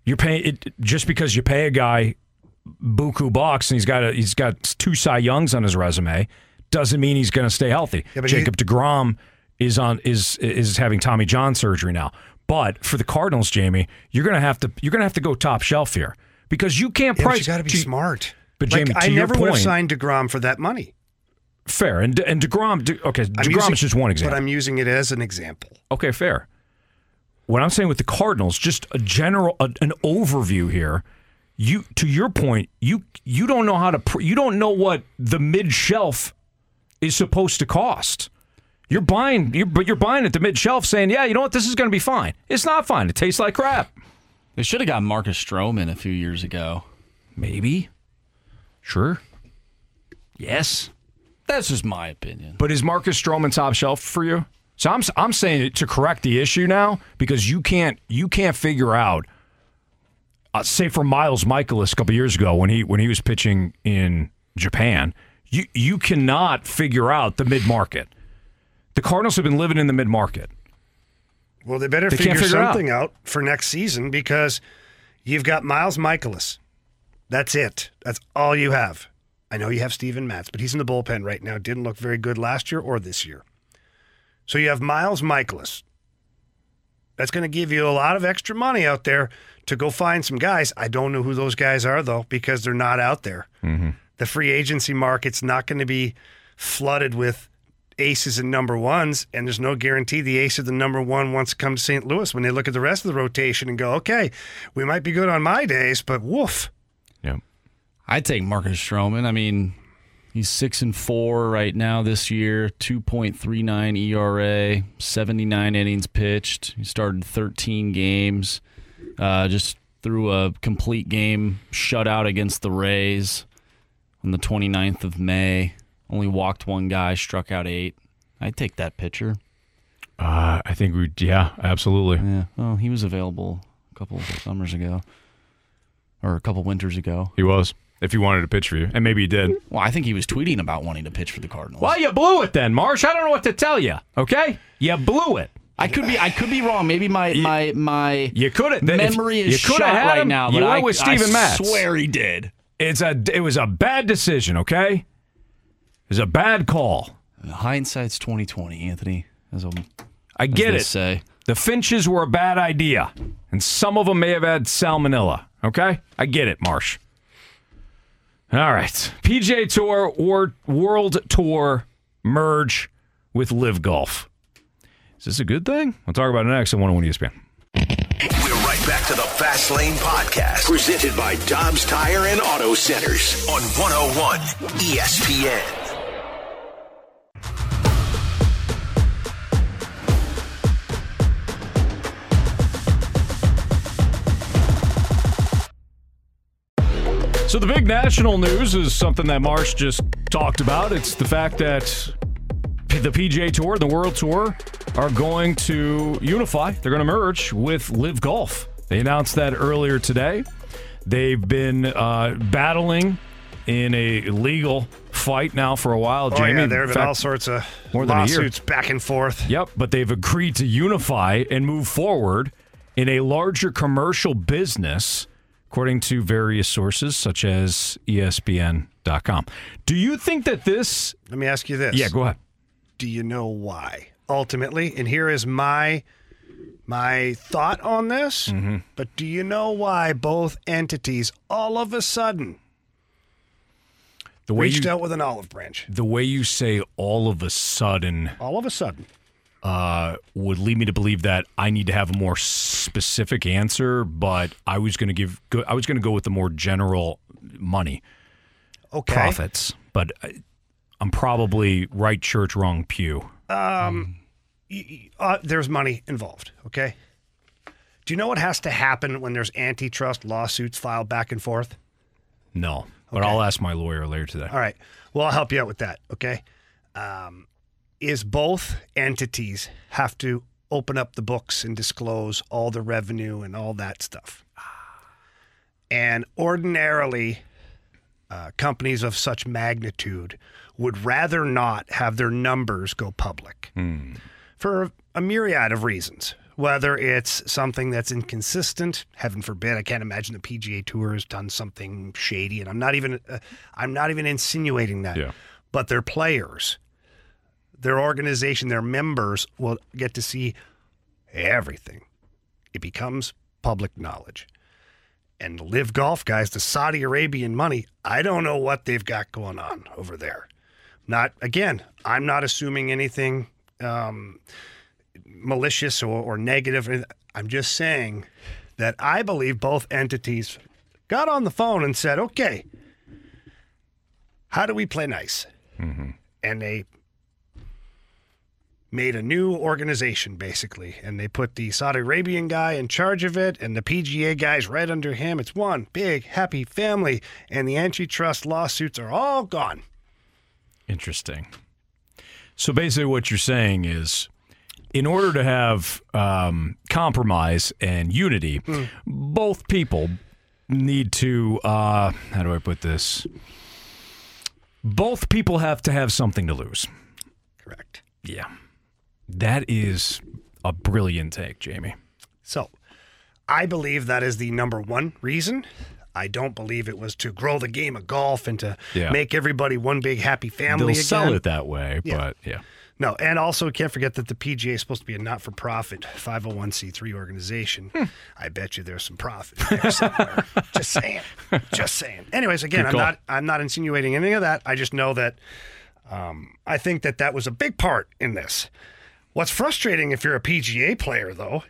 you're paying it just because you pay a guy buku bucks and he's got a, he's got two Cy Youngs on his resume doesn't mean he's going to stay healthy. Yeah, Jacob he, DeGrom is on is is having Tommy John surgery now. But for the Cardinals, Jamie, you're going to have to you're going to have to go top shelf here because you can't price. Yeah, you got to be G- smart. But like, Jamie, to I your never point, would have signed DeGrom for that money. Fair. And and DeGrom, De, okay, DeGrom using, is just one example. But I'm using it as an example. Okay, fair. What I'm saying with the Cardinals, just a general, a, an overview here. You to your point, you you don't know how to you don't know what the mid shelf is supposed to cost. You're buying, you're, but you're buying at the mid shelf, saying, "Yeah, you know what? This is going to be fine." It's not fine. It tastes like crap. They should have got Marcus Stroman a few years ago. Maybe. Sure. Yes. That's just my opinion. But is Marcus Stroman top shelf for you? So I'm I'm saying to correct the issue now because you can't you can't figure out. Uh, say for Miles Mikolas a couple of years ago when he when he was pitching in Japan, you you cannot figure out the mid market. The Cardinals have been living in the mid market. Well, they better they figure, figure something out. out for next season because you've got Miles Mikolas. That's it. That's all you have. I know you have Steven Matz, but he's in the bullpen right now. Didn't look very good last year or this year. So you have Miles Mikolas. That's going to give you a lot of extra money out there to go find some guys. I don't know who those guys are, though, because they're not out there. Mm-hmm. The free agency market's not going to be flooded with aces and number ones, and there's no guarantee the ace of the number one wants to come to Saint Louis when they look at the rest of the rotation and go, okay, we might be good on my days, but woof. Yeah, I take Marcus Stroman. I mean, he's six and four right now this year, two point three nine E R A, seventy nine innings pitched. He started thirteen games, uh, just threw a complete game shutout against the Rays on the twenty-ninth of May. Only walked one guy, struck out eight. I'd take that pitcher. Uh, I think we, yeah, absolutely. Yeah. Oh, he was available a couple of summers ago. Or a couple winters ago. He was, if he wanted to pitch for you. And maybe he did. Well, I think he was tweeting about wanting to pitch for the Cardinals. Well, you blew it then, Marsh. I don't know what to tell you, okay? You blew it. I could be I could be wrong. Maybe my you, my, my you memory if, is you shot had right him, now. But you went I, with Steven Matz. I swear he did. It's a, it was a bad decision, okay? It was a bad call. Hindsight's twenty twenty, Anthony. As a, I get as it. Say. The Finches were a bad idea, and some of them may have had salmonella. Okay? I get it, Marsh. All right. P G A Tour or World Tour merge with Live Golf. Is this a good thing? We'll talk about it next on one oh one E S P N. We're right back to the Fast Lane Podcast, presented by Dobbs Tire and Auto Centers on one oh one E S P N. So the big national news is something that Marsh just talked about. It's the fact that the P G A Tour and the World Tour are going to unify. They're going to merge with Live Golf. They announced that earlier today. They've been uh, battling in a legal fight now for a while, oh, Jamie. Yeah, there have been all sorts of lawsuits back and forth. Yep, but they've agreed to unify and move forward in a larger commercial business according to various sources such as E S P N dot com. Do you think that this... Let me ask you this. Yeah, go ahead. Do you know why? Ultimately, and here is my... my thought on this, mm-hmm. but do you know why both entities all of a sudden the way reached you, out with an olive branch? The way you say all of a sudden. All of a sudden. Uh, would lead me to believe that I need to have a more specific answer, but I was going to give. Go, I was going to go with the more general money. Okay. Profits. But I, I'm probably right church, wrong pew. Um. um Uh, there's money involved, okay? Do you know what has to happen when there's antitrust lawsuits filed back and forth? No, okay. But I'll ask my lawyer later today. All right. Well, I'll help you out with that, okay? Um, is both entities have to open up the books and disclose all the revenue and all that stuff. And ordinarily, uh, companies of such magnitude would rather not have their numbers go public. Mm. For a myriad of reasons, whether it's something that's inconsistent, heaven forbid, I can't imagine the P G A Tour has done something shady, and I'm not even, uh, I'm not even insinuating that. Yeah. But their players, their organization, their members will get to see everything. It becomes public knowledge. And the Live Golf guys, the Saudi Arabian money, I don't know what they've got going on over there. Not again. I'm not assuming anything. Um, malicious or, or negative. I'm just saying that I believe both entities got on the phone and said, okay, how do we play nice? Mm-hmm. And they made a new organization, basically, and they put the Saudi Arabian guy in charge of it and the P G A guys right under him. It's one big, happy family, and the antitrust lawsuits are all gone. Interesting. So basically what you're saying is, in order to have um, compromise and unity, mm. both people need to, uh, how do I put this? Both people have to have something to lose. Correct. Yeah. That is a brilliant take, Jamie. So I believe that is the number one reason. I don't believe it was to grow the game of golf and to yeah. make everybody one big happy family. They'll again. Sell it that way, yeah. but yeah. No, and also can't forget that the P G A is supposed to be a not-for-profit five oh one c three organization. Hmm. I bet you there's some profit there somewhere. Just saying. Just saying. Anyways, again, I'm not I'm not insinuating anything of that. I just know that um, I think that that was a big part in this. What's frustrating if you're a P G A player, though,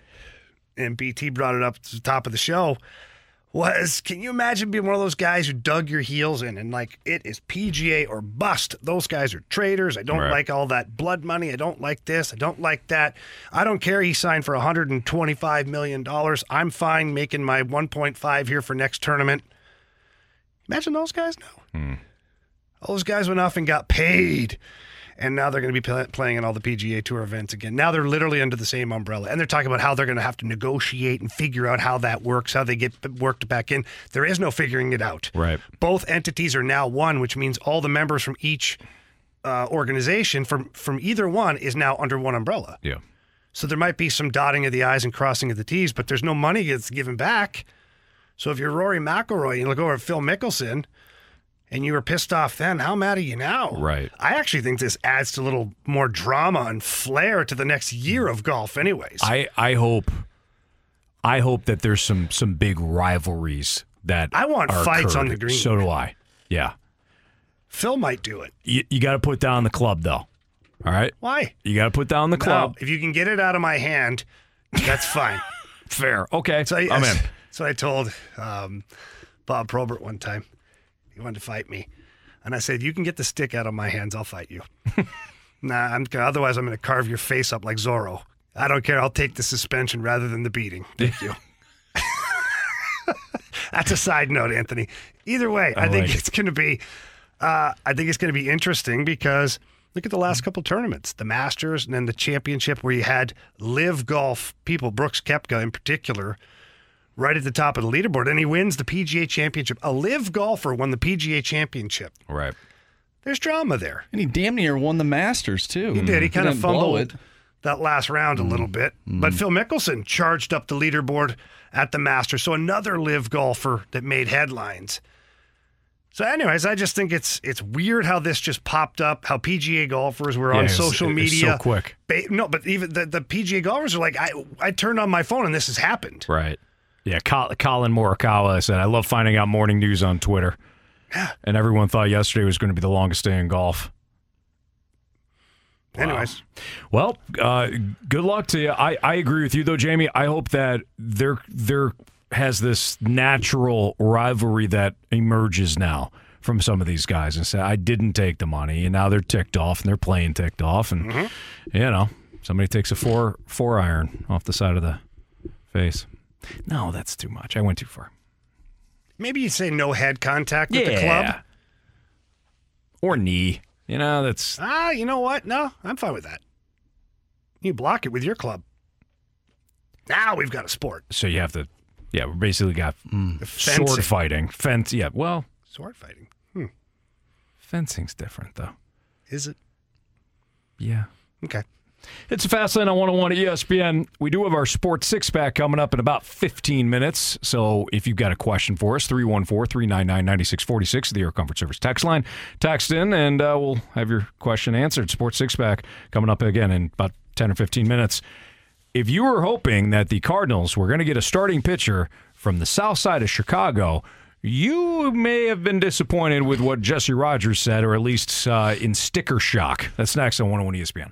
and B T brought it up to the top of the show, was, can you imagine being one of those guys who dug your heels in and, like, it is P G A or bust. Those guys are traitors. I don't right. like all that blood money. I don't like this. I don't like that. I don't care. He signed for one hundred twenty-five million dollars. I'm fine making my one point five here for next tournament. Imagine those guys now. Hmm. All those guys went off and got paid, and now they're going to be play- playing in all the P G A Tour events again. Now they're literally under the same umbrella, and they're talking about how they're going to have to negotiate and figure out how that works, how they get worked back in. There is no figuring it out. Right. Both entities are now one, which means all the members from each uh, organization, from, from either one, is now under one umbrella. Yeah. So there might be some dotting of the I's and crossing of the T's, but there's no money that's given back. So if you're Rory McIlroy and you look over at Phil Mickelson, and you were pissed off then, how mad are you now? Right. I actually think this adds to a little more drama and flair to the next year of golf anyways. I, I hope I hope that there's some some big rivalries that I want are fights occurred. On the green. So do I. Yeah. Phil might do it. You, you got to put down the club, though. All right? Why? You got to put down the club. No, if you can get it out of my hand, that's fine. Fair. Okay. So I, I'm in. So I told um, Bob Probert one time. He wanted to fight me. And I said, you can get the stick out of my hands, I'll fight you. nah, I'm gonna, otherwise I'm going to carve your face up like Zorro. I don't care, I'll take the suspension rather than the beating. Thank you. That's a side note, Anthony. Either way, I, I think like it's it. going to be uh, I think it's going to be interesting because look at the last couple tournaments, the Masters and then the Championship where you had Live Golf people, Brooks Koepka in particular, right at the top of the leaderboard, and he wins the P G A Championship. A Live golfer won the P G A Championship. Right. There's drama there. And he damn near won the Masters, too. He did. He kind he of fumbled. that last round a little bit. Mm-hmm. But Phil Mickelson charged up the leaderboard at the Masters. So another live golfer that made headlines. So anyways, I just think it's it's weird how this just popped up, how P G A golfers were yeah, on social it's, it's media. so quick. Ba- no, but even the, the P G A golfers are like, I, I turned on my phone and this has happened. Right. Yeah, Colin Morikawa said, I love finding out morning news on Twitter. Yeah. And everyone thought yesterday was going to be the longest day in golf. Wow. Anyways. Well, uh, good luck to you. I, I agree with you, though, Jamie. I hope that they're they're... has this natural rivalry that emerges now from some of these guys and say, I didn't take the money, and now they're ticked off and they're playing ticked off, and mm-hmm. you know, somebody takes a four four iron off the side of the face. No, that's too much. I went too far. Maybe you say no head contact with yeah. the club. Or knee. You know, that's... Ah, you know what? No, I'm fine with that. You block it with your club. Now we've got a sport. So you have to... Yeah, we basically got mm, sword fighting. Fence, yeah, well. Sword fighting. Hmm. Fencing's different, though. Is it? Yeah. Okay. It's a Fast Lane on one oh one E S P N. We do have our Sports Six-Pack coming up in about fifteen minutes. So if you've got a question for us, three one four, three nine nine, nine six four six, the Air Comfort Service text line. Text in, and uh, we'll have your question answered. Sports Six-Pack coming up again in about ten or fifteen minutes. If you were hoping that the Cardinals were going to get a starting pitcher from the south side of Chicago, you may have been disappointed with what Jesse Rogers said, or at least uh, in sticker shock. That's next on one oh one E S P N.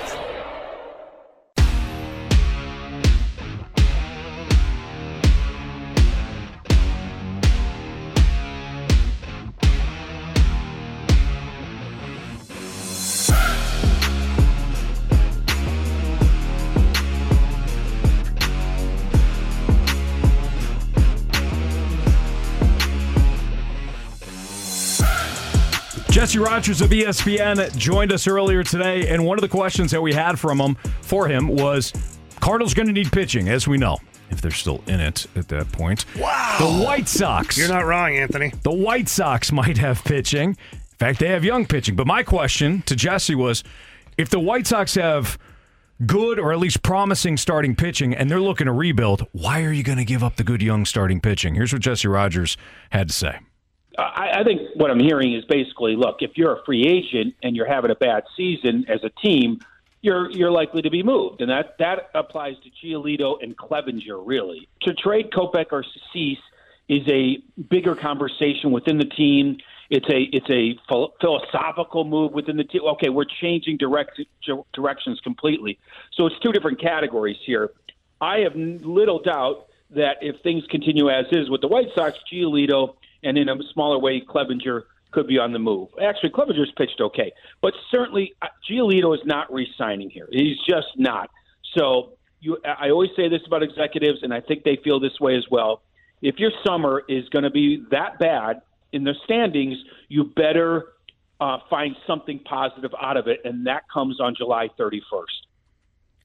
Jesse Rogers of E S P N joined us earlier today, and one of the questions that we had from him for him was, Cardinals going to need pitching, as we know, if they're still in it at that point. Wow. The White Sox. You're not wrong, Anthony. The White Sox might have pitching. In fact, they have young pitching. But my question to Jesse was, if the White Sox have good or at least promising starting pitching and they're looking to rebuild, why are you going to give up the good young starting pitching? Here's what Jesse Rogers had to say. I think what I'm hearing is basically, look, if you're a free agent and you're having a bad season as a team, you're you're likely to be moved. And that, that applies to Giolito and Clevinger, really. To trade Kopech or Cease is a bigger conversation within the team. It's a it's a philosophical move within the team. Okay, we're changing direct, directions completely. So it's two different categories here. I have little doubt that if things continue as is with the White Sox, Giolito – and in a smaller way, Clevinger could be on the move. Actually, Clevinger's pitched okay. But certainly, Giolito is not re-signing here. He's just not. So you, I always say this about executives, and I think they feel this way as well. If your summer is going to be that bad in the standings, you better uh, find something positive out of it, and that comes on July thirty-first.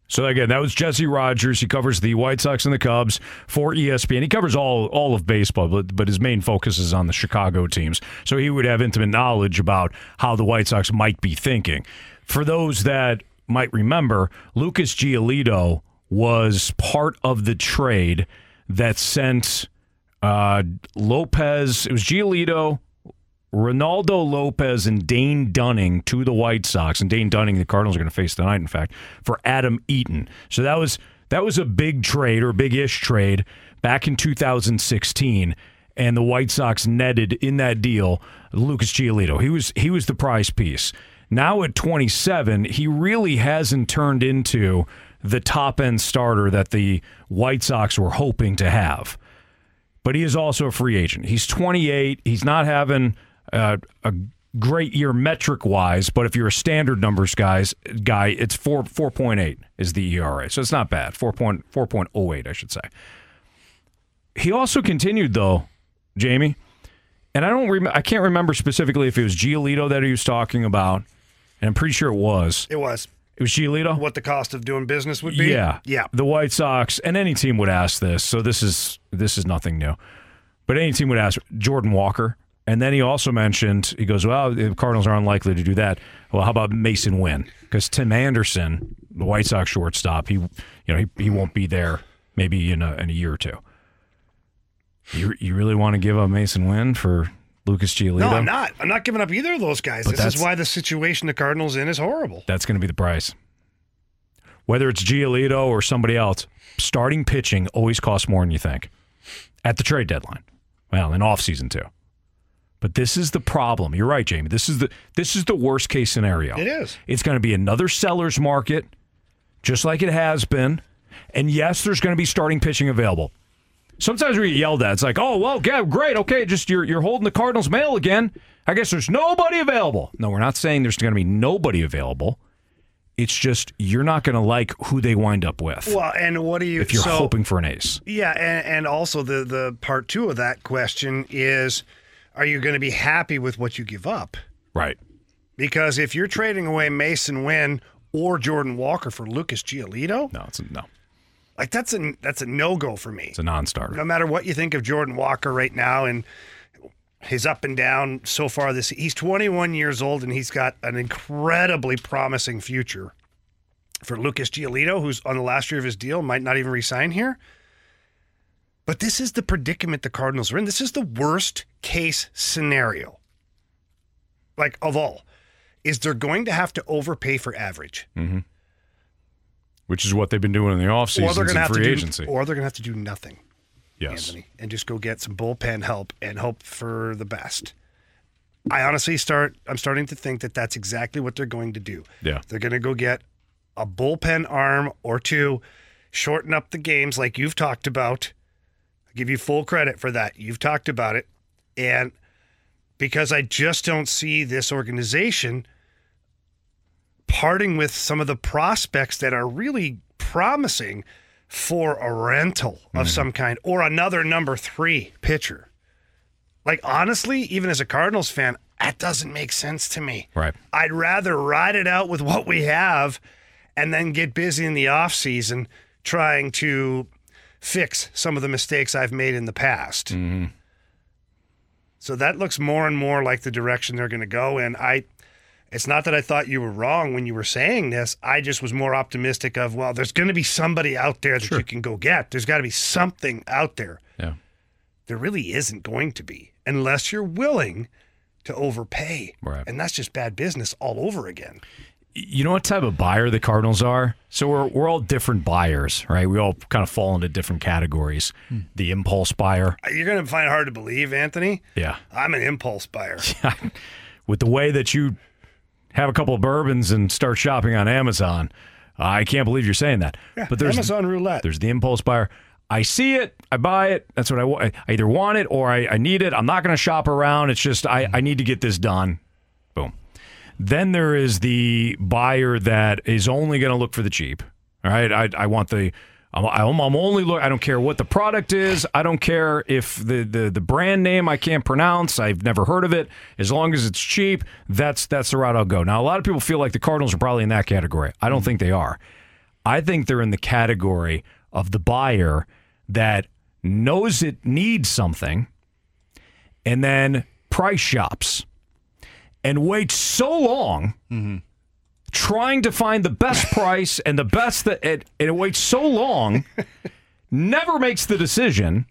So, again, that was Jesse Rogers. He covers the White Sox and the Cubs for E S P N. He covers all, all of baseball, but, but his main focus is on the Chicago teams. So he would have intimate knowledge about how the White Sox might be thinking. For those that might remember, Lucas Giolito was part of the trade that sent uh, Lopez. It was Giolito, Ronaldo Lopez, and Dane Dunning to the White Sox, and Dane Dunning the Cardinals are going to face tonight, in fact, for Adam Eaton. So that was that was a big trade, or big-ish trade, back in two thousand sixteen, and the White Sox netted in that deal Lucas Giolito. He was he was the prize piece. Now at twenty-seven, he really hasn't turned into the top-end starter that the White Sox were hoping to have. But he is also a free agent. He's twenty-eight. He's not having Uh, a great year metric-wise, but if you're a standard numbers guys guy, it's four four point eight is the E R A, so it's not bad. Four point four point oh eight, I should say. He also continued though, Jamie, and I don't rem- I can't remember specifically if it was Giolito that he was talking about, and I'm pretty sure it was. It was. It was Giolito. What the cost of doing business would be? Yeah, yeah. The White Sox and any team would ask this, so this is this is nothing new. But any team would ask Jordan Walker. And then he also mentioned, he goes, well, the Cardinals are unlikely to do that. Well, how about Mason Wynn? Because Tim Anderson, the White Sox shortstop, he you know, he, he won't be there maybe in a, in a year or two. You you really want to give up Mason Wynn for Lucas Giolito? No, I'm not. I'm not giving up either of those guys. But this is why the situation the Cardinals in is horrible. That's going to be the price. Whether it's Giolito or somebody else, starting pitching always costs more than you think. At the trade deadline. Well, in offseason too. But this is the problem. You're right, Jamie. This is the this is the worst case scenario. It is. It's going to be another seller's market, just like it has been. And yes, there's going to be starting pitching available. Sometimes we get yelled at. It's like, oh, well, yeah, great, okay, just you're you're holding the Cardinals' mail again. I guess there's nobody available. No, we're not saying there's going to be nobody available. It's just you're not going to like who they wind up with. Well, and what do you if you're so, hoping for an ace? Yeah, and, and also the the part two of that question is, are you going to be happy with what you give up? Right. Because if you're trading away Mason Wynn or Jordan Walker for Lucas Giolito, no, it's a, no. Like that's a that's a no-go for me. It's a non-starter. No matter what you think of Jordan Walker right now and his up and down so far this, he's twenty-one years old and he's got an incredibly promising future. For Lucas Giolito, who's on the last year of his deal, might not even re-sign here. But this is the predicament the Cardinals are in. This is the worst case scenario, like, of all, is they're going to have to overpay for average. Mm-hmm. Which is what they've been doing in the offseason and free do, agency. Or they're going to have to do nothing, yes, Anthony, and just go get some bullpen help and hope for the best. I honestly start, I'm starting to think that that's exactly what they're going to do. Yeah. They're going to go get a bullpen arm or two, shorten up the games like you've talked about. Give you full credit for that. You've talked about it. And because I just don't see this organization parting with some of the prospects that are really promising for a rental of mm. some kind or another number three pitcher. Like, honestly, even as a Cardinals fan, that doesn't make sense to me. Right. I'd rather ride it out with what we have and then get busy in the offseason trying to fix some of the mistakes I've made in the past. Mm-hmm. So that looks more and more like the direction they're going to go. And I, it's not that I thought you were wrong when you were saying this. I just was more optimistic of, well, there's going to be somebody out there that sure. you can go get. There's got to be something out there. Yeah. There really isn't going to be unless you're willing to overpay. Right. And that's just bad business all over again. You know what type of buyer the Cardinals are? So we're we're all different buyers, right? We all kind of fall into different categories. Hmm. The impulse buyer. You're going to find it hard to believe, Anthony. Yeah. I'm an impulse buyer. With the way that you have a couple of bourbons and start shopping on Amazon, I can't believe you're saying that. Yeah, but there's Amazon roulette. There's the impulse buyer. I see it. I buy it. That's what I want. I either want it or I, I need it. I'm not going to shop around. It's just I, I need to get this done. Boom. Then there is the buyer that is only going to look for the cheap. All right, I, I want the. I'm, I'm only look. I don't care what the product is. I don't care if the, the, the brand name I can't pronounce. I've never heard of it. As long as it's cheap, that's that's the route I'll go. Now, a lot of people feel like the Cardinals are probably in that category. I don't think they are. I think they're in the category of the buyer that knows it needs something, and then price shops. And wait so long mm-hmm. trying to find the best price and the best that it, and it waits so long, never makes the decision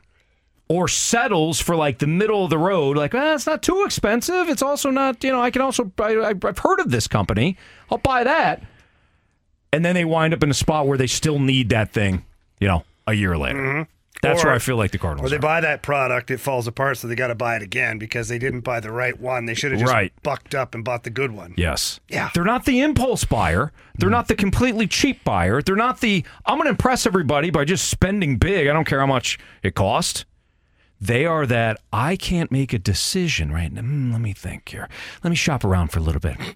or settles for like the middle of the road. Like, well, eh, it's not too expensive. It's also not, you know, I can also, I, I've heard of this company. I'll buy that. And then they wind up in a spot where they still need that thing, you know, a year later. Mm-hmm. That's or, where I feel like the Cardinals are. Or they are. Buy that product, it falls apart, so they got to buy it again because they didn't buy the right one. They should have just right. bucked up and bought the good one. Yes. Yeah. They're not the impulse buyer. They're mm. not the completely cheap buyer. They're not the, I'm going to impress everybody by just spending big. I don't care how much it costs. They are that, I can't make a decision right now. Mm, let me think here. Let me shop around for a little bit. Let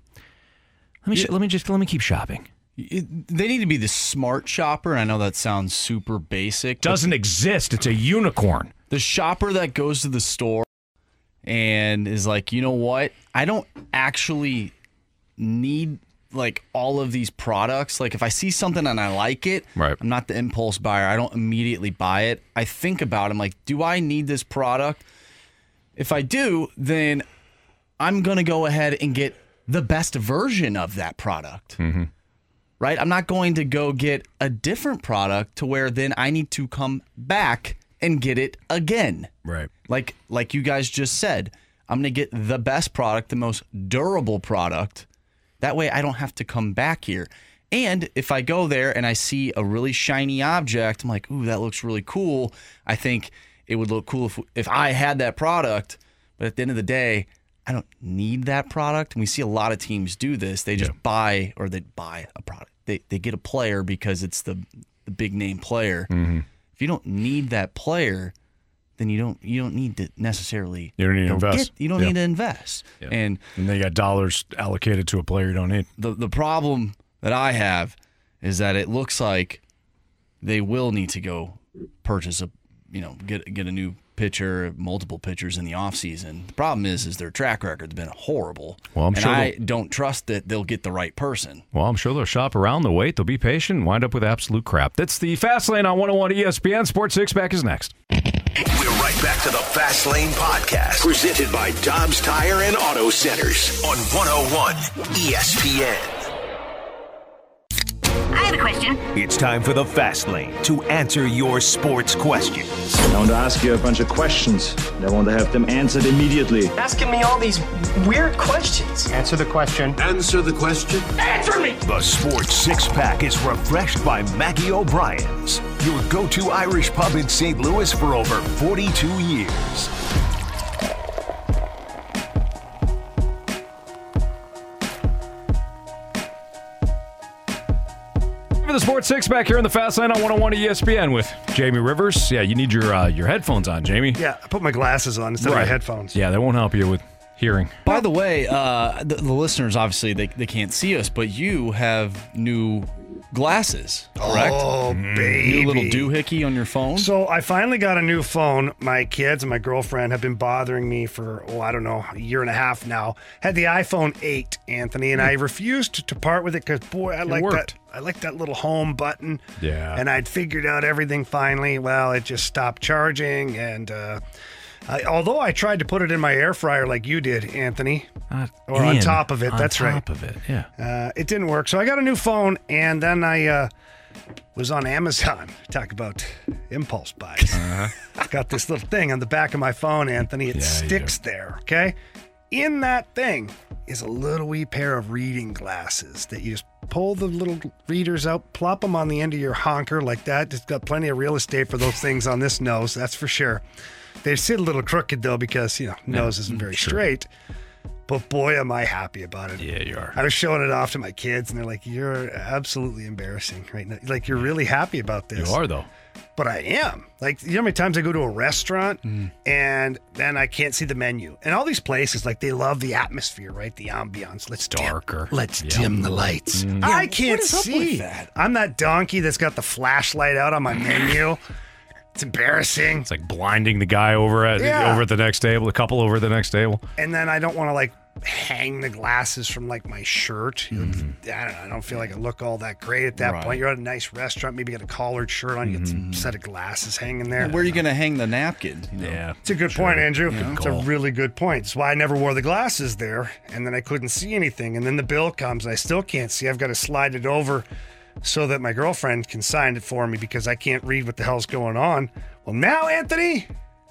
me, yeah. sh- let me just, let me keep shopping. It, they need to be the smart shopper. I know that sounds super basic. Doesn't exist. It's a unicorn. The shopper that goes to the store and is like, you know what? I don't actually need like all of these products. Like if I see something and I like it, right. I'm not the impulse buyer. I don't immediately buy it. I think about it. I'm like, do I need this product? If I do, then I'm going to go ahead and get the best version of that product. Mm-hmm. Right? I'm not going to go get a different product to where then I need to come back and get it again. Right. Like like you guys just said, I'm going to get the best product, the most durable product. That way I don't have to come back here. And if I go there and I see a really shiny object, I'm like, ooh, that looks really cool. I think it would look cool if, if I had that product. But at the end of the day, I don't need that product. And we see a lot of teams do this. They just yeah. buy or they buy a product. They they get a player because it's the, the big name player. Mm-hmm. If you don't need that player, then you don't you don't need to necessarily you don't need to invest. Get, you don't yeah. need to invest. Yeah. And and they got dollars allocated to a player you don't need. The the problem that I have is that it looks like they will need to go purchase a you know, get get a new pitcher, multiple pitchers in the offseason. The problem is, is their track record's been horrible. Well, I'm and sure I don't trust that they'll get the right person. Well, I'm sure they'll shop around the wait. They'll be patient and wind up with absolute crap. That's the Fast Lane on one oh one E S P N. Sports Six Pack is next. We're right back to the Fast Lane Podcast, presented by Dobbs Tire and Auto Centers on one oh one E S P N. I have a question. It's time for the Fast Lane to answer your sports questions. I want to ask you a bunch of questions. I want to have them answered immediately. Asking me all these weird questions. Answer the question. Answer the question. Answer me! The Sports Six Pack is refreshed by Maggie O'Brien's, your go-to Irish pub in Saint Louis for over forty-two years. The Sports Six Pack here in the Fast Lane on one oh one E S P N with Jamie Rivers. Yeah, you need your uh, your headphones on, Jamie. Yeah, I put my glasses on instead right. of my headphones. Yeah, that won't help you with hearing. By the way, uh, the, the listeners, obviously, they, they can't see us, but you have new glasses, correct? Oh, baby. New little doohickey on your phone. So I finally got a new phone. My kids and my girlfriend have been bothering me for, oh, I don't know, a year and a half now. Had the iPhone eight, Anthony, and I refused to part with it because, boy, I it like worked. that. I like that little home button. Yeah. And I'd figured out everything finally. Well, it just stopped charging. And uh, I, although I tried to put it in my air fryer like you did, Anthony, uh, or on top of it. On that's top right. On top of it, yeah. Uh, it didn't work. So I got a new phone, and then I uh, was on Amazon. Talk about impulse buys. Uh-huh. I got this little thing on the back of my phone, Anthony. It yeah, sticks there, okay? In that thing is a little wee pair of reading glasses that you just pull the little readers out, plop them on the end of your honker like that. Just got plenty of real estate for those things on this nose, that's for sure. They sit a little crooked, though, because, you know, nose yeah, isn't very sure. straight. But boy, am I happy about it. Yeah, you are. I was showing it off to my kids, and they're like, you're absolutely embarrassing right now. Like, you're really happy about this. You are, though. But I am. Like, you know how many times I go to a restaurant mm. and then I can't see the menu? And all these places, like, they love the atmosphere, right? The ambiance. Let's darker. Dim, let's yeah. dim the lights. Mm. Yeah, I can't see that. I'm that donkey that's got the flashlight out on my menu. It's embarrassing. It's like blinding the guy over at yeah. over at the next table, the couple over at the next table. And then I don't want to, like, hang the glasses from, like, my shirt. Mm-hmm. I don't know. I don't feel like I look all that great at that right. point. You're at a nice restaurant, maybe got a collared shirt on, you mm-hmm. get a set of glasses hanging there. Well, where are you going to hang the napkin? You know? Yeah. It's a good sure. point, Andrew. Yeah. Good it's a really good point. That's why I never wore the glasses there, and then I couldn't see anything, and then the bill comes, and I still can't see. I've got to slide it over so that my girlfriend can sign it for me because I can't read what the hell's going on. Well, now, Anthony,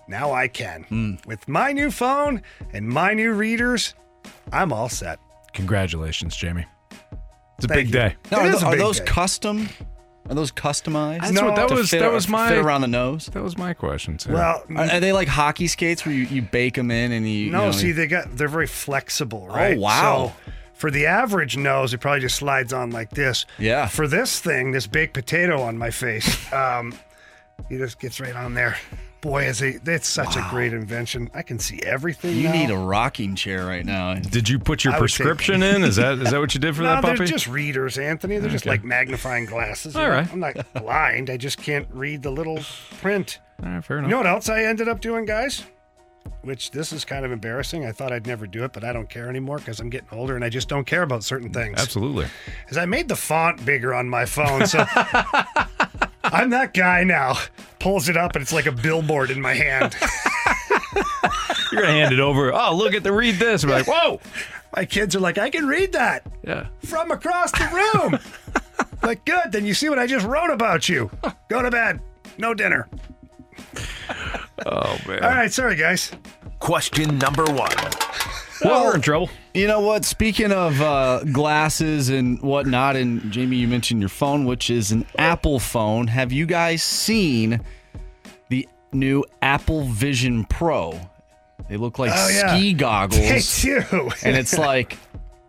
now I can. Mm. With my new phone and my new readers, I'm all set. Congratulations, Jamie. It's a Thank big you. day. No, are, th- are big those day. custom? Are those customized? That's no, what that was. Fit, that was my fit around the nose. That was my question too. Well, are, are they like hockey skates where you, you bake them in and you? No, you know, see, they got they're very flexible, right? Oh wow. So, for the average nose, it probably just slides on like this. Yeah. For this thing, this baked potato on my face, um, it just gets right on there. Boy, is it, it's such wow. a great invention. I can see everything You now. need a rocking chair right now. Did you put your I prescription in? Is that is that what you did for no, that puppy? No, they're just readers, Anthony. They're okay. just like magnifying glasses. All right. I'm not blind. I just can't read the little print. All right, fair enough. You know what else I ended up doing, guys? which this is kind of embarrassing. I thought I'd never do it, but I don't care anymore because I'm getting older and I just don't care about certain things. Absolutely. Because I made the font bigger on my phone, so I'm that guy now. Pulls it up and it's like a billboard in my hand. You're going to hand it over. Oh, look at the read this. We're like, whoa. My kids are like, I can read that yeah. from across the room. Like, good. Then you see what I just wrote about you. Go to bed. No dinner. Oh, man. All right. Sorry, guys. Question number one. Well, we're in trouble. You know what? Speaking of uh, glasses and whatnot, and Jamie, you mentioned your phone, which is an Apple phone. Have you guys seen the new Apple Vision Pro? They look like oh, yeah. ski goggles. They do. And it's like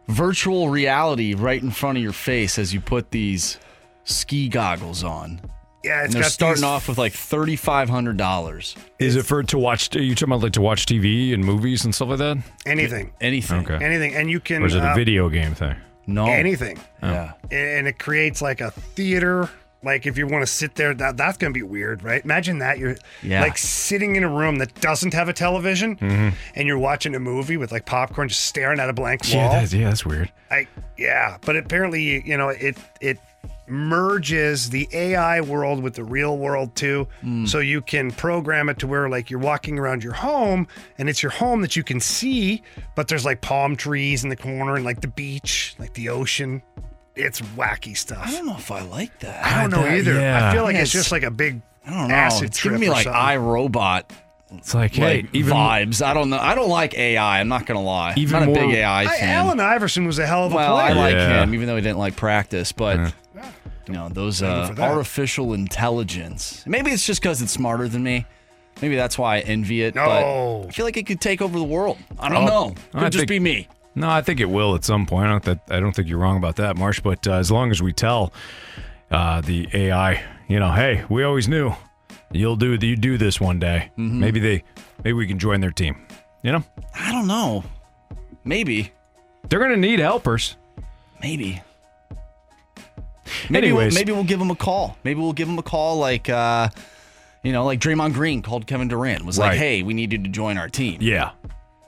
virtual reality right in front of your face as you put these ski goggles on. Yeah, it's and they're got starting these... off with like thirty-five hundred dollars. Is it for to watch? Are you talking about like to watch T V and movies and stuff like that? Anything, anything, okay. anything, and you can. Or is it a uh, video game thing? No, anything. Oh. Yeah, and it creates like a theater. Like if you want to sit there, that that's gonna be weird, right? Imagine that you're yeah. like sitting in a room that doesn't have a television, mm-hmm. and you're watching a movie with like popcorn, just staring at a blank wall. Yeah, that's, yeah, that's weird. I yeah, but apparently you know it it. merges the A I world with the real world too, mm. so you can program it to where like you're walking around your home and it's your home that you can see, but there's like palm trees in the corner and like the beach, like the ocean. It's wacky stuff. I don't know if I like that. I don't know that, either. Yeah. I feel like yeah, it's, it's just like a big I don't know. acid it's trip. It's giving me like iRobot. It's like, hey, like even, vibes. I don't know. I don't like A I. I'm not going to lie. Even I'm not more, a big A I fan. Allen Iverson was a hell of a well, player. Well, I like yeah. him, even though he didn't like practice. But, yeah. you know, those uh, artificial intelligence. Maybe it's just because it's smarter than me. Maybe that's why I envy it. No. But I feel like it could take over the world. I don't oh. know. It could I just think, be me. No, I think it will at some point. I don't, that, I don't think you're wrong about that, Marsh. But uh, as long as we tell uh, the A I, you know, hey, we always knew. You'll do you do this one day. Mm-hmm. Maybe they, maybe we can join their team. You know? I don't know. Maybe. They're going to need helpers. Maybe. Maybe Anyways. We'll, maybe we'll give them a call. Maybe we'll give them a call like, uh, you know, like Draymond Green called Kevin Durant. Was right. like, hey, we need you to join our team. Yeah.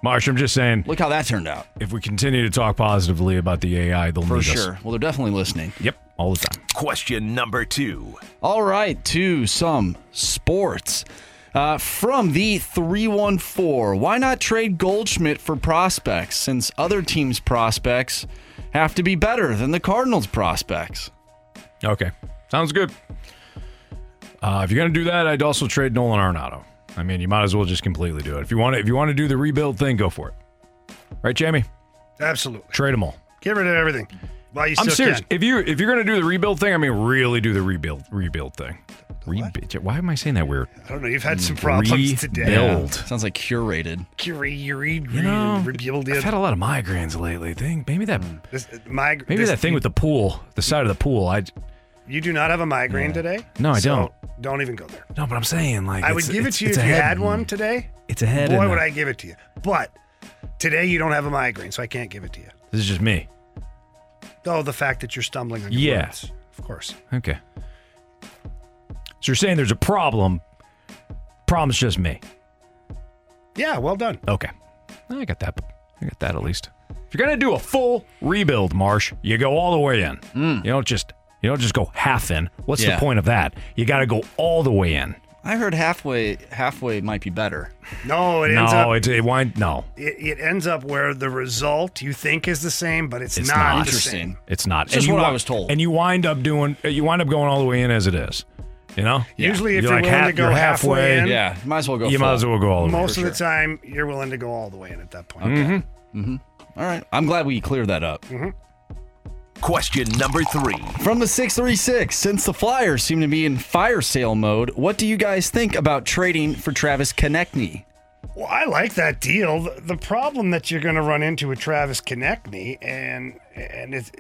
Marsh, I'm just saying. Look how that turned out. If we continue to talk positively about the A I, they'll For need sure. us. For sure. Well, they're definitely listening. Yep. All the time. Question number two. All right, to some sports. Uh, from the three one four, why not trade Goldschmidt for prospects since other teams' prospects have to be better than the Cardinals' prospects? Okay, sounds good. Uh, if you're going to do that, I'd also trade Nolan Arenado. I mean, you might as well just completely do it. If you want to, if you want to do the rebuild thing, go for it. Right, Jamie? Absolutely. Trade them all. Get rid of everything. Well, you I'm serious. Can. If you if you're gonna do the rebuild thing, I mean, really do the rebuild rebuild thing. Rebuild. Why am I saying that weird? I don't know. You've had some problems rebuild. today. Yeah. Sounds like curated. Curated. You know, rebuilded. I've had a lot of migraines lately. Thing. Maybe that. This, mig- maybe this, that thing with the pool, the side of the pool. I. You do not have a migraine yeah. today? No, I so don't. Don't even go there. No, but I'm saying like I would give it to you if you had one today. It's a head. Boy, would I give it to you. But today you don't have a migraine, so I can't give it to you. This is just me. Oh, the fact that you're stumbling on your Yes, words. Of course. Okay. So you're saying there's a problem. Problem's just me. Yeah, well done. Okay. I got that. I got that at least. If you're going to do a full rebuild, Marsh, you go all the way in. Mm. You don't just you don't just go half in. What's yeah. the point of that? You got to go all the way in. I heard halfway halfway might be better. No, it ends no, up... No, it, it wind, no. It, it ends up where the result you think is the same, but it's, it's not, not the same. It's not. It's just what I was told. And you wind up doing... You wind up going all the way in as it is. You know? Yeah. Usually if you're, you're like willing half, to go halfway, halfway in... Yeah, you might as well go You full. might as well go all the way in. Most of sure. the time, you're willing to go all the way in at that point. Okay. Mm-hmm. Mm-hmm. All right. I'm glad we cleared that up. Mm-hmm. Question number three. From the six three six, since the Flyers seem to be in fire sale mode, what do you guys think about trading for Travis Konecny? Well, I like that deal. The problem that you're going to run into with Travis Konecny, and and it's,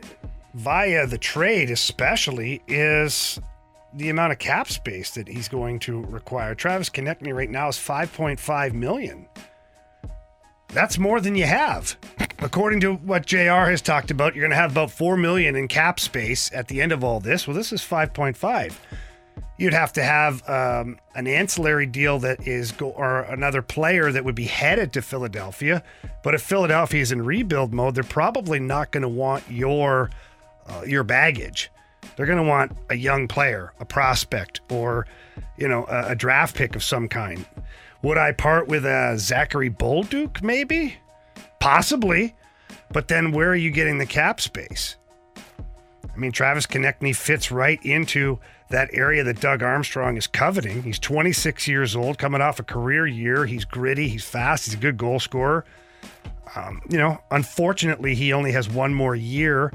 via the trade especially, is the amount of cap space that he's going to require. Travis Konecny right now is five point five million dollars. That's more than you have. According to what J R has talked about, you're going to have about four million dollars in cap space at the end of all this. Well, this is five point five. you'd have to have um, an ancillary deal that is, go- or another player that would be headed to Philadelphia. But if Philadelphia is in rebuild mode, they're probably not going to want your uh, your baggage. They're going to want a young player, a prospect, or you know, a, a draft pick of some kind. Would I part with a Zachary Bolduc? Maybe, possibly. But then where are you getting the cap space? I mean, Travis Konecny fits right into that area that Doug Armstrong is coveting. He's twenty-six years old, coming off a career year. He's gritty. He's fast. He's a good goal scorer. Um, you know, unfortunately, he only has one more year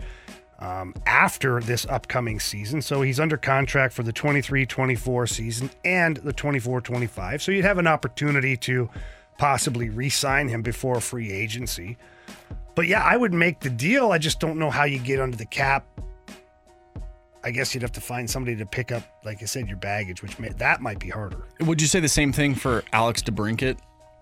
um, after this upcoming season. So he's under contract for the twenty-three twenty-four season and the twenty-four twenty-five. So you'd have an opportunity to possibly re-sign him before free agency. But yeah, I would make the deal. I just don't know how you get under the cap. I guess you'd have to find somebody to pick up, like I said, your baggage, which may, that might be harder. Would you say the same thing for Alex DeBrincat?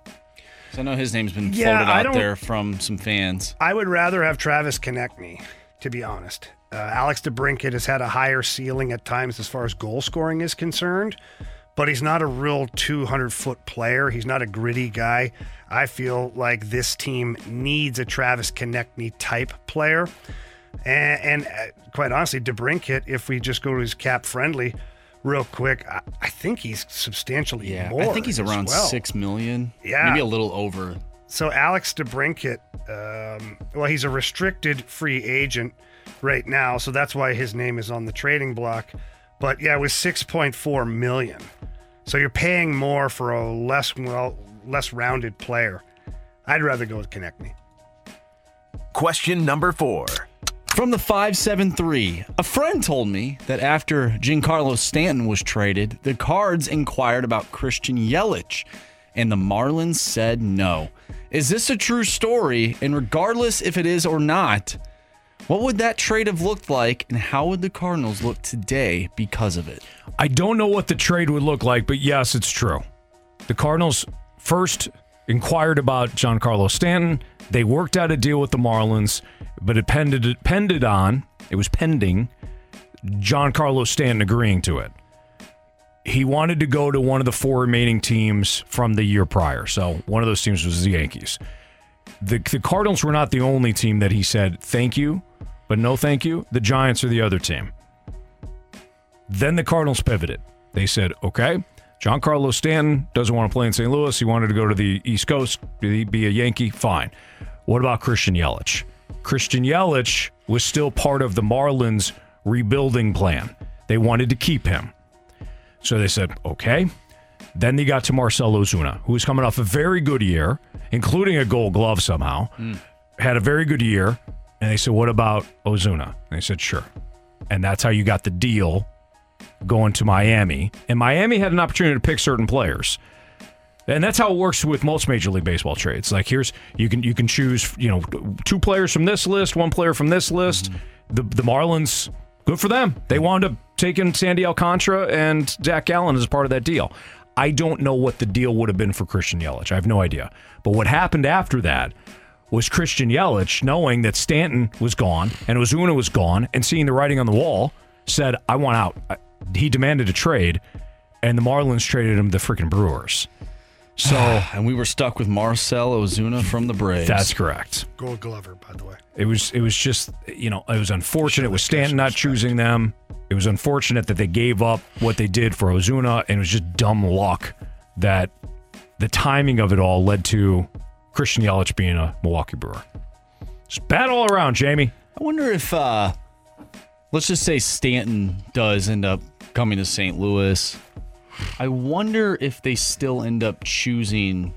Because I know his name's been yeah, floated I out there from some fans. I would rather have Travis Konecny, to be honest. Uh, Alex DeBrincat has had a higher ceiling at times as far as goal scoring is concerned, but he's not a real two hundred foot player. He's not a gritty guy. I feel like this team needs a Travis Konecny type player. And, and quite honestly, DeBrincat, if we just go to his cap friendly real quick, I, I think he's substantially yeah, more. I think he's around well. six million dollars. Yeah. Maybe a little over. So Alex DeBrincat, um, well, he's a restricted free agent right now, so that's why his name is on the trading block. But yeah, it was six point four million dollars. So you're paying more for a less well, less rounded player. I'd rather go with Konecny. Question number four. From the five seven three, a friend told me that after Giancarlo Stanton was traded, the Cards inquired about Christian Yelich, and the Marlins said no. Is this a true story? And regardless if it is or not, what would that trade have looked like, and how would the Cardinals look today because of it? I don't know what the trade would look like, but yes, it's true. The Cardinals first inquired about Giancarlo Stanton. They worked out a deal with the Marlins, but it pended, it pended on, it was pending, Giancarlo Stanton agreeing to it. He wanted to go to one of the four remaining teams from the year prior. So one of those teams was the Yankees. The, the Cardinals were not the only team that he said, thank you, but no thank you. The Giants are the other team. Then the Cardinals pivoted. They said, okay, Giancarlo Stanton doesn't want to play in Saint Louis. He wanted to go to the East Coast, be a Yankee, fine. What about Christian Yelich? Christian Yelich was still part of the Marlins' rebuilding plan. They wanted to keep him. So they said, okay. Then they got to Marcel Ozuna, who was coming off a very good year, including a gold glove somehow, mm. had a very good year. And they said, what about Ozuna? And they said, sure. And that's how you got the deal going to Miami. And Miami had an opportunity to pick certain players. And that's how it works with most Major League Baseball trades. Like, here's, you can you can choose, you know, two players from this list, one player from this list. Mm-hmm. The the Marlins, good for them. They wound up taking Sandy Alcantara and Zach Gallen as part of that deal. I don't know what the deal would have been for Christian Yelich. I have no idea. But what happened after that was Christian Yelich, knowing that Stanton was gone and Ozuna was gone and seeing the writing on the wall, said, I want out. He demanded a trade, and the Marlins traded him to the freaking Brewers. So and we were stuck with Marcel Ozuna from the Braves. That's correct. Gold Glover, by the way. It was it was just, you know, it was unfortunate with Stanton not choosing them. It was unfortunate that they gave up what they did for Ozuna, and it was just dumb luck that the timing of it all led to Christian Yelich being a Milwaukee Brewer. Just bad all around, Jamie. I wonder if, uh, let's just say Stanton does end up coming to Saint Louis. I wonder if they still end up choosing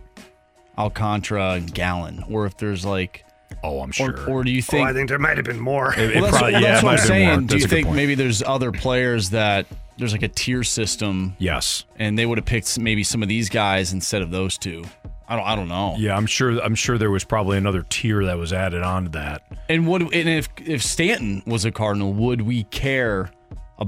Alcantara and Gallen, or if there's like, oh, I'm sure. Or, or do you think? Oh, I think there might have been more. It, it well, that's, probably, well, yeah, that's what I'm saying. Do you think maybe there's other players that there's like a tier system? Yes, and they would have picked maybe some of these guys instead of those two. I don't. I don't know. Yeah, I'm sure. I'm sure there was probably another tier that was added on to that. And would and if if Stanton was a Cardinal, would we care?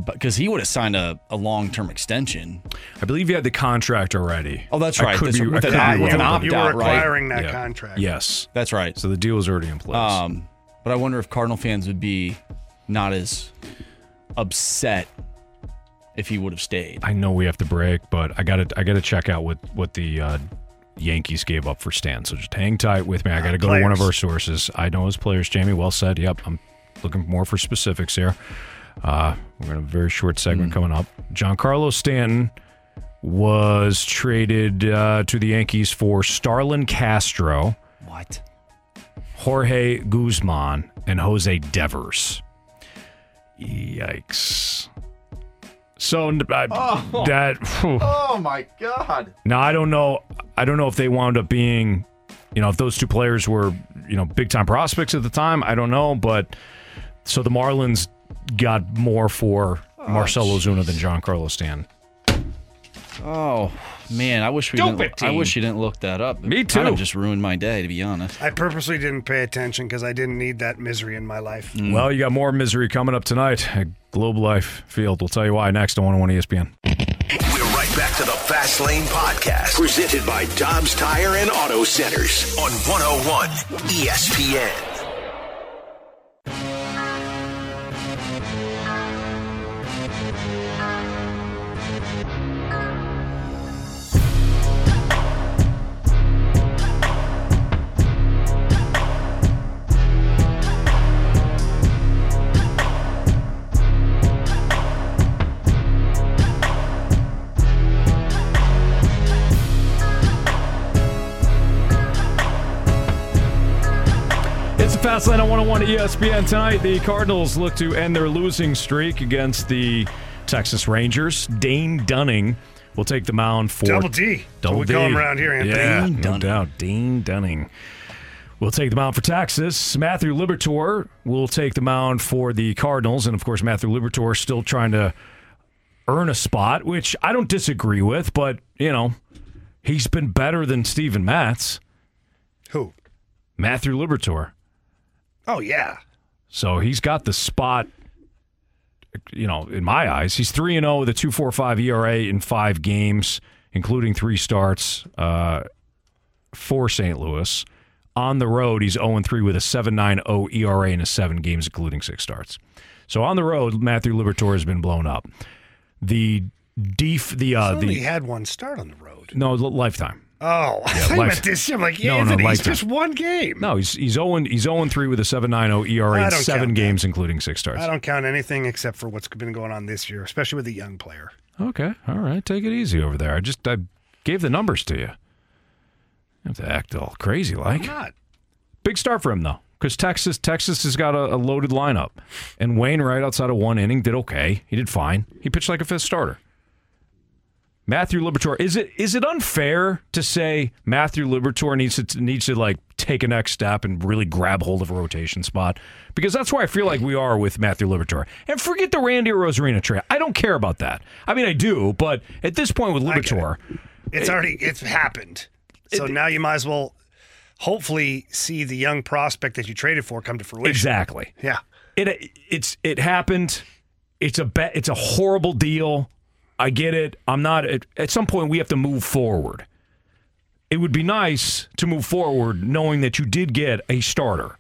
Because he would have signed a, a long-term extension. I believe he had the contract already. Oh, that's right. That's, be, with an, an, with an opt-out, you were acquiring right? that yeah. contract. Yes. That's right. So the deal was already in place. Um, but I wonder if Cardinal fans would be not as upset if he would have stayed. I know we have to break, but I gotta I gotta check out what what the uh, Yankees gave up for Stan. So just hang tight with me. I gotta uh, go players. to one of our sources. I know his players, Jamie. Well said. Yep, I'm looking more for specifics here. Uh, we're gonna have a very short segment mm. coming up. Giancarlo Stanton was traded uh, to the Yankees for Starlin Castro. What? Jorge Guzman and Jose Devers. Yikes. So I, oh. that. Whew. Oh my God. Now I don't know. I don't know if they wound up being, you know, if those two players were, you know, big time prospects at the time. I don't know, but so the Marlins got more for oh, Marcel Ozuna than Giancarlo Stanton. Oh man, I wish we Stupid didn't. Team. I wish you didn't look that up. It Me too. Kind of just ruined my day, to be honest. I purposely didn't pay attention because I didn't need that misery in my life. Mm. Well, you got more misery coming up tonight at Globe Life Field. We'll tell you why next on one oh one E S P N. We're right back to the Fast Lane Podcast, presented by Dobbs Tire and Auto Centers on one oh one E S P N. Fast Lane on one oh one E S P N tonight. The Cardinals look to end their losing streak against the Texas Rangers. Dane Dunning will take the mound for Double D. Double so we D. call him around here, Anthony. Yeah, Dane Dunning. No doubt. Dane Dunning will take the mound for Texas. Matthew Liberatore will take the mound for the Cardinals, and of course, Matthew Liberatore still trying to earn a spot, which I don't disagree with. But you know, he's been better than Steven Matz. Who? Matthew Liberatore. Oh, yeah. So he's got the spot, you know, in my eyes. He's three and oh with a two point four five E R A in five games, including three starts uh, for Saint Louis. On the road, he's oh and three with a seven point nine oh E R A in his seven games, including six starts. So on the road, Matthew Liberatore has been blown up. The def- the uh, he's only the, had one start on the road. No, lifetime. Oh, yeah, I meant this. I'm like, yeah, no, Anthony, no, he's just one game. No, he's he's zero and, he's zero and three with a seven point nine oh E R A in seven games, that. including six starts. I don't count anything except for what's been going on this year, especially with a young player. Okay, all right, take it easy over there. I just I gave the numbers to you. You have to act all crazy like. I'm not. Big start for him though, because Texas Texas has got a, a loaded lineup, and Wainwright outside of one inning did okay. He did fine. He pitched like a fifth starter. Matthew Liberatore, is it is it unfair to say Matthew Liberatore needs to needs to like take a next step and really grab hold of a rotation spot? Because that's where I feel like we are with Matthew Liberatore. And forget the Randy Arozarena trade. I don't care about that. I mean, I do, but at this point with Liberatore, it. it's it, already it's happened. So it, now you might as well hopefully see the young prospect that you traded for come to fruition. Exactly. Yeah. It it's it happened. It's a be, it's a horrible deal. I get it. I'm not. At some point, we have to move forward. It would be nice to move forward knowing that you did get a starter.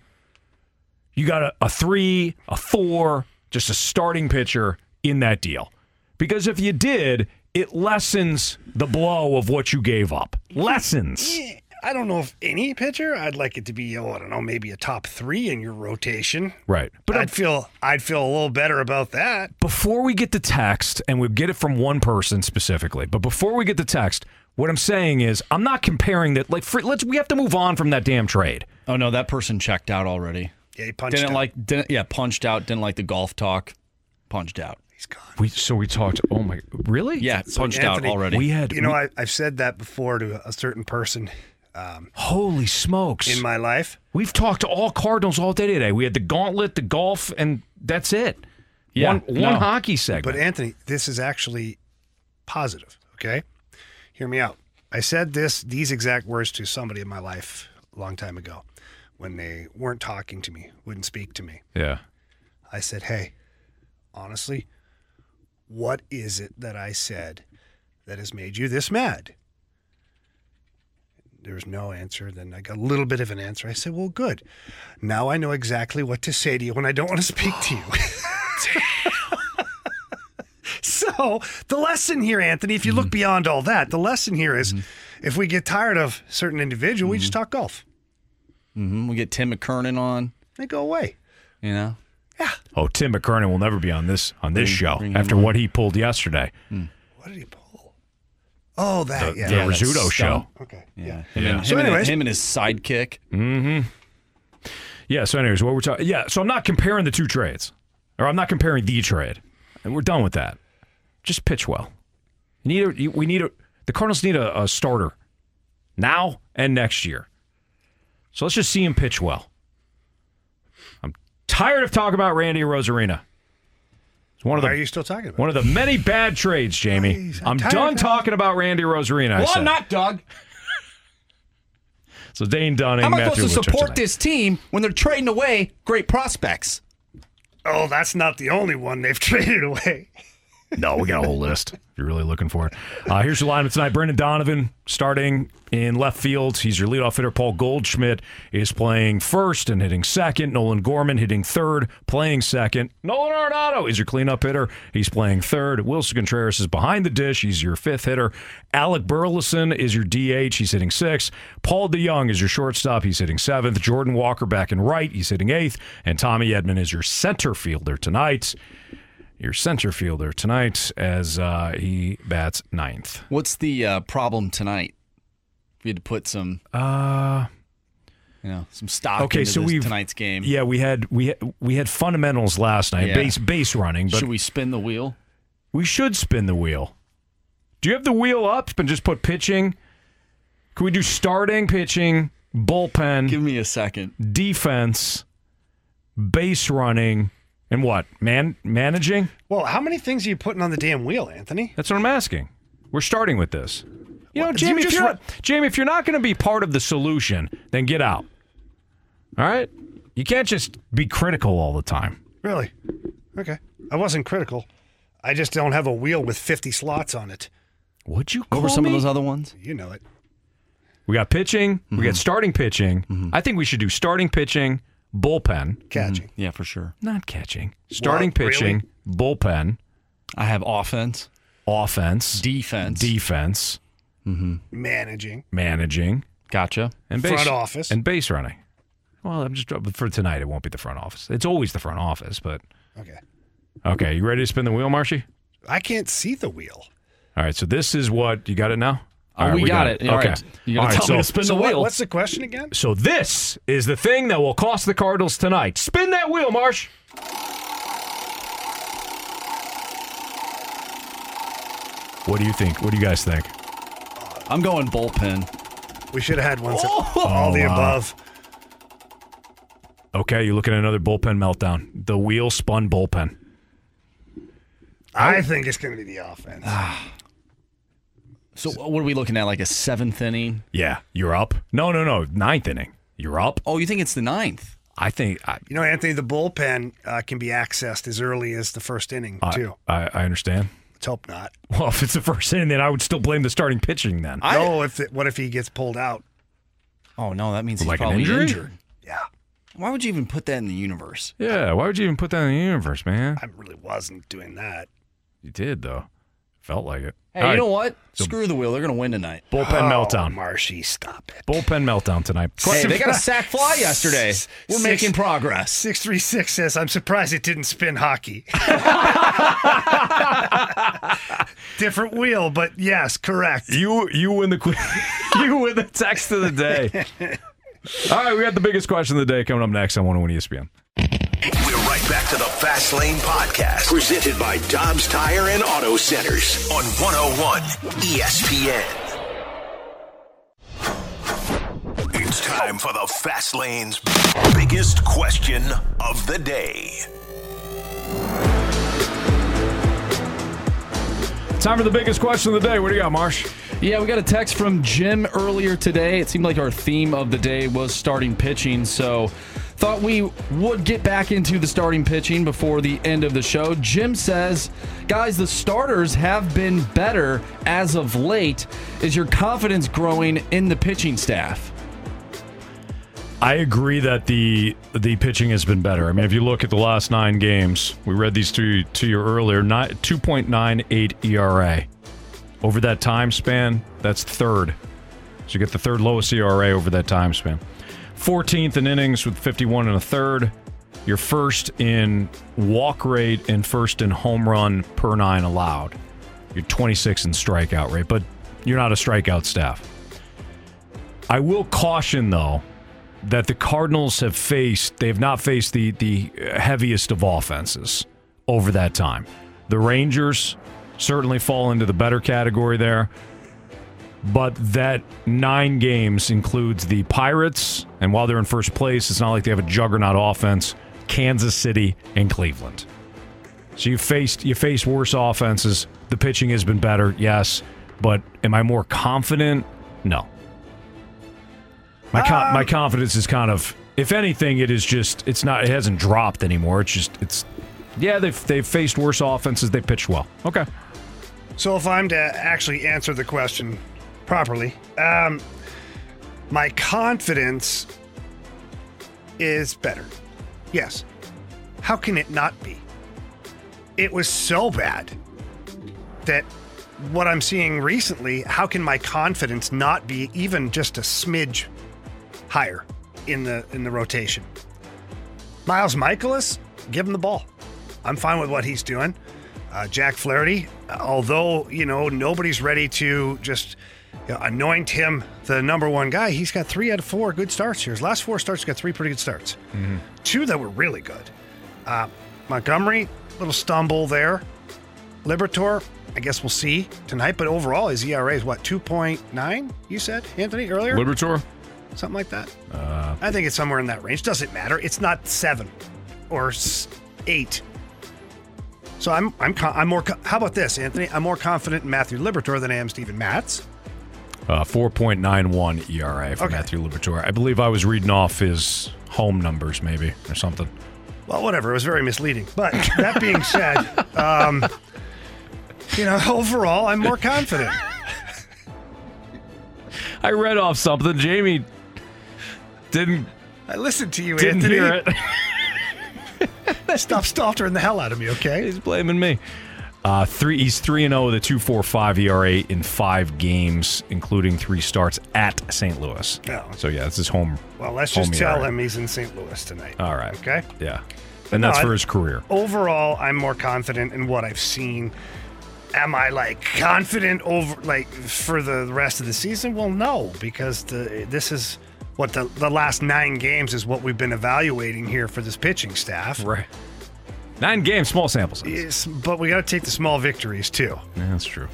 You got a, a three, a four, just a starting pitcher in that deal. Because if you did, it lessens the blow of what you gave up. Lessens. I don't know if any pitcher. I'd like it to be, oh, I don't know, maybe a top three in your rotation. Right. But I'd I'm, feel I'd feel a little better about that. Before we get the text, and we get it from one person specifically, but before we get the text, what I'm saying is I'm not comparing that. Like, for, let's we have to move on from that damn trade. Oh no, that person checked out already. Yeah, he punched didn't out. Like, didn't, yeah, punched out. Didn't like the golf talk. Punched out. He's gone. We, so we talked. Oh my, really? Yeah, so punched Anthony, out already. We had. You know, we, I, I've said that before to a certain person. Um, Holy smokes. In my life. We've talked to all Cardinals all day today. We had the gauntlet, the golf, and that's it. Yeah, one, no. one hockey segment. But Anthony, this is actually positive, okay? Hear me out. I said this, these exact words to somebody in my life a long time ago when they weren't talking to me, wouldn't speak to me. Yeah. I said, hey, honestly, what is it that I said that has made you this mad? There was no answer. Then I got a little bit of an answer. I said, well, good. Now I know exactly what to say to you when I don't want to speak to you. So So the lesson here, Anthony, if you mm-hmm. look beyond all that, the lesson here is mm-hmm. if we get tired of certain individual, mm-hmm. we just talk golf. Mm-hmm. We get Tim McKernan on. They go away. You know? Yeah. Oh, Tim McKernan will never be on this on this ring, show after what he pulled yesterday. Mm. What did he pull? Oh, that, the, yeah. The yeah, Rizzuto show. Okay. Yeah. yeah. yeah. So anyways. Him and his sidekick. Mm-hmm. Yeah, so anyways, what we're talking... Yeah, so I'm not comparing the two trades. Or I'm not comparing the trade. And we're done with that. Just pitch well. You need a, we need a, the Cardinals need a, a starter now and next year. So let's just see him pitch well. I'm tired of talking about Randy Arozarena. It's one of the, Why are you still talking about One it? of the many bad trades, Jamie. Jeez, I'm, I'm done talking about Randy Arozarena. Well, I'm not, Doug. So Dane Dunning, How am I Matthew supposed to Richard support tonight? This team when they're trading away great prospects? Oh, that's not the only one they've traded away. No, we got a whole list if you're really looking for it. Uh, here's your lineup tonight. Brendan Donovan starting in left field. He's your leadoff hitter. Paul Goldschmidt is playing first and hitting second. Nolan Gorman hitting third, playing second. Nolan Arenado is your cleanup hitter. He's playing third. Wilson Contreras is behind the dish. He's your fifth hitter. Alec Burleson is your D H. He's hitting sixth. Paul DeJong is your shortstop. He's hitting seventh. Jordan Walker back in right. He's hitting eighth. And Tommy Edman is your center fielder tonight. Your center fielder tonight as uh, he bats ninth. What's the uh, problem tonight? We had to put some, uh, you know, some stock okay, into so this tonight's game. Yeah, we had we had, we had fundamentals last night, yeah. base base running. But should we spin the wheel? We should spin the wheel. Do you have the wheel up and just put pitching? Can we do starting pitching, bullpen? Give me a second. Defense, base running. And what? Man managing? Well, how many things are you putting on the damn wheel, Anthony? That's what I'm asking. We're starting with this. You well, know, Jamie, you if you're not, Jamie, if you're not going to be part of the solution, then get out. All right? You can't just be critical all the time. Really? Okay. I wasn't critical. I just don't have a wheel with fifty slots on it. What'd you call What were some me? of those other ones? You know it. We got pitching. Mm-hmm. We got starting pitching. Mm-hmm. I think we should do starting pitching. Bullpen. Catching. Mm-hmm. Yeah, for sure. Not catching. Starting well, pitching. Really? Bullpen. I have offense. Offense. Defense. Defense. Mm-hmm. Managing. Managing. Gotcha. And base, front office. And base running. Well, I'm just for tonight, it won't be the front office. It's always the front office, but. Okay. Okay, you ready to spin the wheel, Marshy? I can't see the wheel. All right, so this is what, you got it now? Oh, right, we, we got, got it. it. All okay. Right. You got to tell so, me to spin so the wheel. What, what's the question again? So this is the thing that will cost the Cardinals tonight. Spin that wheel, Marsh. What do you think? What do you guys think? I'm going bullpen. We should have had one. Oh, oh, all the wow. above. Okay, you're looking at another bullpen meltdown. The wheel spun bullpen. I oh. think it's going to be the offense. So what are we looking at, like a seventh inning? Yeah, you're up. No, no, no, ninth inning. You're up. Oh, you think it's the ninth? I think. I, you know, Anthony, the bullpen uh, can be accessed as early as the first inning, I, too. I, I understand. Let's hope not. Well, if it's the first inning, then I would still blame the starting pitching then. I, no, if it, what if he gets pulled out? Oh, no, that means he's like probably injury? injured. Yeah. Why would you even put that in the universe? Yeah, why would you even put that in the universe, man? I really wasn't doing that. You did, though. Felt like it. Hey, All you right. know what? So, Screw the wheel. They're going to win tonight. Bullpen oh, meltdown. Marshy, stop it. Bullpen meltdown tonight. Hey, they got a sack fly yesterday. We're six, making progress. six three six says, I'm surprised it didn't spin hockey. Different wheel, but yes, correct. You you win the you win the text of the day. All right, we got the biggest question of the day coming up next on one oh one E S P N. We're right back to the Fast Lane Podcast, presented by Dobbs Tire and Auto Centers on one oh one E S P N. It's time for the Fast Lane's biggest question of the day. Time for the biggest question of the day. What do you got, Marsh? Yeah, we got a text from Jim earlier today. It seemed like our theme of the day was starting pitching, so thought we would get back into the starting pitching before the end of the show. Jim says, guys, the starters have been better as of late. Is your confidence growing in the pitching staff? I agree that the the pitching has been better. I mean, if you look at the last nine games, we read these to, to you earlier, not two point nine eight E R A. Over that time span, that's third. So you get the third lowest E R A over that time span. fourteenth in innings with fifty-one and a third. You're first in walk rate and first in home run per nine allowed. You're twenty-sixth in strikeout rate, but you're not a strikeout staff. I will caution, though, that the Cardinals have faced, they have not faced the, the heaviest of offenses over that time. The Rangers certainly fall into the better category there. But that nine games includes the Pirates, and while they're in first place, it's not like they have a juggernaut offense, Kansas City and Cleveland. So you faced you faced worse offenses. The pitching has been better, yes. But am I more confident? No. My com- um, my confidence is kind of, if anything, it is just it's not it hasn't dropped anymore. It's just it's yeah, they've they've faced worse offenses, they pitched well. Okay. So if I'm to actually answer the question properly, um, my confidence is better. Yes. How can it not be? It was so bad that what I'm seeing recently, how can my confidence not be even just a smidge higher in the in the rotation? Miles Mikolas, give him the ball. I'm fine with what he's doing. Uh, Jack Flaherty, although, you know, nobody's ready to just you know, anoint him the number one guy, he's got three out of four good starts here. His last four starts, he's got three pretty good starts. Mm-hmm. Two that were really good. Uh, Montgomery, little stumble there. Liberatore, I guess we'll see tonight, but overall his E R A is what, two point nine, you said, Anthony, earlier? Liberatore? Something like that. Uh, I think it's somewhere in that range. Doesn't matter. It's not seven or eight. So I'm I'm I'm more. How about this, Anthony? I'm more confident in Matthew Liberatore than I am Steven Matz. Uh, four point nine one E R A for okay. Matthew Liberatore. I believe I was reading off his home numbers, maybe or something. Well, whatever. It was very misleading. But that being said, um, you know, overall, I'm more confident. I read off something. Jamie didn't. I listened to you, didn't Anthony. Hear it. That stuff staltering the hell out of me, okay? He's blaming me. Uh, three. He's three and oh with a two point four five E R A in five games, including three starts at Saint Louis. Oh. So, yeah, this is home. Well, let's home just E R A. Tell him he's in Saint Louis tonight. All right. Okay? Yeah. And that's no, for his career. Overall, I'm more confident in what I've seen. Am I, like, confident over like for the rest of the season? Well, no, because the this is... What the, the last nine games is what we've been evaluating here for this pitching staff. Right. Nine games, small sample size. Yes, but we got to take the small victories, too. Yeah, that's true.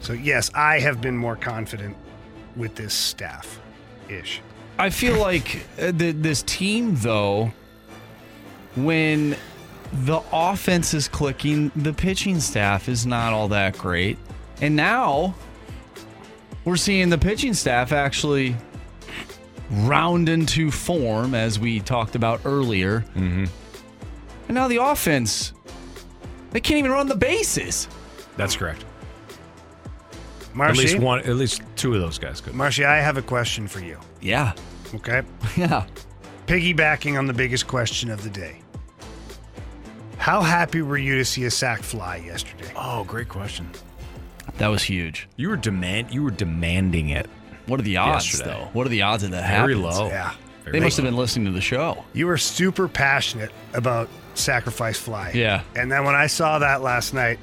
So, yes, I have been more confident with this staff-ish. I feel like the, this team, though, when the offense is clicking, the pitching staff is not all that great. And now we're seeing the pitching staff actually... round into form, as we talked about earlier. Mm-hmm. And now the offense, they can't even run the bases. That's correct. Marcy, at least one, at least two of those guys could. Marcy, I have a question for you. Yeah. Okay. Yeah. Piggybacking on the biggest question of the day. How happy were you to see a sac fly yesterday? Oh, great question. That was huge. You were demand. You were demanding it. What are the odds, yesterday. though? What are the odds of that happening? Very low. Yeah. Very they must low. have been listening to the show. You were super passionate about sacrifice fly. Yeah. And then when I saw that last night,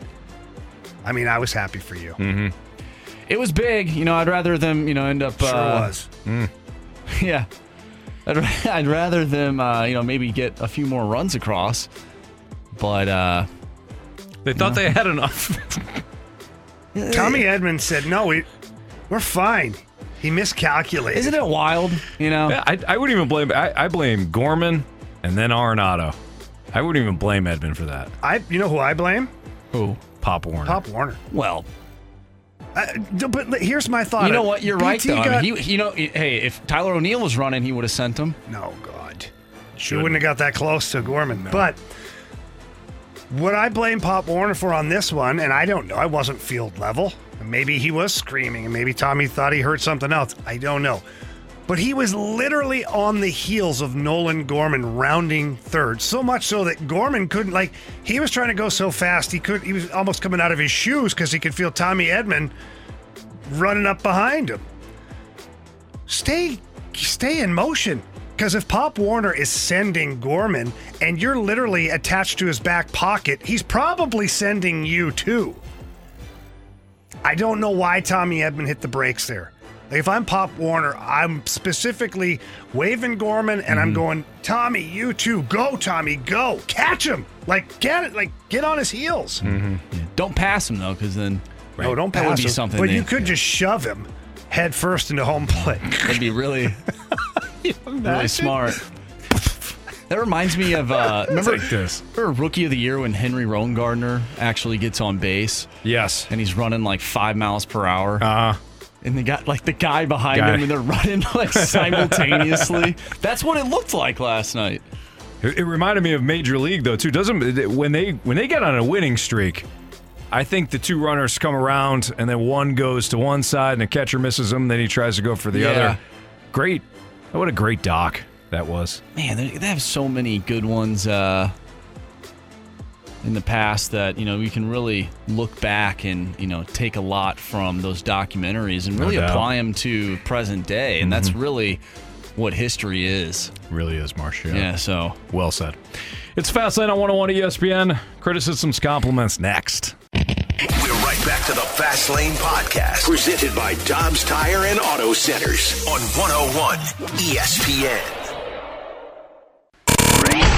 I mean, I was happy for you. Mm-hmm. It was big. You know, I'd rather them, you know, end up. Sure uh, was. Mm. Yeah. I'd, I'd rather them, uh, you know, maybe get a few more runs across. But. Uh, they thought know. they had enough. Tommy Edman said, no, we, we're fine. He miscalculated. Isn't it wild? You know, yeah, I, I wouldn't even blame. I, I blame Gorman and then Arenado. I wouldn't even blame Edman for that. I, you know, who I blame? Who? Pop Warner. Pop Warner. Well, I, but here's my thought. You know what? You're B T right. Though. Got, I mean, he, you know, hey, if Tyler O'Neill was running, he would have sent him. No, God, he wouldn't have got that close to Gorman. No. But what I blame Pop Warner for on this one, and I don't know, I wasn't field level. Maybe he was screaming, and maybe Tommy thought he heard something else. I don't know. But he was literally on the heels of Nolan Gorman rounding third, so much so that Gorman couldn't, like, he was trying to go so fast, he could he was almost coming out of his shoes because he could feel Tommy Edman running up behind him. Stay, stay in motion, because if Pop Warner is sending Gorman and you're literally attached to his back pocket, he's probably sending you too. I don't know why Tommy Edman hit the brakes there. Like, if I'm Pop Warner, I'm specifically waving Gorman, and mm-hmm. I'm going, Tommy, you too. Go, Tommy, go. Catch him. Like, get it. Like, get on his heels. Mm-hmm. Yeah. Don't pass him, though, because then right, no, don't pass that would be him. Something but they, you could yeah. just shove him head first into home plate. That'd be really, really smart. That reminds me of, uh, remember, like this. remember Rookie of the Year when Henry Rohngartner actually gets on base? Yes. And he's running, like, five miles per hour. Uh-huh. And they got, like, the guy behind guy. him, and they're running, like, simultaneously. That's what it looked like last night. It, it reminded me of Major League, though, too. Doesn't when they when they get on a winning streak, I think the two runners come around, and then one goes to one side, and the catcher misses him, and then he tries to go for the yeah. other. Great. Oh, what a great doc that was. Man, they, they have so many good ones uh, in the past that, you know, we can really look back and, you know, take a lot from those documentaries and really no apply them to present day. And mm-hmm. that's really what history is. It really is, Marsh. Yeah. yeah, so. Well said. It's Fast Lane on one oh one E S P N. Criticisms, compliments next. We're right back to the Fast Lane Podcast, presented by Dobbs Tire and Auto Centers on one oh one E S P N.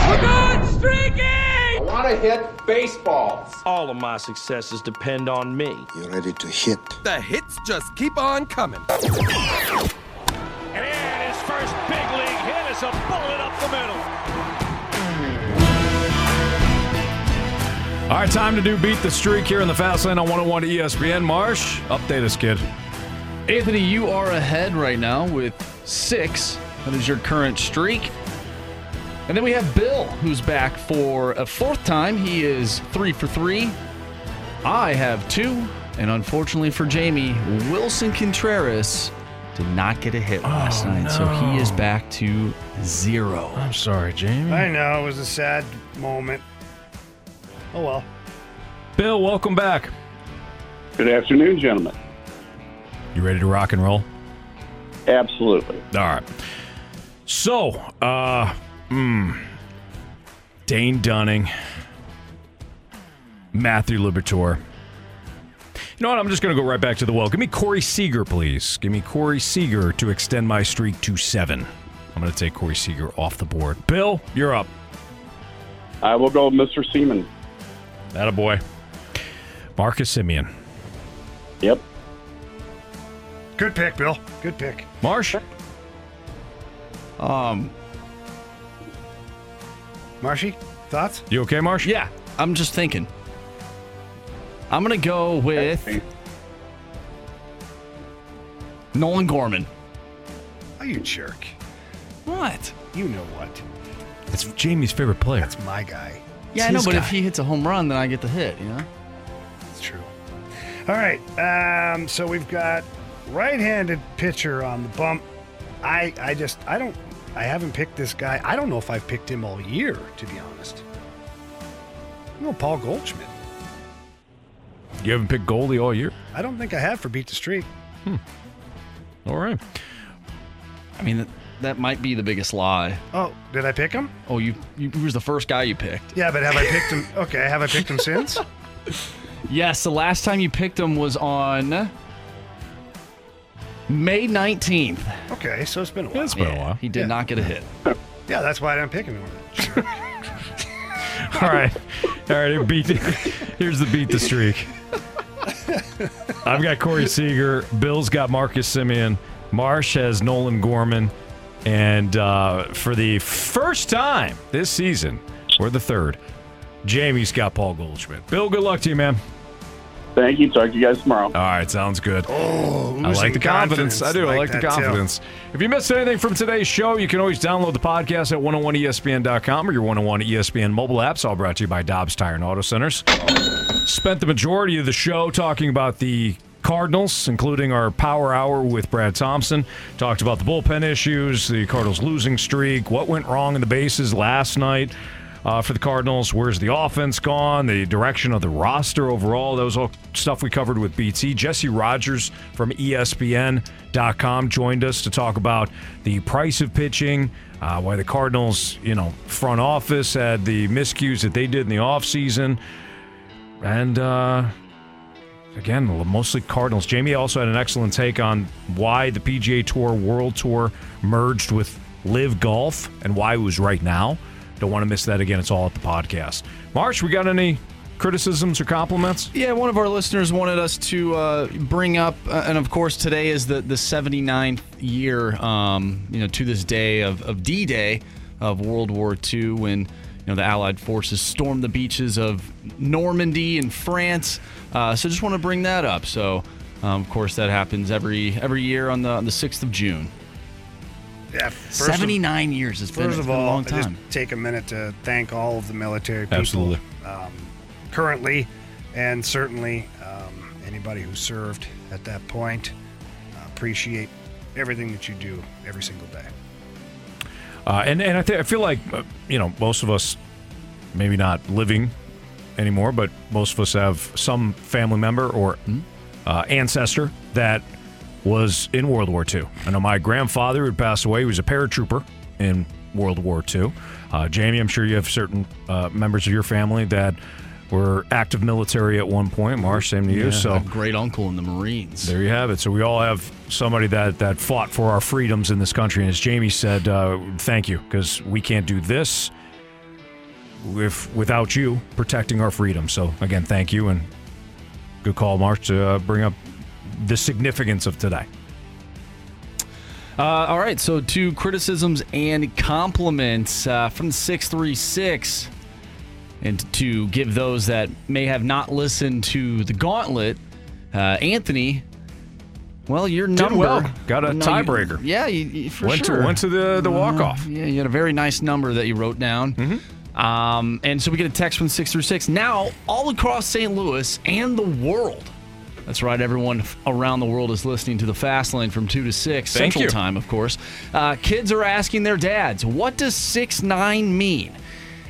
We're going streaking! I want to hit baseballs. All of my successes depend on me. You ready to hit? The hits just keep on coming. And here, his first big league hit is a bullet up the middle. All right, time to do Beat the Streak here in the Fast Lane on one oh one E S P N. Marsh, update us, kid. Anthony, you are ahead right now with six. That is your current streak. And then we have Bill, who's back for a fourth time. He is three for three. I have two. And unfortunately for Jamie, Wilson Contreras did not get a hit last oh, night. No. So he is back to zero. I'm sorry, Jamie. I know. It was a sad moment. Oh, well. Bill, welcome back. Good afternoon, gentlemen. You ready to rock and roll? Absolutely. All right. So, uh... Mm. Dane Dunning, Matthew Liberatore. You know what? I'm just going to go right back to the well. Give me Corey Seager, please. Give me Corey Seager to extend my streak to seven. I'm going to take Corey Seager off the board. Bill, you're up. I will go with Mister Semien. Attaboy. Marcus Semien. Yep. Good pick, Bill. Good pick. Marsh? Um... Marshy, thoughts? You okay, Marsh? Yeah, I'm just thinking. I'm going to go with Nolan Gorman. Oh, you jerk. What? You know what? That's Jamie's favorite player. That's my guy. Yeah, I know, but if he hits a home run, then I get the hit, you know? That's true. All right, um, so we've got right-handed pitcher on the bump. I, I just, I don't... I haven't picked this guy. I don't know if I've picked him all year, to be honest. You know, Paul Goldschmidt. You haven't picked Goldie all year? I don't think I have for Beat the Streak. Hmm. All right. I mean, that, that might be the biggest lie. Oh, did I pick him? Oh, you, you he was the first guy you picked. Yeah, but have I picked him? Okay, have I picked him since? Yes, the last time you picked him was on... May nineteenth. Okay, so it's been a while. Yeah, it's been yeah, a while. He did yeah. not get a hit. Yeah, that's why I didn't pick him. All right. All right, beat the, here's the Beat the Streak. I've got Corey Seager. Bill's got Marcus Semien. Marsh has Nolan Gorman. And uh, for the first time this season, or the third, Jamie's got Paul Goldschmidt. Bill, good luck to you, man. Thank you. Talk to you guys tomorrow. All right. Sounds good. Oh, I like the confidence. confidence. I do. Like I like the confidence. Too. If you missed anything from today's show, you can always download the podcast at one oh one E S P N dot com or your one oh one E S P N mobile apps, all brought to you by Dobbs Tire and Auto Centers. Spent the majority of the show talking about the Cardinals, including our Power Hour with Brad Thompson. Talked about the bullpen issues, the Cardinals losing streak, what went wrong in the bases last night uh, for the Cardinals, where's the offense gone, the direction of the roster overall. That was all stuff we covered with B T. Jesse Rogers from E S P N dot com joined us to talk about the price of pitching, uh, why the Cardinals, you know, front office had the miscues that they did in the offseason. And, uh, again, mostly Cardinals. Jamie also had an excellent take on why the P G A Tour World Tour merged with Live Golf and why it was right now. Don't want to miss that again. It's all at the podcast. Marsh, we got any criticisms or compliments? Yeah, one of our listeners wanted us to uh, bring up, uh, and of course today is the, the seventy-ninth year, um, you know, to this day of, of D-Day of World War Two, when you know, the Allied forces stormed the beaches of Normandy and France. Uh, so just want to bring that up. So, um, of course, that happens every every year on the on the sixth of June. Yeah, seventy-nine of, years. It's been, first it's of been all, a long time. I just take a minute to thank all of the military people. Absolutely. Um, currently, and certainly um, anybody who served at that point. Uh, appreciate everything that you do every single day. Uh, and and I, th- I feel like, uh, you know, most of us, maybe not living anymore, but most of us have some family member or uh, ancestor that was in World War Two. I know my grandfather had passed away. He was a paratrooper in World War Two. Uh, Jamie, I'm sure you have certain uh, members of your family that were active military at one point. Marsh, same to you. Yeah, so great uncle in the Marines. There you have it. So we all have somebody that, that fought for our freedoms in this country. And as Jamie said, uh, thank you, because we can't do this if, without you protecting our freedom. So, again, thank you. And good call, Marsh, to uh, bring up the significance of today. Uh, all right. So two criticisms and compliments uh, from the six three six. And to give those that may have not listened to the gauntlet, uh, Anthony, well, your number. Did well. Got a no, tiebreaker. Yeah, you, you, for went sure. To, went to the, the walk-off. Uh, yeah, you had a very nice number that you wrote down. Mm-hmm. Um, and so we get a text from six through six. Now, all across Saint Louis and the world. That's right, everyone around the world is listening to the Fast Lane from two to six. Thank Central you. Time, of course. Uh, kids are asking their dads, what does six nine mean?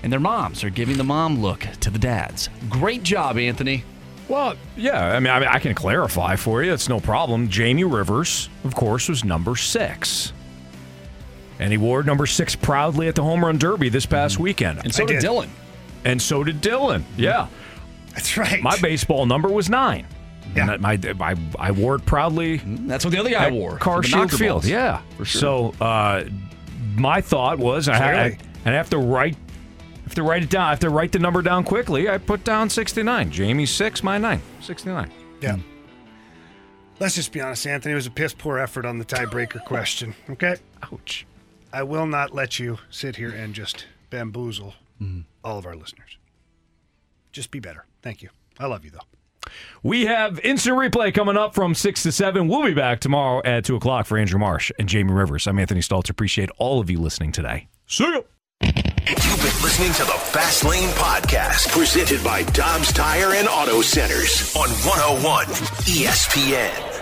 And their moms are giving the mom look to the dads. Great job, Anthony. Well, yeah, I mean, I, mean, I can clarify for you. It's no problem. Jamie Rivers, of course, was number six. And he wore number six proudly at the Home Run Derby this past mm-hmm. weekend. And so I did did. Dylan. And so did Dylan, yeah. That's right. My baseball number was nine. Yeah. And I, I, I wore it proudly. That's what the other guy wore. Carshield Field, yeah. For sure. So uh, my thought was, I, I, I have to write Have to write it down. I have to write the number down quickly. I put down sixty-nine. Jamie's six, my nine. sixty-nine. Yeah. Let's just be honest, Anthony. It was a piss poor effort on the tiebreaker question. Okay? Ouch. I will not let you sit here and just bamboozle mm-hmm. all of our listeners. Just be better. Thank you. I love you, though. We have instant replay coming up from six to seven. We'll be back tomorrow at two o'clock for Andrew Marsh and Jamie Rivers. I'm Anthony Staltz. Appreciate all of you listening today. See ya. You've been listening to the Fast Lane Podcast, presented by Dobbs Tire and Auto Centers on one oh one E S P N.